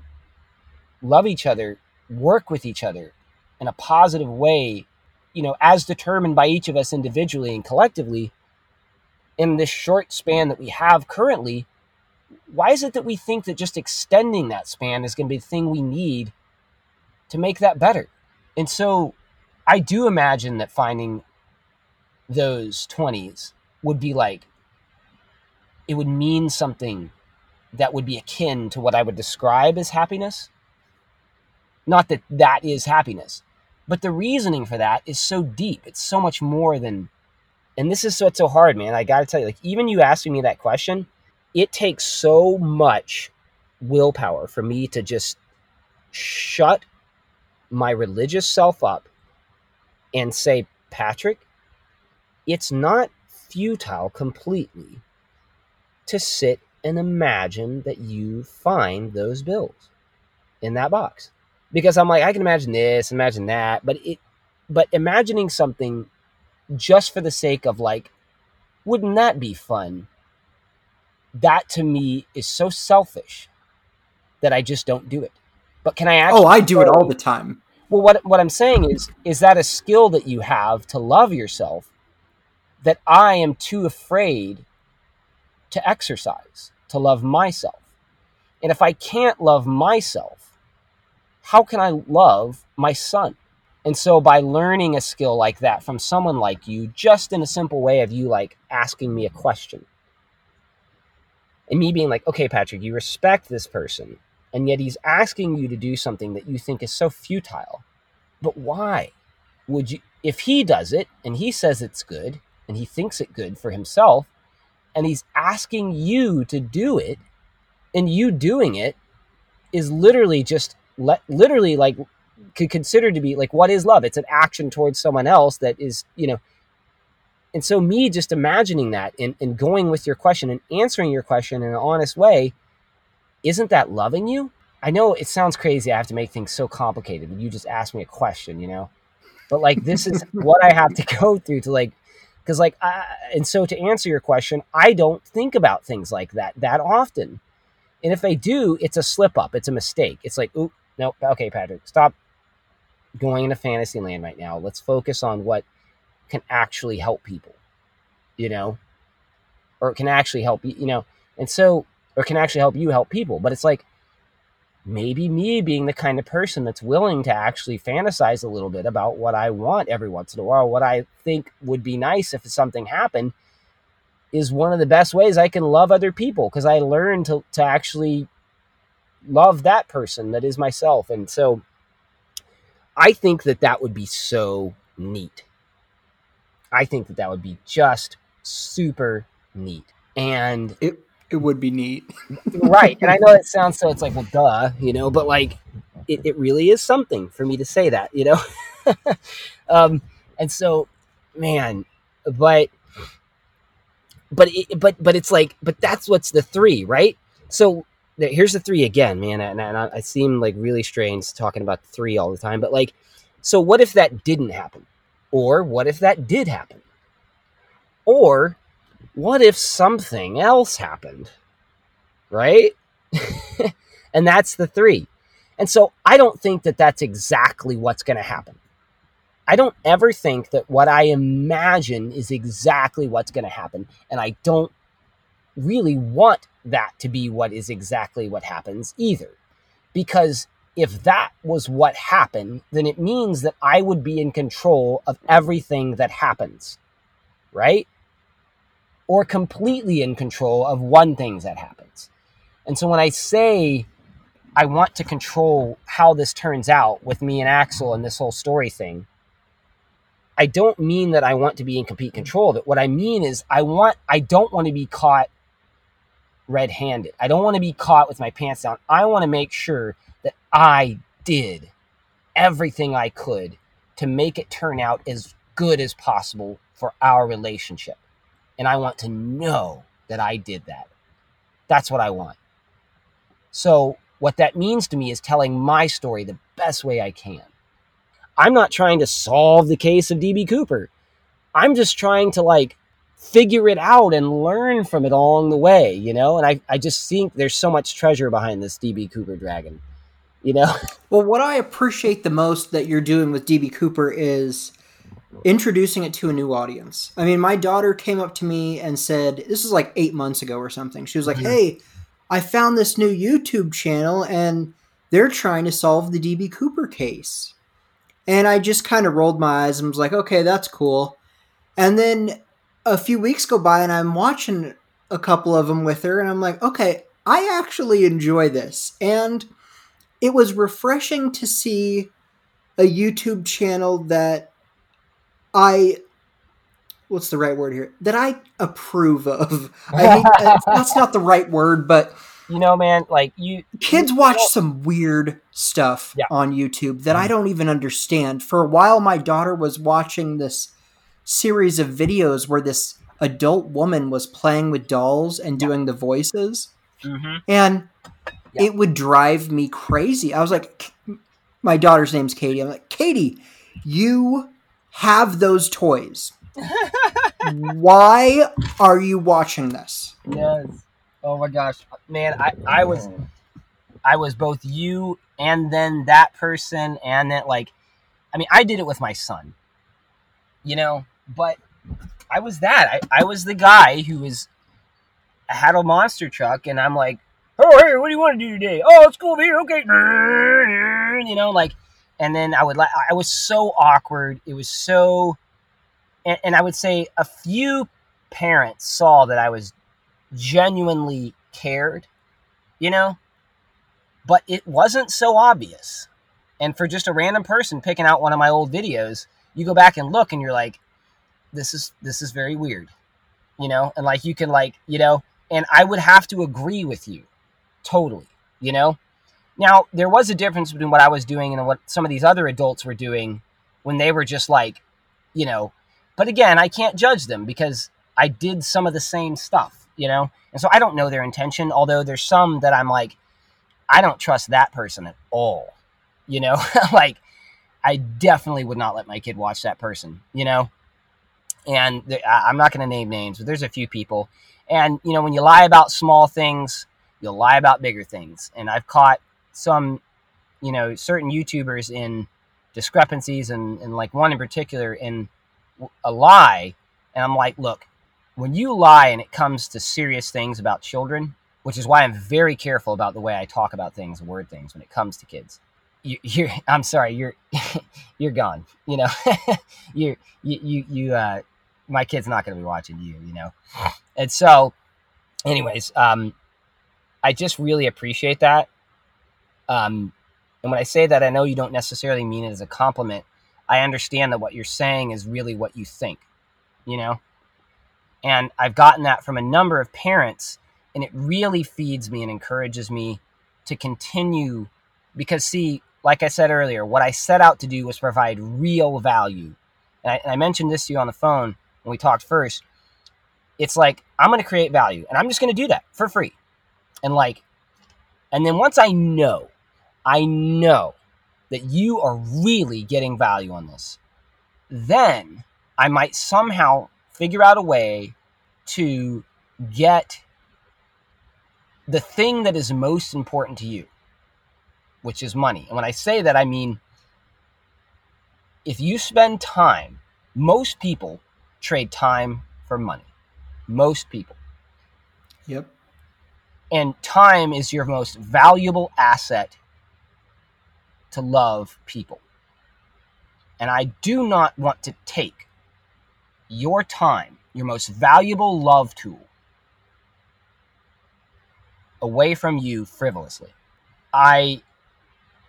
love each other, work with each other in a positive way, you know, as determined by each of us individually and collectively in this short span that we have currently, why is it that we think that just extending that span is going to be the thing we need to make that better? And so I do imagine that finding those twenties would be like, it would mean something that would be akin to what I would describe as happiness. Not that that is happiness, but the reasoning for that is so deep. It's so much more than, and this is what's so hard, man. I got to tell you, like, even you asking me that question, it takes so much willpower for me to just shut my religious self up and say, Patrick, it's not futile completely to sit and imagine that you find those bills in that box. Because I'm like, I can imagine this, imagine that, but it, but imagining something just for the sake of, like, wouldn't that be fun? That to me is so selfish that I just don't do it. But can I actually? Oh, I do it all the time. Well, what what I'm saying is, is that a skill that you have to love yourself that I am too afraid to exercise, to love myself. And if I can't love myself, how can I love my son? And so by learning a skill like that from someone like you, just in a simple way of you, like, asking me a question, and me being like, okay, Patrick, you respect this person, and yet he's asking you to do something that you think is so futile. But why would you, if he does it, and he says it's good, and he thinks it good for himself, and he's asking you to do it, and you doing it is literally just, le- literally like, could consider to be like, what is love? It's an action towards someone else that is, you know. And so me just imagining that and, and going with your question and answering your question in an honest way, isn't that loving you? I know it sounds crazy. I have to make things so complicated. But you just asked me a question, you know, but like, this is what I have to go through to, like, because like, I, and so to answer your question, I don't think about things like that that often. And if I do, it's a slip up. It's a mistake. It's like, oop, no, okay, Patrick, stop going into fantasy land right now. Let's focus on what can actually help people, you know, or it can actually help you, you know, and so, or can actually help you help people. But it's like, maybe me being the kind of person that's willing to actually fantasize a little bit about what I want every once in a while, what I think would be nice if something happened, is one of the best ways I can love other people. Cause I learned to, to actually love that person that is myself. And so I think that that would be so neat. I think that that would be just super neat. And it it would be neat. Right. And I know it sounds so, it's like, well, duh, you know, but like, it, it really is something for me to say that, you know? um, and so, man, but, but, it, but, but it's like, but that's, what's the three, right? So here's the three again, man. And I, and I seem like really strange talking about the three all the time, but like, so what if that didn't happen? Or what if that did happen? Or what if something else happened, right? And that's the three. And so I don't think that that's exactly what's going to happen. I don't ever think that what I imagine is exactly what's going to happen. And I don't really want that to be what is exactly what happens either. Because if that was what happened, then it means that I would be in control of everything that happens, right? Or completely in control of one thing that happens. And so when I say I want to control how this turns out with me and Axel and this whole story thing, I don't mean that I want to be in complete control of it. What I mean is I want, I don't want to be caught red-handed. I don't want to be caught with my pants down. I want to make sure that I did everything I could to make it turn out as good as possible for our relationship. And I want to know that I did that. That's what I want. So What that means to me is telling my story the best way I can. I'm not trying to solve the case of D B. Cooper. I'm just trying to like figure it out and learn from it along the way, you know? And I, I just think there's so much treasure behind this D B. Cooper dragon, you know? Well, what I appreciate the most that you're doing with D B. Cooper is introducing it to a new audience. I mean, my daughter came up to me and said, this is like eight months ago or something. She was like, mm-hmm. hey, I found this new YouTube channel and they're trying to solve the D B. Cooper case. And I just kind of rolled my eyes and was like, okay, that's cool. And then a few weeks go by and I'm watching a couple of them with her and I'm like, okay, I actually enjoy this. And it was refreshing to see a YouTube channel that I, what's the right word here? That I approve of. I mean, that's not the right word, but you know, man, like you kids watch you know, some weird stuff yeah. on YouTube that I don't even understand. For a while, my daughter was watching this series of videos where this adult woman was playing with dolls and doing the voices. Mm-hmm. And yeah. it would drive me crazy. I was like, my daughter's name's Katie. I'm like, Katie, you have those toys. Why are you watching this? Yes. Oh my gosh, man, I, I was, I was both you and then that person. And then like, I mean, I did it with my son, you know, but I was that, I, I was the guy who was, I had a monster truck and I'm like, oh, hey, what do you want to do today? Oh, let's go over here. Okay. You know, like, and then I would like, I was so awkward. It was so, and, and I would say a few parents saw that I was genuinely cared, you know, but it wasn't so obvious. And for just a random person picking out one of my old videos, you go back and look and you're like, this is, this is very weird, you know? And like, you can like, you know, and I would have to agree with you totally, you know? Now, there was a difference between what I was doing and what some of these other adults were doing when they were just like, you know, but again, I can't judge them because I did some of the same stuff, you know? And so I don't know their intention, although there's some that I'm like, I don't trust that person at all, you know? Like, I definitely would not let my kid watch that person, you know? And th- I'm not going to name names, but there's a few people. And, you know, when you lie about small things, you'll lie about bigger things. And I've caught some, you know, certain YouTubers in discrepancies and, and like one in particular in a lie. And I'm like, look, when you lie and it comes to serious things about children, which is why I'm very careful about the way I talk about things, word things when it comes to kids, you, you're, I'm sorry, you're, you're gone. You know, you're, you, you, you, uh, my kid's not going to be watching you, you know? And so anyways, um, I just really appreciate that. Um, and when I say that, I know you don't necessarily mean it as a compliment. I understand that what you're saying is really what you think, you know? And I've gotten that from a number of parents, and it really feeds me and encourages me to continue because, see, like I said earlier, what I set out to do was provide real value. And I, and I mentioned this to you on the phone when we talked first. It's like, I'm going to create value, and I'm just going to do that for free. And like, and then once I know, I know that you are really getting value on this, then I might somehow figure out a way to get the thing that is most important to you, which is money. And when I say that, I mean, if you spend time, most people trade time for money. Most people. Yep. And time is your most valuable asset to love people. And I do not want to take your time, your most valuable love tool, away from you frivolously. I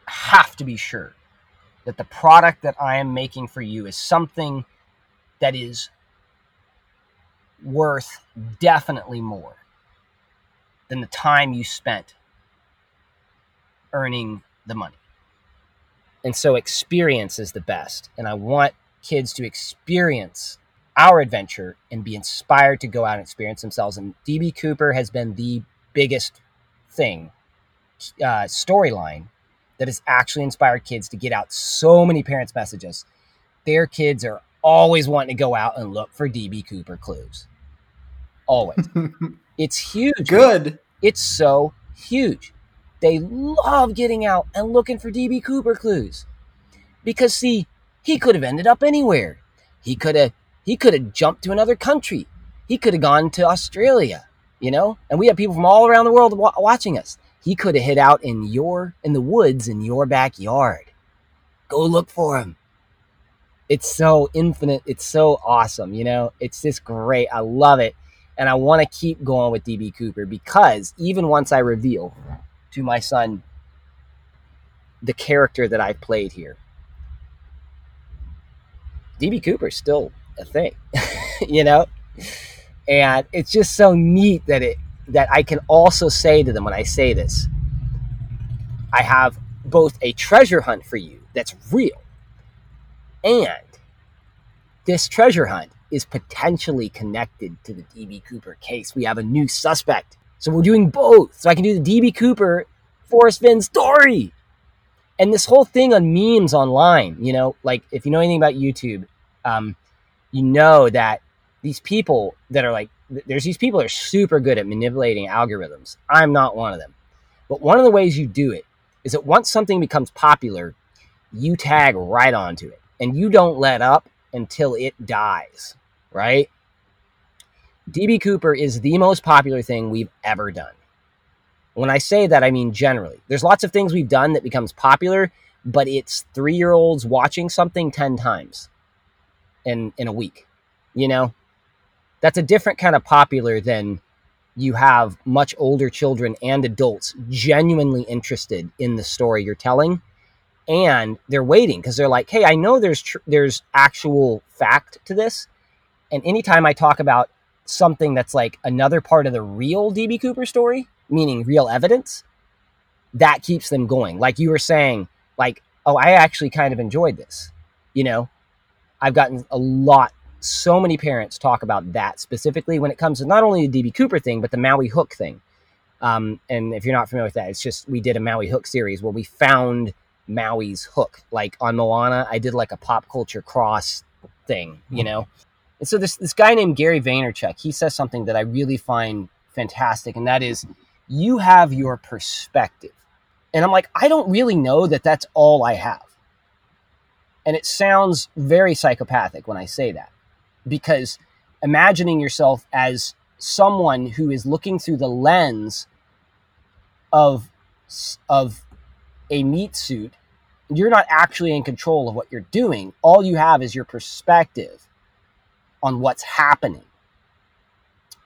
have to be sure that the product that I am making for you is something that is worth definitely more than the time you spent earning the money. And so experience is the best. And I want kids to experience our adventure and be inspired to go out and experience themselves. And D B. Cooper has been the biggest thing uh, storyline that has actually inspired kids to get out. So many parents message us. Their kids are always wanting to go out and look for D B. Cooper clues. Always. It's huge. Good. It's so huge. They love getting out and looking for D B. Cooper clues. Because, see, he could have ended up anywhere. He could have he could have jumped to another country. He could have gone to Australia, you know? And we have people from all around the world wa- watching us. He could have hid out in your in the woods in your backyard. Go look for him. It's so infinite. It's so awesome, you know? It's just great. I love it. And I want to keep going with D B. Cooper because even once I reveal to my son the character that I played here, D B. Cooper's still a thing, you know? And it's just so neat that it that I can also say to them when I say this, I have both a treasure hunt for you that's real, and this treasure hunt is potentially connected to the D B. Cooper case. We have a new suspect. So we're doing both. So I can do the D B. Cooper, Forrest Fenn story. And this whole thing on memes online, you know, like if you know anything about YouTube, um, you know that these people that are like, there's these people that are super good at manipulating algorithms. I'm not one of them. But one of the ways you do it is that once something becomes popular, you tag right onto it. And you don't let up until it dies, right? D B. Cooper is the most popular thing we've ever done. When I say that, I mean generally. There's lots of things we've done that becomes popular, but it's three-year-olds watching something ten times in, in a week. You know? That's a different kind of popular than you have much older children and adults genuinely interested in the story you're telling, and they're waiting because they're like, hey, I know there's tr- there's actual fact to this, and anytime I talk about something that's like another part of the real D B. Cooper story, meaning real evidence, that keeps them going. Like you were saying, like, oh, I actually kind of enjoyed this. You know, I've gotten a lot, so many parents talk about that specifically when it comes to not only the D B. Cooper thing, but the Maui Hook thing. Um, and if you're not familiar with that, it's just, we did a Maui Hook series where we found Maui's hook. Like on Moana, I did like a pop culture cross thing, you know? And so this, this guy named Gary Vaynerchuk, he says something that I really find fantastic. And that is, you have your perspective. And I'm like, I don't really know that that's all I have. And it sounds very psychopathic when I say that, because imagining yourself as someone who is looking through the lens of, of a meat suit, you're not actually in control of what you're doing. All you have is your perspective on what's happening.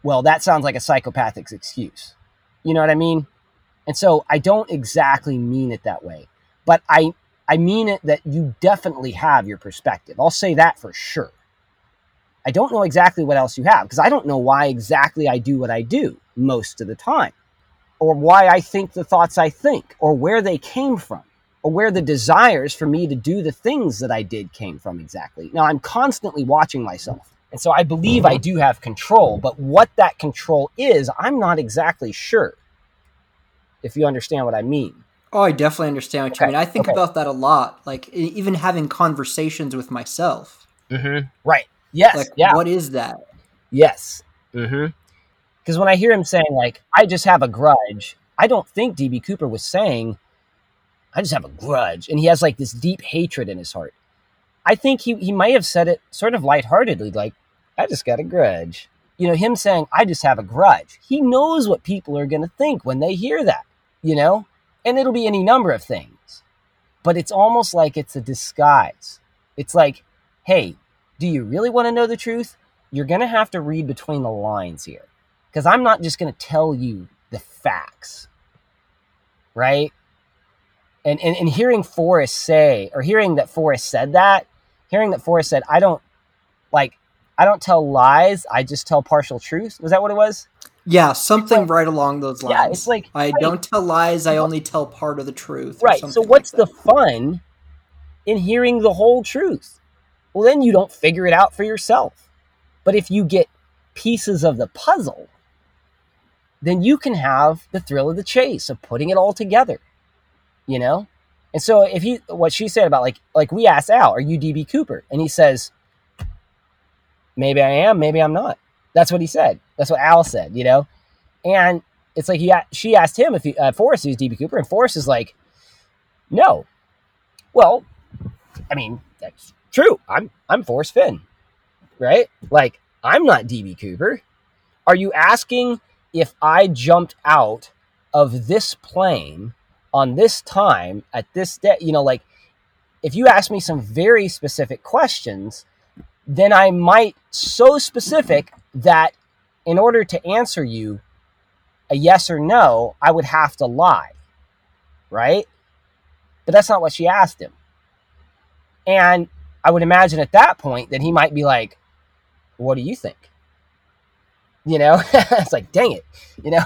Well, that sounds like a psychopathic's excuse. You know what I mean? And so I don't exactly mean it that way, but I, I mean it that you definitely have your perspective. I'll say that for sure. I don't know exactly what else you have, because I don't know why exactly I do what I do most of the time, or why I think the thoughts I think, or where they came from, or where the desires for me to do the things that I did came from exactly. Now, I'm constantly watching myself. And so I believe I do have control, but what that control is, I'm not exactly sure, if you understand what I mean. Oh, I definitely understand what okay. you mean. I think okay. about that a lot, like even having conversations with myself. Mm-hmm. Right. Yes. Like, yeah. What is that? Yes. Mm-hmm. Because when I hear him saying, like, I just have a grudge, I don't think D B. Cooper was saying, I just have a grudge. And he has like this deep hatred in his heart. I think he, he might have said it sort of lightheartedly, like, I just got a grudge. You know, him saying, I just have a grudge. He knows what people are going to think when they hear that, you know, and it'll be any number of things, but it's almost like it's a disguise. It's like, hey, do you really want to know the truth? You're going to have to read between the lines here, because I'm not just going to tell you the facts, right? And, and and hearing Forrest say, or hearing that Forrest said that, hearing that Forrest said, I don't, like, I don't tell lies. I just tell partial truth. Was that what it was? Yeah, something like, right along those lines. Yeah, it's like I right. don't tell lies. I only tell part of the truth. Right. So what's like the fun in hearing the whole truth? Well, then you don't figure it out for yourself. But if you get pieces of the puzzle, then you can have the thrill of the chase of putting it all together, you know? And so if he, what she said about like, like we asked Al, are you D B Cooper? And he says, maybe I am, maybe I'm not. That's what he said. That's what Al said, you know? And it's like, he, she asked him if he, uh, Forrest is D B Cooper, and Forrest is like, no. Well, I mean, that's true. I'm, I'm Forrest Fenn, right? Like, I'm not D B Cooper. Are you asking if I jumped out of this plane on this time at this day? You know, like, if you ask me some very specific questions, then I might so specific that in order to answer you a yes or no, I would have to lie, right? But that's not what she asked him. And I would imagine at that point that he might be like, what do you think? You know, it's like, dang it, you know?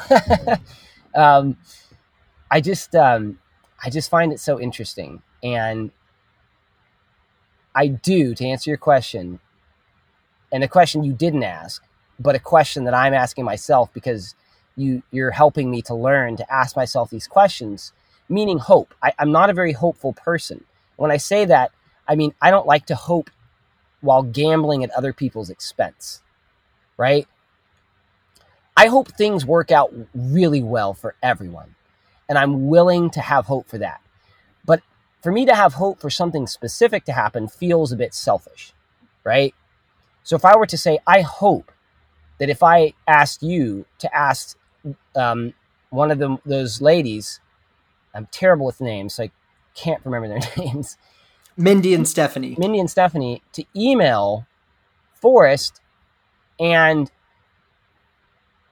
um, I just, um, I just find it so interesting. And I do, to answer your question, and a question you didn't ask, but a question that I'm asking myself, because you, you're helping me to learn to ask myself these questions, meaning hope. I, I'm not a very hopeful person. When I say that, I mean, I don't like to hope while gambling at other people's expense, right? I hope things work out really well for everyone, and I'm willing to have hope for that. But for me to have hope for something specific to happen feels a bit selfish, right? So if I were to say, I hope that if I asked you to ask um, one of the, those ladies, I'm terrible with names, so I can't remember their names. Mindy and Stephanie. Mindy and Stephanie to email Forrest and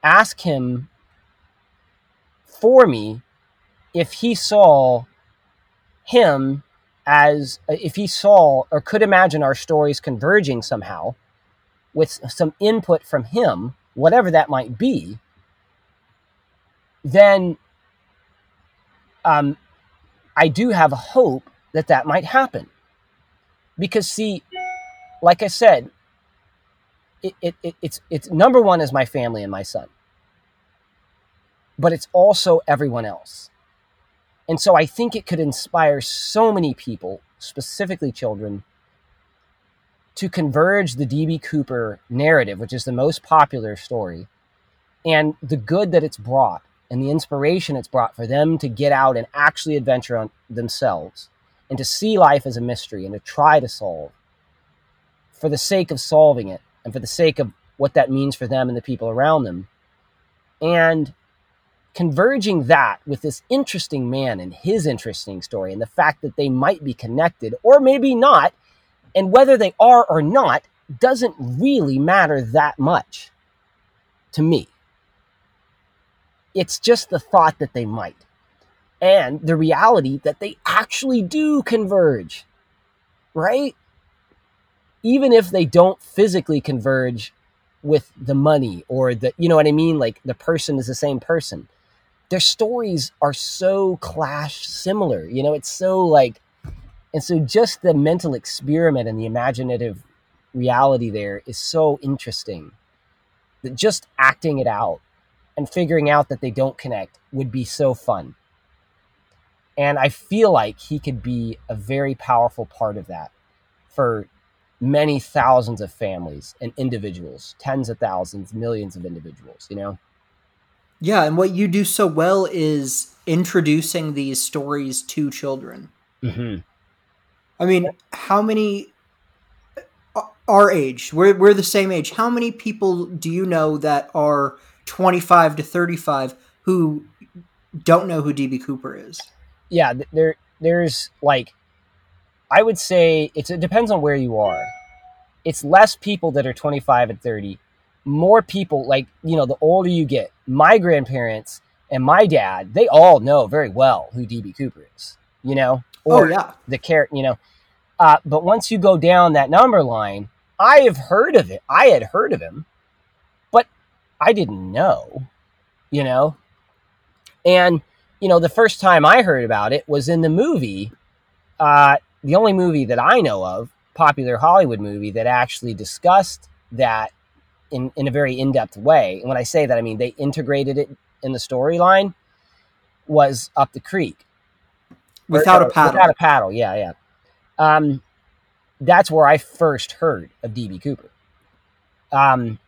ask him for me if he saw him as, if he saw or could imagine our stories converging somehow with some input from him, whatever that might be, then um, I do have a hope that that might happen. Because see, like I said, it, it, it, it's, it's number one is my family and my son, but it's also everyone else. And so I think it could inspire so many people, specifically children, to converge the D B Cooper narrative, which is the most popular story, and the good that it's brought and the inspiration it's brought for them to get out and actually adventure on themselves, and to see life as a mystery and to try to solve for the sake of solving it and for the sake of what that means for them and the people around them. And converging that with this interesting man and his interesting story and the fact that they might be connected or maybe not, and whether they are or not doesn't really matter that much to me. It's just the thought that they might. And the reality that they actually do converge, right? Even if they don't physically converge with the money or the, you know what I mean? Like the person is the same person. Their stories are so clash similar, you know, it's so like, and so just the mental experiment and the imaginative reality there is so interesting that just acting it out and figuring out that they don't connect would be so fun. And I feel like he could be a very powerful part of that for many thousands of families and individuals, tens of thousands, millions of individuals, you know? Yeah, and what you do so well is introducing these stories to children. Mm-hmm. I mean, how many, our age, we're, we're the same age, how many people do you know that are twenty-five to thirty-five who don't know who D B Cooper is? Yeah, there, there's like, I would say it's, it depends on where you are. It's less people that are twenty-five and thirty, more people like, you know, the older you get. My grandparents and my dad, they all know very well who D B Cooper is, you know, or oh, yeah. the character, you know, uh, but once you go down that number line, I have heard of it. I had heard of him, but I didn't know, you know, and you know, the first time I heard about it was in the movie, uh, the only movie that I know of, popular Hollywood movie, that actually discussed that in, in a very in-depth way. And when I say that, I mean, they integrated it in the storyline was up the creek. Without or, or, a paddle. Without a paddle, yeah, yeah. Um, that's where I first heard of D B. Cooper. Um,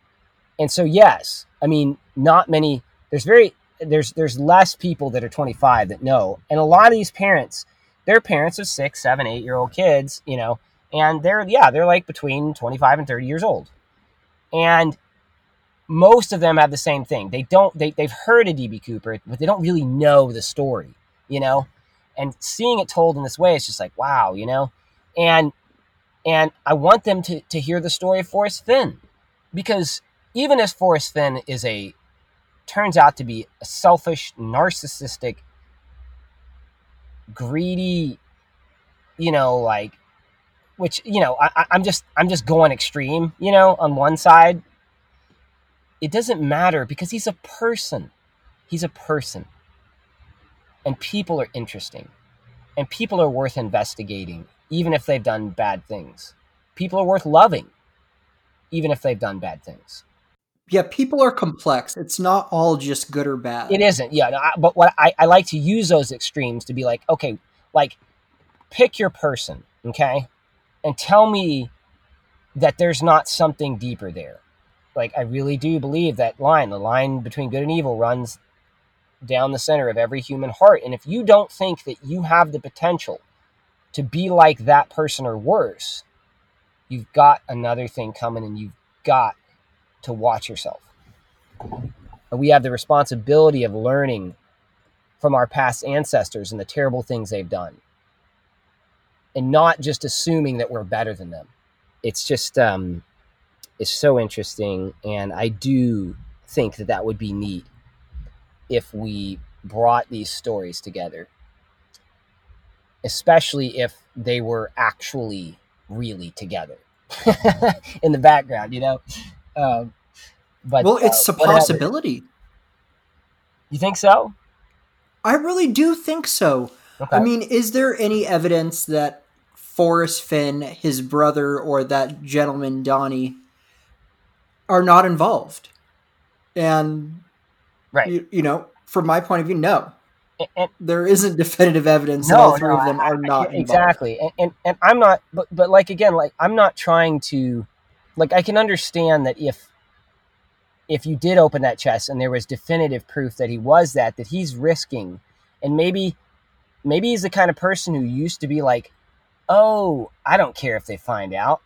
and so, yes, I mean, not many, there's very, there's, there's less people that are twenty-five that know. And a lot of these parents, they're parents of six, seven, eight year old kids, you know, and they're, yeah, they're like between twenty-five and thirty years old. And most of them have the same thing. They don't, they, they've heard of D B. Cooper, but they don't really know the story, you know, and seeing it told in this way, it's just like, wow, you know, and, and I want them to, to hear the story of Forrest Fenn, because even as Forrest Fenn is a, turns out to be a selfish, narcissistic, greedy, you know, like, which, you know, I, I'm just, I'm just going extreme, you know, on one side, it doesn't matter because he's a person, he's a person, and people are interesting, and people are worth investigating, even if they've done bad things. People are worth loving, even if they've done bad things. Yeah, people are complex. It's not all just good or bad. It isn't, yeah. No, I, but what I, I like to use those extremes to be like, okay, like, pick your person, okay? And tell me that there's not something deeper there. Like, I really do believe that line, the line between good and evil runs down the center of every human heart. And if you don't think that you have the potential to be like that person or worse, you've got another thing coming, and you've got to watch yourself. And we have the responsibility of learning from our past ancestors and the terrible things they've done, and not just assuming that we're better than them. It's just, um, it's so interesting. And I do think that that would be neat if we brought these stories together, especially if they were actually really together in the background, you know? Um, but Well, it's uh, a possibility. Whatever. You think so? I really do think so. Okay. I mean, is there any evidence that Forrest Fenn, his brother, or that gentleman, Donnie, are not involved? And, right. you, you know, from my point of view, no. And, and, there isn't definitive evidence no, that all three no, of them are I, not I, exactly. involved. Exactly. And, and, and I'm not, but, but like, again, like, I'm not trying to, like, I can understand that if, if you did open that chest and there was definitive proof that he was that, that he's risking, and maybe, maybe he's the kind of person who used to be like, oh, I don't care if they find out.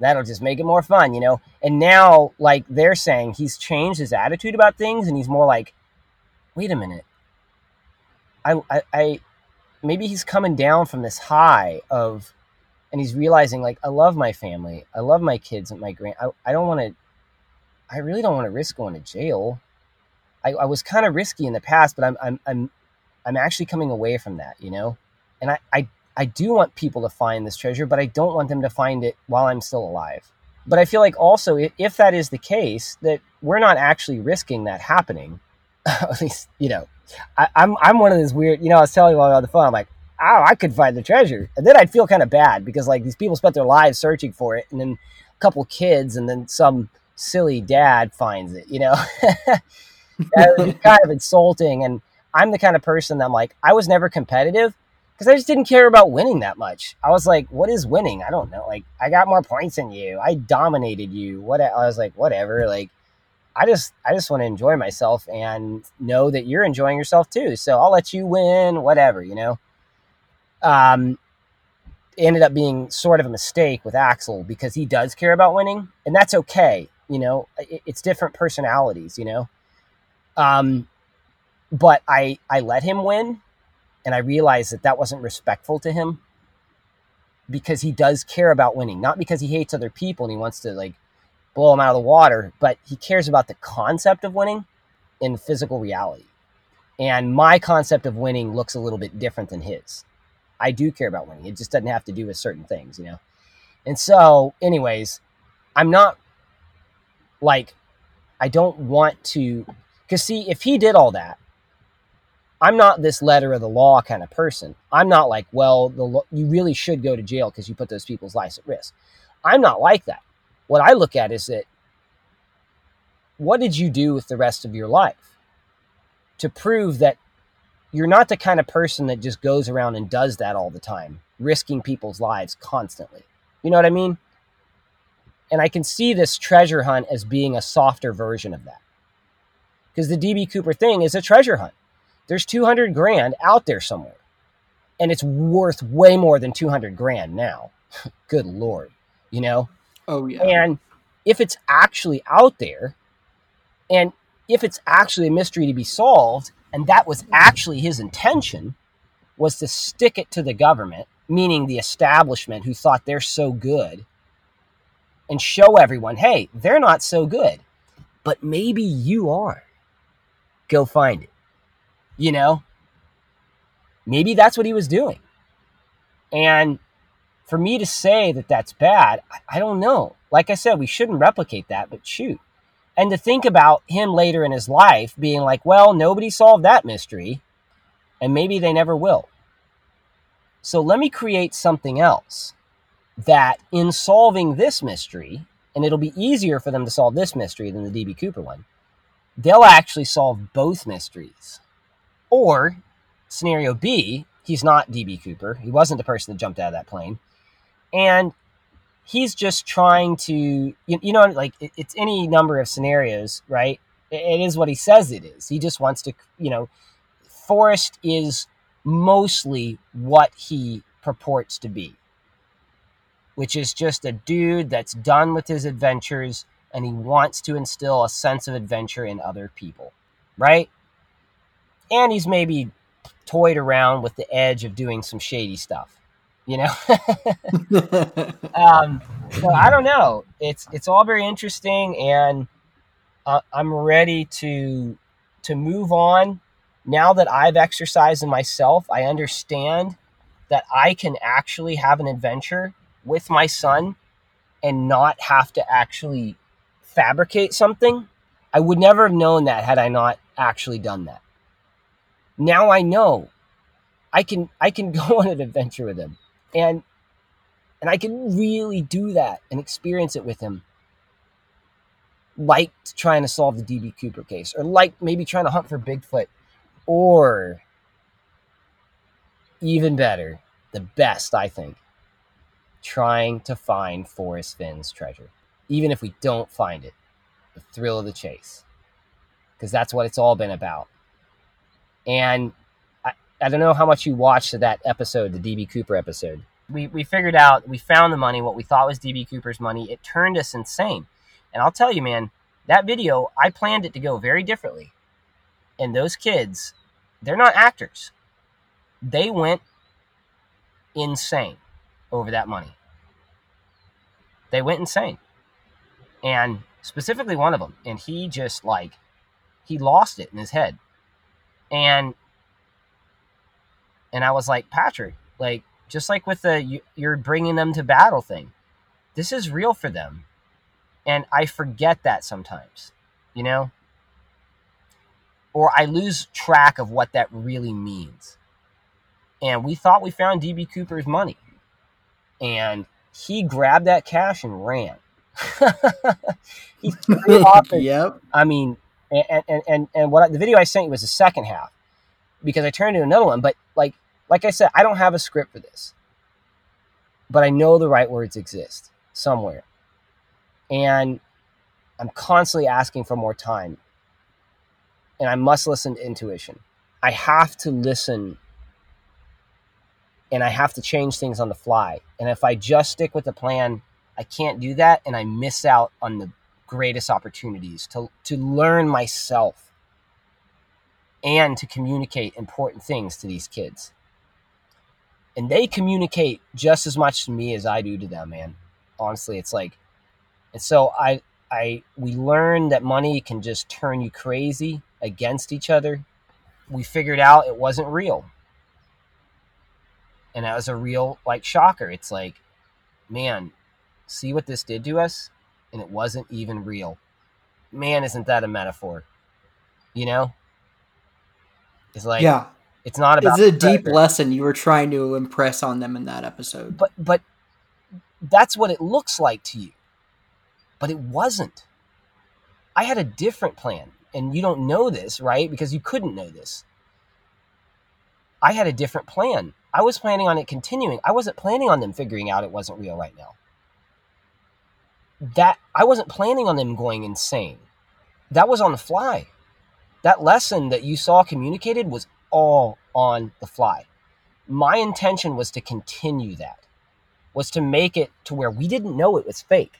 That'll just make it more fun, you know? And now, like, they're saying he's changed his attitude about things, and he's more like, wait a minute. I, I, I, maybe he's coming down from this high of, and he's realizing, like, I love my family. I love my kids and my grand, I, I don't want to, I really don't want to risk going to jail. I, I was kind of risky in the past, but I'm, I'm, I'm, I'm actually coming away from that, you know? And I, I, I do want people to find this treasure, but I don't want them to find it while I'm still alive. But I feel like also, if that is the case, that we're not actually risking that happening. At least, you know, I, I'm I'm one of those weird, you know, I was telling you all on the phone, I'm like, oh, I could find the treasure. And then I'd feel kind of bad because, like, these people spent their lives searching for it. And then a couple kids and then some silly dad finds it, you know. That was kind of insulting. And I'm the kind of person that I'm like, I was never competitive because I just didn't care about winning that much. I was like, what is winning? I don't know. Like, I got more points than you. I dominated you. What I was like, whatever. Like, I just I just want to enjoy myself and know that you're enjoying yourself too. So I'll let you win, whatever, you know. Um, it ended up being sort of a mistake with Axel because he does care about winning, and that's okay, you know. It, it's different personalities, you know. Um, but I I let him win, and I realized that that wasn't respectful to him because he does care about winning, not because he hates other people and he wants to, like, blow him out of the water, but he cares about the concept of winning in physical reality. And my concept of winning looks a little bit different than his. I do care about winning. It just doesn't have to do with certain things, you know? And so anyways, I'm not like, I don't want to, because see, if he did all that, I'm not this letter of the law kind of person. I'm not like, well, the lo- you really should go to jail because you put those people's lives at risk. I'm not like that. What I look at is that, what did you do with the rest of your life? to prove that you're not the kind of person that just goes around and does that all the time, risking people's lives constantly. You know what I mean? And I can see this treasure hunt as being a softer version of that. Because the D B. Cooper thing is a treasure hunt. There's two hundred grand out there somewhere. And it's worth way more than two hundred grand now. Good Lord, you know? Oh, yeah. And if it's actually out there, and if it's actually a mystery to be solved, and that was actually his intention, was to stick it to the government, meaning the establishment who thought they're so good, and show everyone, hey, they're not so good, but maybe you are. Go find it. You know? Maybe that's what he was doing. And for me to say that that's bad, I don't know. Like I said, we shouldn't replicate that, but shoot. And to think about him later in his life being like, well, nobody solved that mystery, and maybe they never will. So let me create something else that in solving this mystery, and it'll be easier for them to solve this mystery than the D B. Cooper one, they'll actually solve both mysteries. Or scenario B, he's not D B. Cooper. He wasn't the person that jumped out of that plane. And he's just trying to, you, you know, like it, it's any number of scenarios, right? It, it is what he says it is. He just wants to, you know, Forrest is mostly what he purports to be, which is just a dude that's done with his adventures and he wants to instill a sense of adventure in other people, right? And he's maybe toyed around with the edge of doing some shady stuff. You know, um, so I don't know. It's it's all very interesting, and uh, I'm ready to to move on. Now that I've exercised in myself, I understand that I can actually have an adventure with my son and not have to actually fabricate something. I would never have known that had I not actually done that. Now I know I can I can go on an adventure with him. And and I can really do that and experience it with him. Like trying to solve the D B. Cooper case, or like maybe trying to hunt for Bigfoot, or even better, the best, I think, trying to find Forrest Fenn's treasure. Even if we don't find it, the thrill of the chase. Because that's what it's all been about. And I don't know how much you watched that episode, the D B. Cooper episode. We we figured out, we found the money, what we thought was D B. Cooper's money. It turned us insane. And I'll tell you, man, that video, I planned it to go very differently. And those kids, they're not actors. They went insane over that money. They went insane. And specifically one of them. And he just like, he lost it in his head. And... And I was like, Patrick, like, just like with the, you, you're bringing them to battle thing, this is real for them. And I forget that sometimes, you know, or I lose track of what that really means. And we thought we found D B. Cooper's money, and he grabbed that cash and ran. He threw it off. And, yep. I mean, and, and, and, and what I, the video I sent you was the second half, because I turned to another one, but like, like I said, I don't have a script for this, but I know the right words exist somewhere. And I'm constantly asking for more time, and I must listen to intuition. I have to listen, and I have to change things on the fly. And if I just stick with the plan, I can't do that. And I miss out on the greatest opportunities to, to learn myself and to communicate important things to these kids. And they communicate just as much to me as I do to them, man. Honestly, it's like, and so I, I, we learned that money can just turn you crazy against each other. We figured out it wasn't real. And that was a real, like, shocker. It's like, man, see what this did to us? And it wasn't even real. Man, isn't that a metaphor? You know? It's like, yeah, it's not about, it's a deep lesson you were trying to impress on them in that episode. But but that's what it looks like to you. But it wasn't. I had a different plan. and you don't know this, right? Because you couldn't know this. I had a different plan. I was planning on it continuing. I wasn't planning on them figuring out it wasn't real right now. That I wasn't planning on them going insane. That was on the fly. That lesson that you saw communicated was all on the fly. My intention was to continue that, was to make it to where we didn't know it was fake.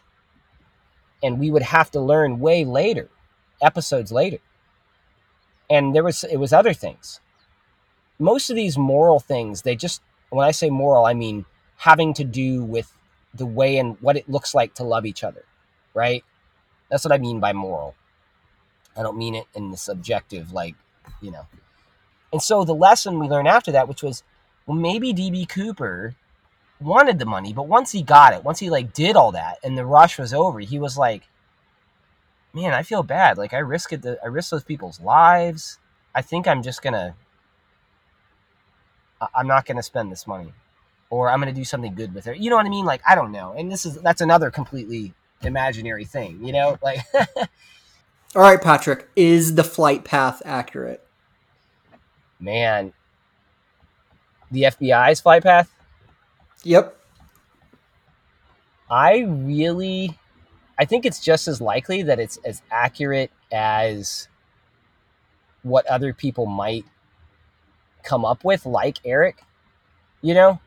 And we would have to learn way later, episodes later. And there was, it was other things. Most of these moral things, they just, when I say moral, I mean having to do with the way and what it looks like to love each other, right? That's what I mean by moral. I don't mean it in the subjective, like, you know. And so the lesson we learned after that, which was, well, maybe D B. Cooper wanted the money, but once he got it, once he, like, did all that and the rush was over, he was like, man, I feel bad. Like, I risked it. I risked those people's lives. I think I'm just going to, I'm not going to spend this money, or I'm going to do something good with it. You know what I mean? Like, I don't know. And this is, that's another completely imaginary thing, you know, like, all right, Patrick, is the flight path accurate? Man, the F B I's flight path? Yep. I really, I think it's just as likely that it's as accurate as what other people might come up with, like Eric, you know?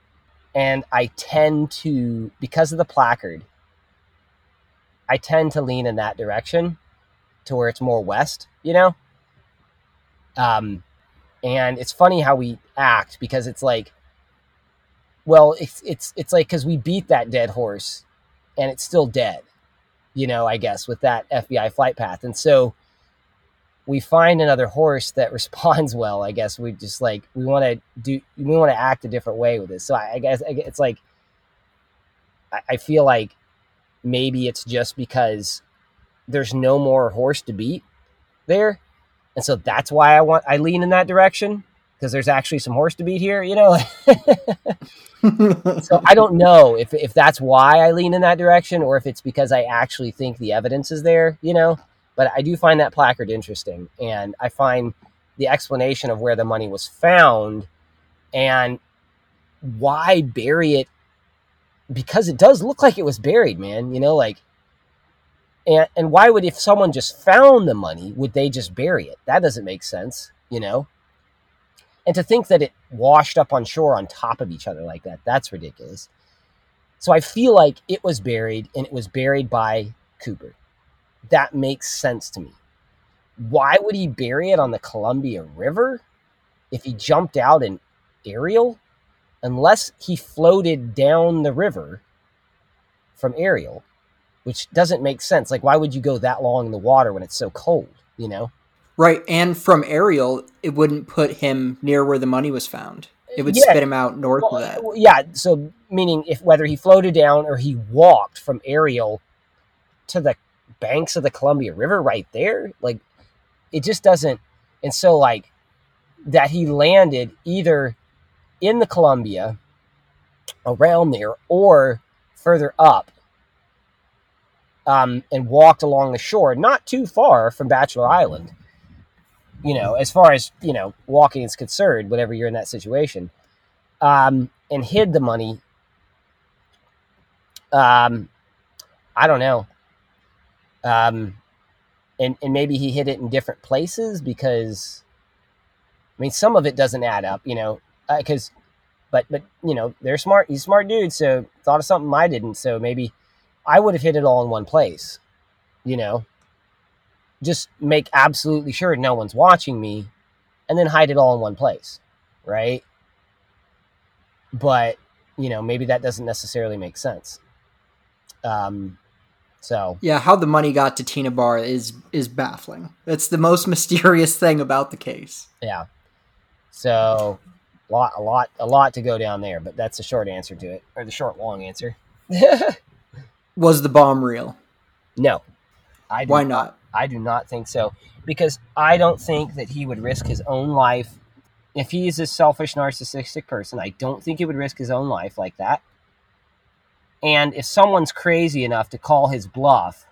And I tend to, because of the placard, I tend to lean in that direction to where it's more west, you know? Um, and it's funny how we act, because it's like, well, it's it's it's like, because we beat that dead horse and it's still dead, you know, I guess, with that F B I flight path. And so we find another horse that responds well, I guess. We just like, we want to do, we want to act a different way with this. So I, I guess I, it's like, I, I feel like maybe it's just because there's no more horse to beat there. And so that's why I want, I lean in that direction. Because there's actually some horse to beat here, you know? So I don't know if if that's why I lean in that direction, or if it's because I actually think the evidence is there, you know? But I do find that placard interesting. And I find the explanation of where the money was found and why bury it, because it does look like it was buried, man, you know? Like, and, and why would, if someone just found the money, would they just bury it? That doesn't make sense, you know? And to think that it washed up on shore on top of each other like that, that's ridiculous. So I feel like it was buried, and it was buried by Cooper. That makes sense to me. Why would he bury it on the Columbia River if he jumped out in Ariel? Unless he floated down the river from Ariel, which doesn't make sense. Like, why would you go that long in the water when it's so cold, you know? Right, and from Ariel, it wouldn't put him near where the money was found. It would yeah. spit him out north well, of that. Yeah, so meaning if whether he floated down or he walked from Ariel to the banks of the Columbia River right there, like, it just doesn't... And so, like, that he landed either in the Columbia, around there, or further up, um, and walked along the shore, not too far from Bachelor Island. You know, as far as, you know, walking is concerned, whenever you're in that situation, um, and hid the money. Um, I don't know. Um, and, and maybe he hid it in different places, because, I mean, some of it doesn't add up, you know, because, uh, but, but, you know, they're smart. He's a smart dude. So thought of something I didn't. So maybe I would have hid it all in one place, you know. Just make absolutely sure no one's watching me, and then hide it all in one place, right? But, you know, maybe that doesn't necessarily make sense. Um, so yeah, how the money got to Tena Bar is is baffling. That's the most mysterious thing about the case. Yeah. So a lot, a lot, a lot to go down there, but that's the short answer to it, or the short long answer. Was the bomb real? No. I Why not? I do not think so, because I don't think that he would risk his own life. If he is a selfish, narcissistic person, I don't think he would risk his own life like that. And if someone's crazy enough to call his bluff,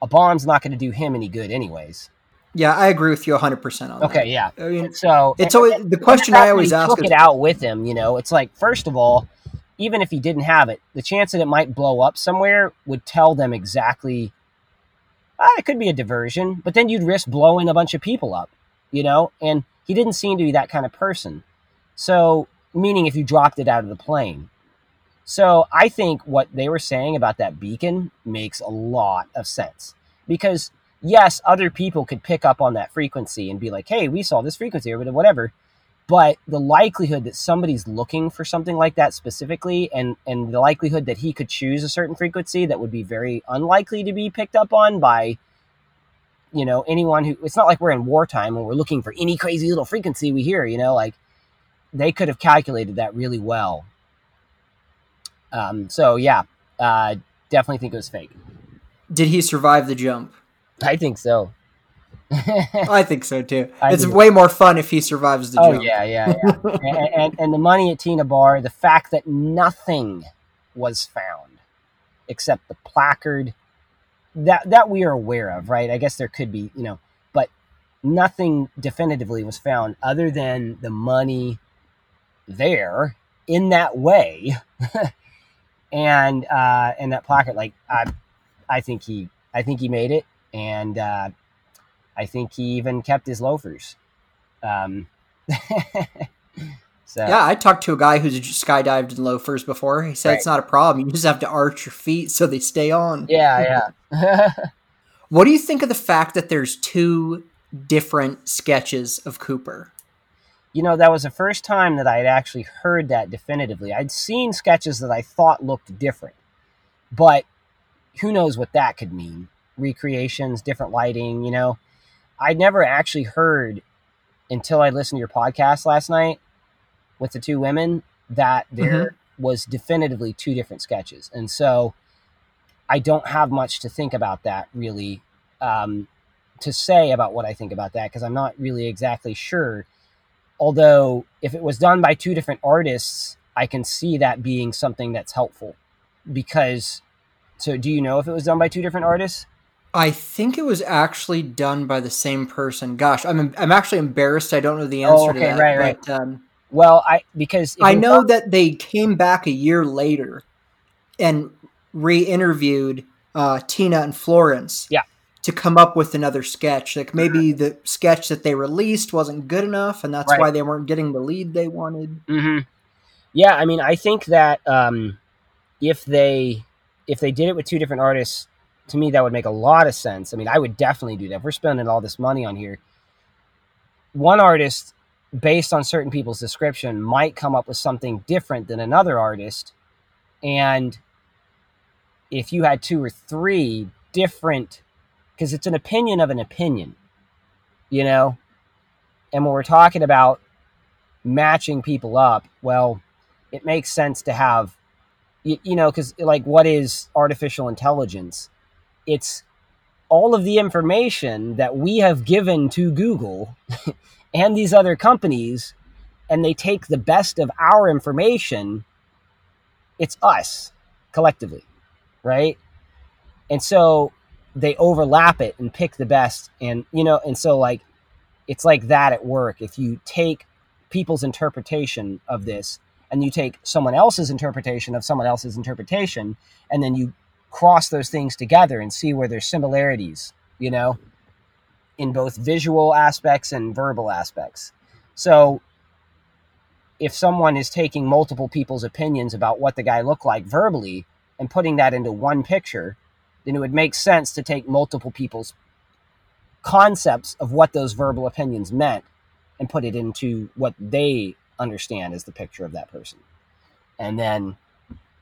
a bomb's not going to do him any good anyways. Yeah, I agree with you one hundred percent on that. Okay, yeah. I mean, so it's always the question I always ask. Took it out with him, you know. It's like, first of all, even if he didn't have it, the chance that it might blow up somewhere would tell them exactly. Ah, it could be a diversion, but then you'd risk blowing a bunch of people up, you know. And he didn't seem to be that kind of person. So, meaning if you dropped it out of the plane. So I think what they were saying about that beacon makes a lot of sense, because yes, other people could pick up on that frequency and be like, hey, we saw this frequency or whatever. But the likelihood that somebody's looking for something like that specifically, and, and the likelihood that he could choose a certain frequency that would be very unlikely to be picked up on by, you know, anyone who, it's not like we're in wartime and we're looking for any crazy little frequency we hear, you know, like they could have calculated that really well. Um, so yeah, uh, definitely think it was fake. Did he survive the jump? I think so. I think so too. I it's way so. more fun if he survives the oh, jump. Yeah, yeah, yeah. and, and, and the money at Tena Bar, the fact that nothing was found except the placard that, that we are aware of, right? I guess there could be, you know, but nothing definitively was found other than the money there in that way. and, uh, and that placard, like, I, I think he, I think he made it. And, uh, I think he even kept his loafers. Um, so. Yeah, I talked to a guy who's skydived in loafers before. He said right. It's not a problem. You just have to arch your feet so they stay on. Yeah, yeah. What do you think of the fact that there's two different sketches of Cooper? You know, that was the first time that I had actually heard that definitively. I'd seen sketches that I thought looked different, but who knows what that could mean. Recreations, different lighting, you know. I never actually heard until I listened to your podcast last night with the two women that there mm-hmm. was definitively two different sketches. And so I don't have much to think about that really, um, to say about what I think about that, because I'm not really exactly sure. Although if it was done by two different artists, I can see that being something that's helpful. Because, so do you know if it was done by two different artists? I think it was actually done by the same person. Gosh, I'm I'm actually embarrassed. I don't know the answer oh, okay, to that. Right, right. But, um, well, I because I know was, that they came back a year later and re-interviewed uh, Tina and Florence. Yeah. To come up with another sketch. Like maybe the sketch that they released wasn't good enough, and that's right. why they weren't getting the lead they wanted. Mm-hmm. Yeah, I mean, I think that um, if they if they did it with two different artists. To me, that would make a lot of sense. I mean, I would definitely do that. If we're spending all this money on here, one artist, based on certain people's description, might come up with something different than another artist. And if you had two or three different, because it's an opinion of an opinion, you know? And when we're talking about matching people up, well, it makes sense to have, you, you know, because like, what is artificial intelligence? It's all of the information that we have given to Google and these other companies, and they take the best of our information. It's us collectively, right? And so they overlap it and pick the best. And, you know, and so like, it's like that at work. If you take people's interpretation of this and you take someone else's interpretation of someone else's interpretation, and then you cross those things together and see where there's similarities, you know, in both visual aspects and verbal aspects. So if someone is taking multiple people's opinions about what the guy looked like verbally and putting that into one picture, then it would make sense to take multiple people's concepts of what those verbal opinions meant and put it into what they understand as the picture of that person. And then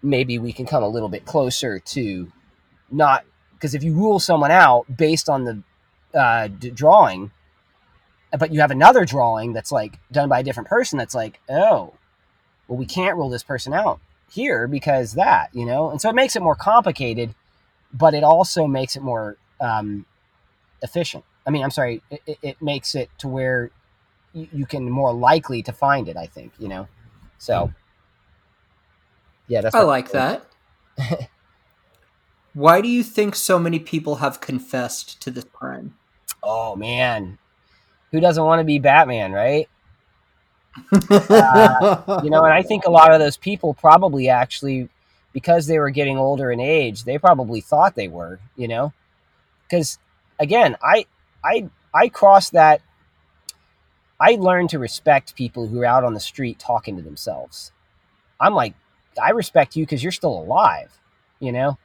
maybe we can come a little bit closer to not, because if you rule someone out based on the uh, d- drawing, but you have another drawing that's like done by a different person, that's like, oh, well, we can't rule this person out here because that, you know? And so it makes it more complicated, but it also makes it more um, efficient. I mean, I'm sorry, it, it makes it to where you, you can more likely to find it, I think, you know? So... Yeah, that's I like that. Why do you think so many people have confessed to this crime? oh man, who doesn't want to be Batman, right? uh, you know, and I think a lot of those people probably actually, because they were getting older in age, they probably thought they were, you know, because again, I, I, I crossed that. I learned to respect people who are out on the street talking to themselves. I'm like, I respect you because you're still alive, you know,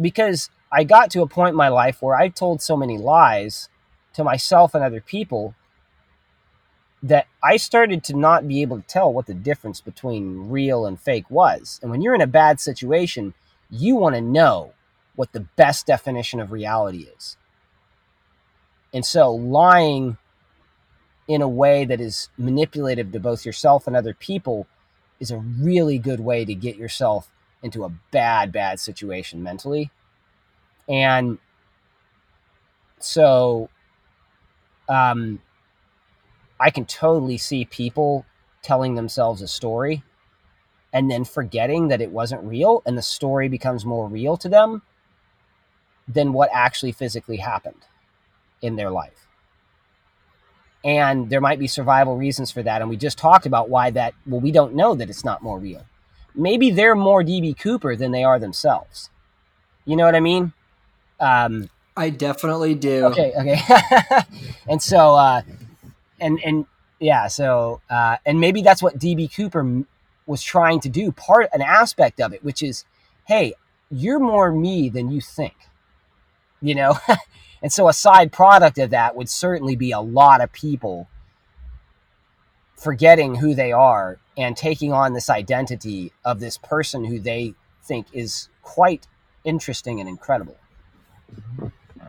because I got to a point in my life where I told so many lies to myself and other people that I started to not be able to tell what the difference between real and fake was. And when you're in a bad situation, you want to know what the best definition of reality is. And so lying in a way that is manipulative to both yourself and other people is a really good way to get yourself into a bad, bad situation mentally. And so um, I can totally see people telling themselves a story and then forgetting that it wasn't real, and the story becomes more real to them than what actually physically happened in their life. And there might be survival reasons for that. And we just talked about why that, well, we don't know that it's not more real. Maybe they're more D B Cooper than they are themselves. You know what I mean? Um, I definitely do. Okay. Okay. and so, uh, and, and yeah, so, uh, and maybe that's what D B Cooper was trying to do, part, an aspect of it, which is, hey, you're more me than you think, you know? And so a side product of that would certainly be a lot of people forgetting who they are and taking on this identity of this person who they think is quite interesting and incredible.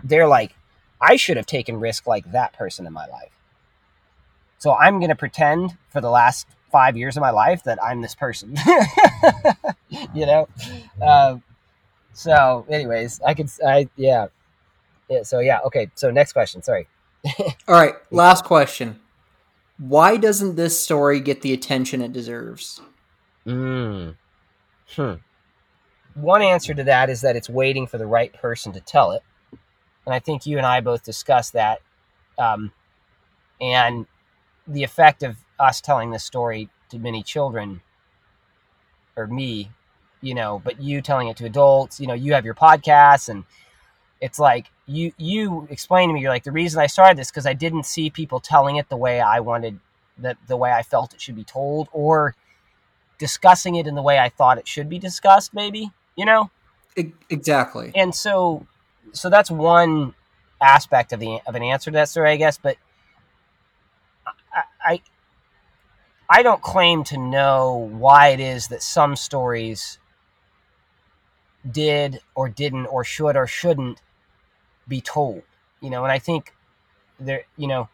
They're like, I should have taken risk like that person in my life. So I'm going to pretend for the last five years of my life that I'm this person, you know? Uh, so anyways, I could, I, yeah. Yeah, so yeah, okay. So next question, sorry. All right, last question. Why doesn't this story get the attention it deserves? Mm. Hmm. One answer to that is that it's waiting for the right person to tell it. And I think you and I both discussed that. Um, and the effect of us telling this story to many children, or me, you know, but you telling it to adults, you know, you have your podcasts, and it's like, you you explain to me, you're like, the reason I started this because I didn't see people telling it the way I wanted, the, the way I felt it should be told, or discussing it in the way I thought it should be discussed, maybe, you know? Exactly. And so so that's one aspect of the of an answer to that story, I guess, but I I, I don't claim to know why it is that some stories did or didn't or should or shouldn't be told, you know, and I think there, you know,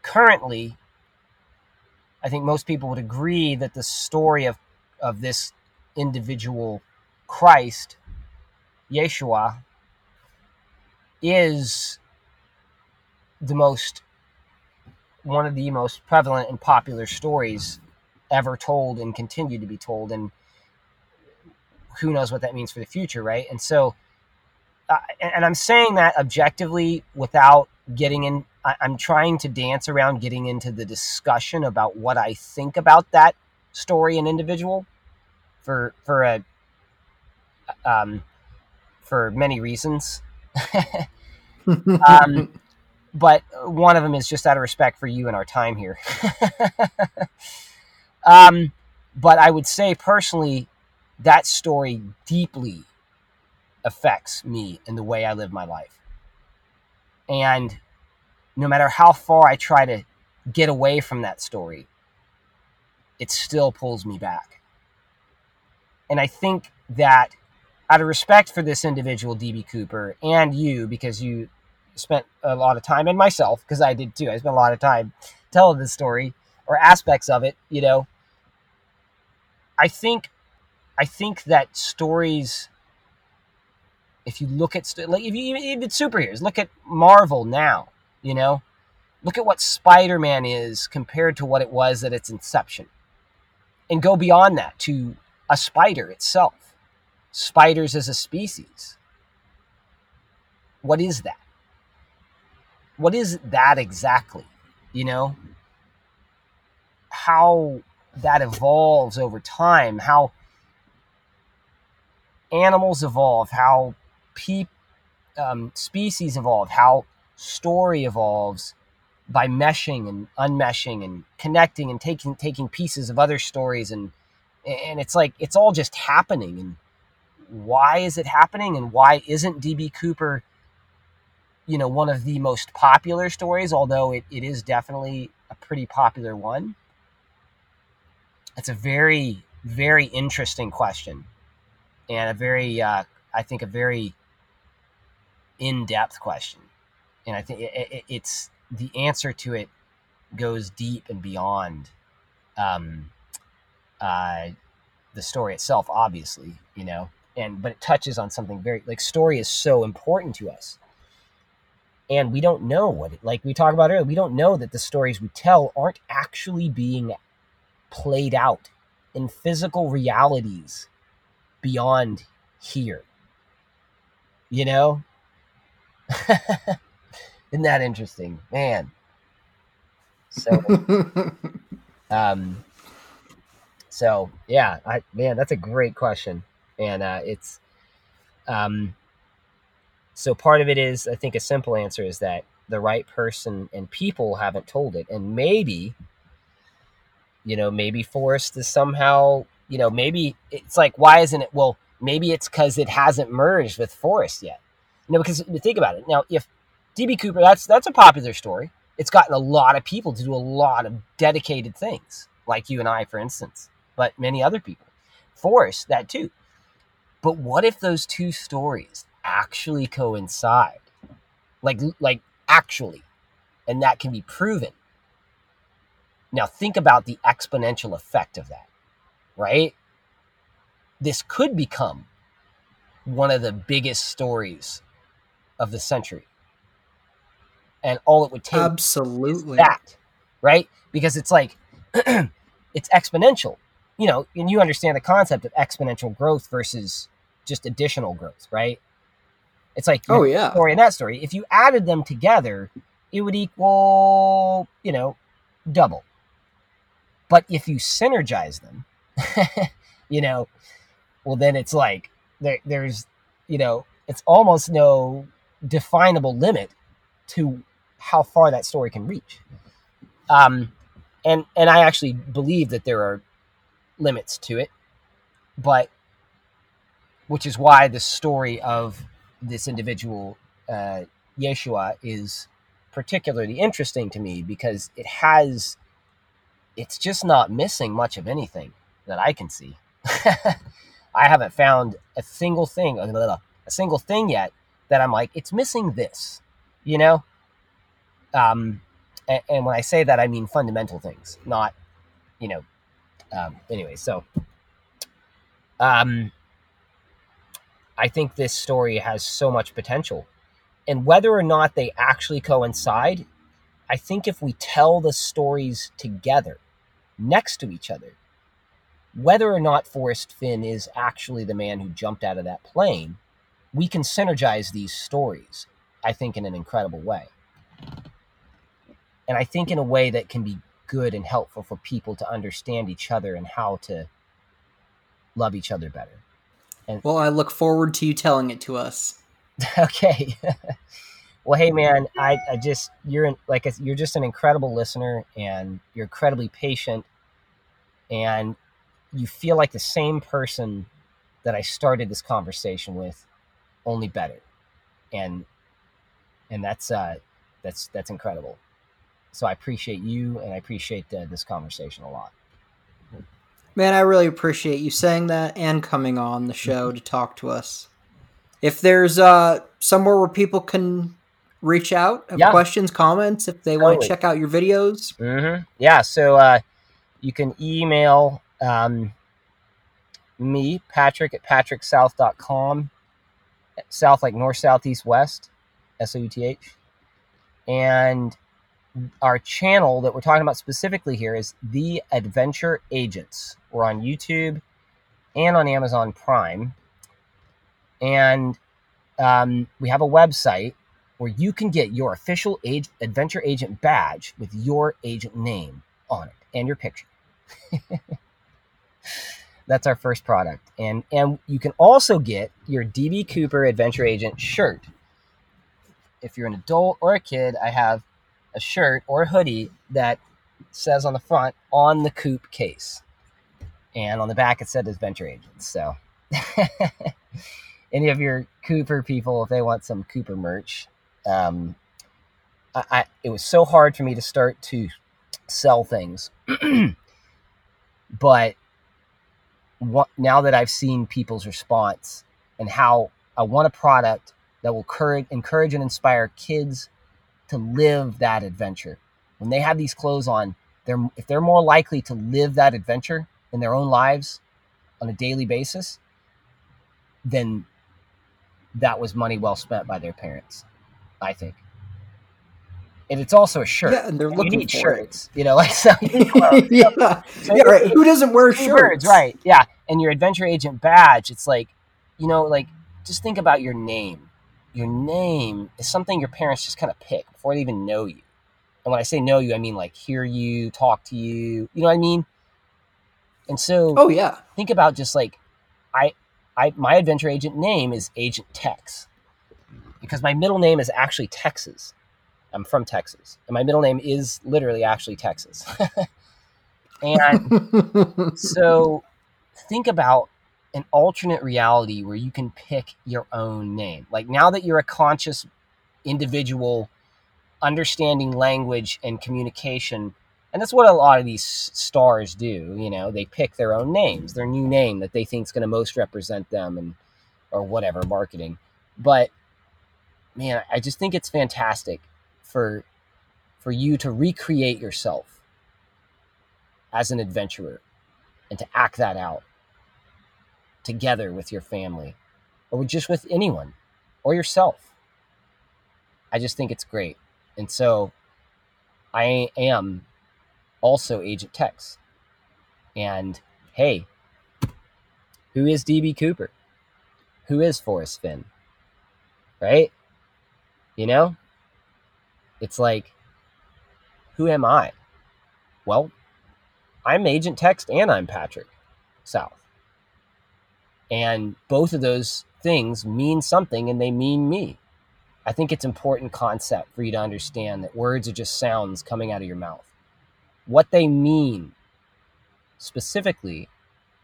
currently, I think most people would agree that the story of, of this individual Christ, Yeshua, is the most, one of the most prevalent and popular stories ever told and continue to be told. And who knows what that means for the future, right? And so, Uh, and I'm saying that objectively without getting in, I, I'm trying to dance around getting into the discussion about what I think about that story and individual for, for, a, um, for many reasons. um, but one of them is just out of respect for you and our time here. um, but I would say personally, that story deeply affects me in the way I live my life. And no matter how far I try to get away from that story, it still pulls me back. And I think that out of respect for this individual, D B Cooper, and you, because you spent a lot of time, and myself, because I did too, I spent a lot of time telling this story or aspects of it, you know, I think, I think that stories, if you look at, like, if you even superheroes, look at Marvel now, you know, look at what Spider-Man is compared to what it was at its inception, and go beyond that to a spider itself, spiders as a species. What is that? what is that exactly? You know, how that evolves over time, how animals evolve, how pe- um, species evolve, how story evolves by meshing and unmeshing and connecting and taking taking pieces of other stories. And and it's like, it's all just happening. And why is it happening? And why isn't D B. Cooper, you know, one of the most popular stories, although it, it is definitely a pretty popular one? It's a very, very interesting question, and a very, uh, I think, a very in-depth question. And I think it, it, it's the answer to it goes deep and beyond um, uh, the story itself, obviously, you know, and but it touches on something very, like, story is so important to us. And we don't know what it, like we talked about earlier, we don't know that the stories we tell aren't actually being played out in physical realities beyond here. You know? Isn't that interesting? Man. So, um, so yeah, I, man, that's a great question. And, uh, it's, um, so part of it is, I think a simple answer is that the right person and people haven't told it. And maybe, you know, maybe Forrest is somehow, you know, maybe it's like, why isn't it? Well, maybe it's because it hasn't merged with Forrest yet. You know, because think about it. Now, if D B. Cooper, that's that's a popular story. It's gotten a lot of people to do a lot of dedicated things, like you and I, for instance, but many other people. Forrest, that too. But what if those two stories actually coincide, like like actually, and that can be proven? Now think about the exponential effect of that, right? This could become one of the biggest stories of the century, and all it would take absolutely is that, right? Because it's like it's exponential, you know, and you understand the concept of exponential growth versus just additional growth, right? It's like, oh yeah, that story and that story. If you added them together, it would equal, you know, double. But if you synergize them, you know, well then it's like there, there's, you know, it's almost no definable limit to how far that story can reach. Um, and and I actually believe that there are limits to it, but which is why the story of this individual, uh, Yeshua, is particularly interesting to me, because it has, it's just not missing much of anything that I can see. I haven't found a single thing, a single thing yet that I'm like, it's missing this, you know? Um, and, and when I say that, I mean fundamental things, not, you know, um, anyway, so, um, I think this story has so much potential, and whether or not they actually coincide, I think if we tell the stories together next to each other, whether or not Forrest Fenn is actually the man who jumped out of that plane, we can synergize these stories, I think, in an incredible way. And I think in a way that can be good and helpful for people to understand each other and how to love each other better. And, well, I look forward to you telling it to us. Okay. Well, hey man, I, I just, you're in, like, a, you're just an incredible listener, and you're incredibly patient, and you feel like the same person that I started this conversation with, only better. And, and that's, uh, that's, that's incredible. So I appreciate you, and I appreciate the, this conversation a lot. Man, I really appreciate you saying that and coming on the show to talk to us. If there's uh, somewhere where people can reach out, have yeah. questions, comments, if they totally. want to check out your videos. Mm-hmm. Yeah, so uh, you can email um, me, Patrick, at patrick south dot com. South, like north, south, east, west, S O U T H. And our channel that we're talking about specifically here is The Adventure Agents. We're on YouTube and on Amazon Prime. And um, we have a website where you can get your official age, Adventure Agent badge with your agent name on it and your picture. That's our first product. And, and you can also get your D B. Cooper Adventure Agent shirt. If you're an adult or a kid, I have a shirt or a hoodie that says on the front, on the Coop case. And on the back, it said Adventure Agents. So any of your Cooper people, if they want some Cooper merch, um, I, I it was so hard for me to start to sell things. But what, now that I've seen people's response and how I want a product that will courage, encourage and inspire kids to live that adventure. When they have these clothes on, they're if they're more likely to live that adventure in their own lives on a daily basis, then that was money well spent by their parents, I think. And it's also a shirt. Yeah, and they're and looking you need for shirts, it. You know, like so. You know, yeah, so yeah, right. Who doesn't wear shirts? Right. Yeah, and your Adventure Agent badge. It's like, you know, like just think about your name. Your name is something your parents just kind of pick before they even know you. And when I say know you, I mean like hear you, talk to you. You know what I mean? And so, oh yeah, think about just like I, I my Adventure Agent name is Agent Tex, because my middle name is actually Texas. I'm from Texas, and my middle name is literally actually Texas. And so think about an alternate reality where you can pick your own name. Like now that you're a conscious individual understanding language and communication, and that's what a lot of these stars do, you know, they pick their own names, their new name that they think is going to most represent them and or whatever marketing. But man, I just think it's fantastic for for you to recreate yourself as an adventurer and to act that out together with your family or just with anyone or yourself. I just think it's great. And so I am also Agent Tex. And hey, who is D B. Cooper? Who is Forrest Fenn? Right? You know? It's like, who am I? Well, I'm Agent Tex and I'm Patrick South. And both of those things mean something and they mean me. I think it's an important concept for you to understand that words are just sounds coming out of your mouth. What they mean specifically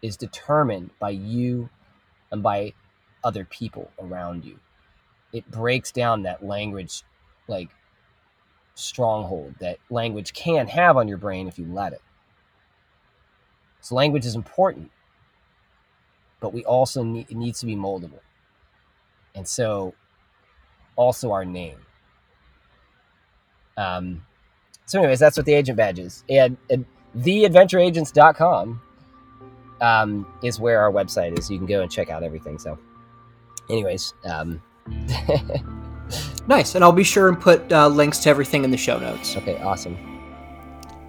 is determined by you and by other people around you. It breaks down that language, like, stronghold that language can have on your brain if you let it. So language is important, but we also need, it needs to be moldable. And so also our name. Um, so anyways, that's what the agent badge is. And, and the adventure agents dot com um, is where our website is. You can go and check out everything. So anyways, um, nice. And I'll be sure and put uh, links to everything in the show notes. Okay, awesome.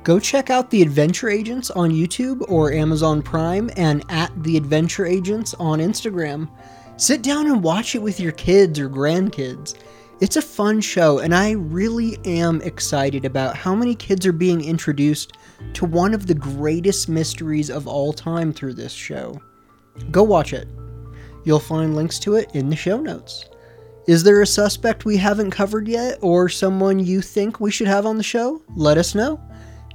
Go check out The Adventure Agents on YouTube or Amazon Prime and at The Adventure Agents on Instagram. Sit down and watch it with your kids or grandkids. It's a fun show, and I really am excited about how many kids are being introduced to one of the greatest mysteries of all time through this show. Go watch it. You'll find links to it in the show notes. Is there a suspect we haven't covered yet or someone you think we should have on the show? Let us know.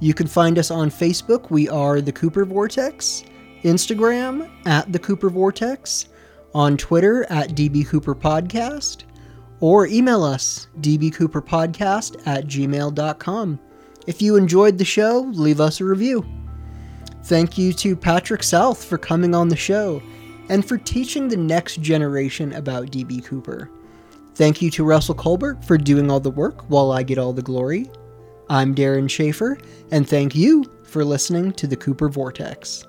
You can find us on Facebook. We are The Cooper Vortex. Instagram, at The Cooper Vortex. On Twitter, at D B Cooper Podcast. Or email us, dbcooperpodcast at gmail dot com. If you enjoyed the show, leave us a review. Thank you to Patrick South for coming on the show and for teaching the next generation about D B. Cooper. Thank you to Russell Colbert for doing all the work while I get all the glory. I'm Darren Schaefer, and thank you for listening to The Cooper Vortex.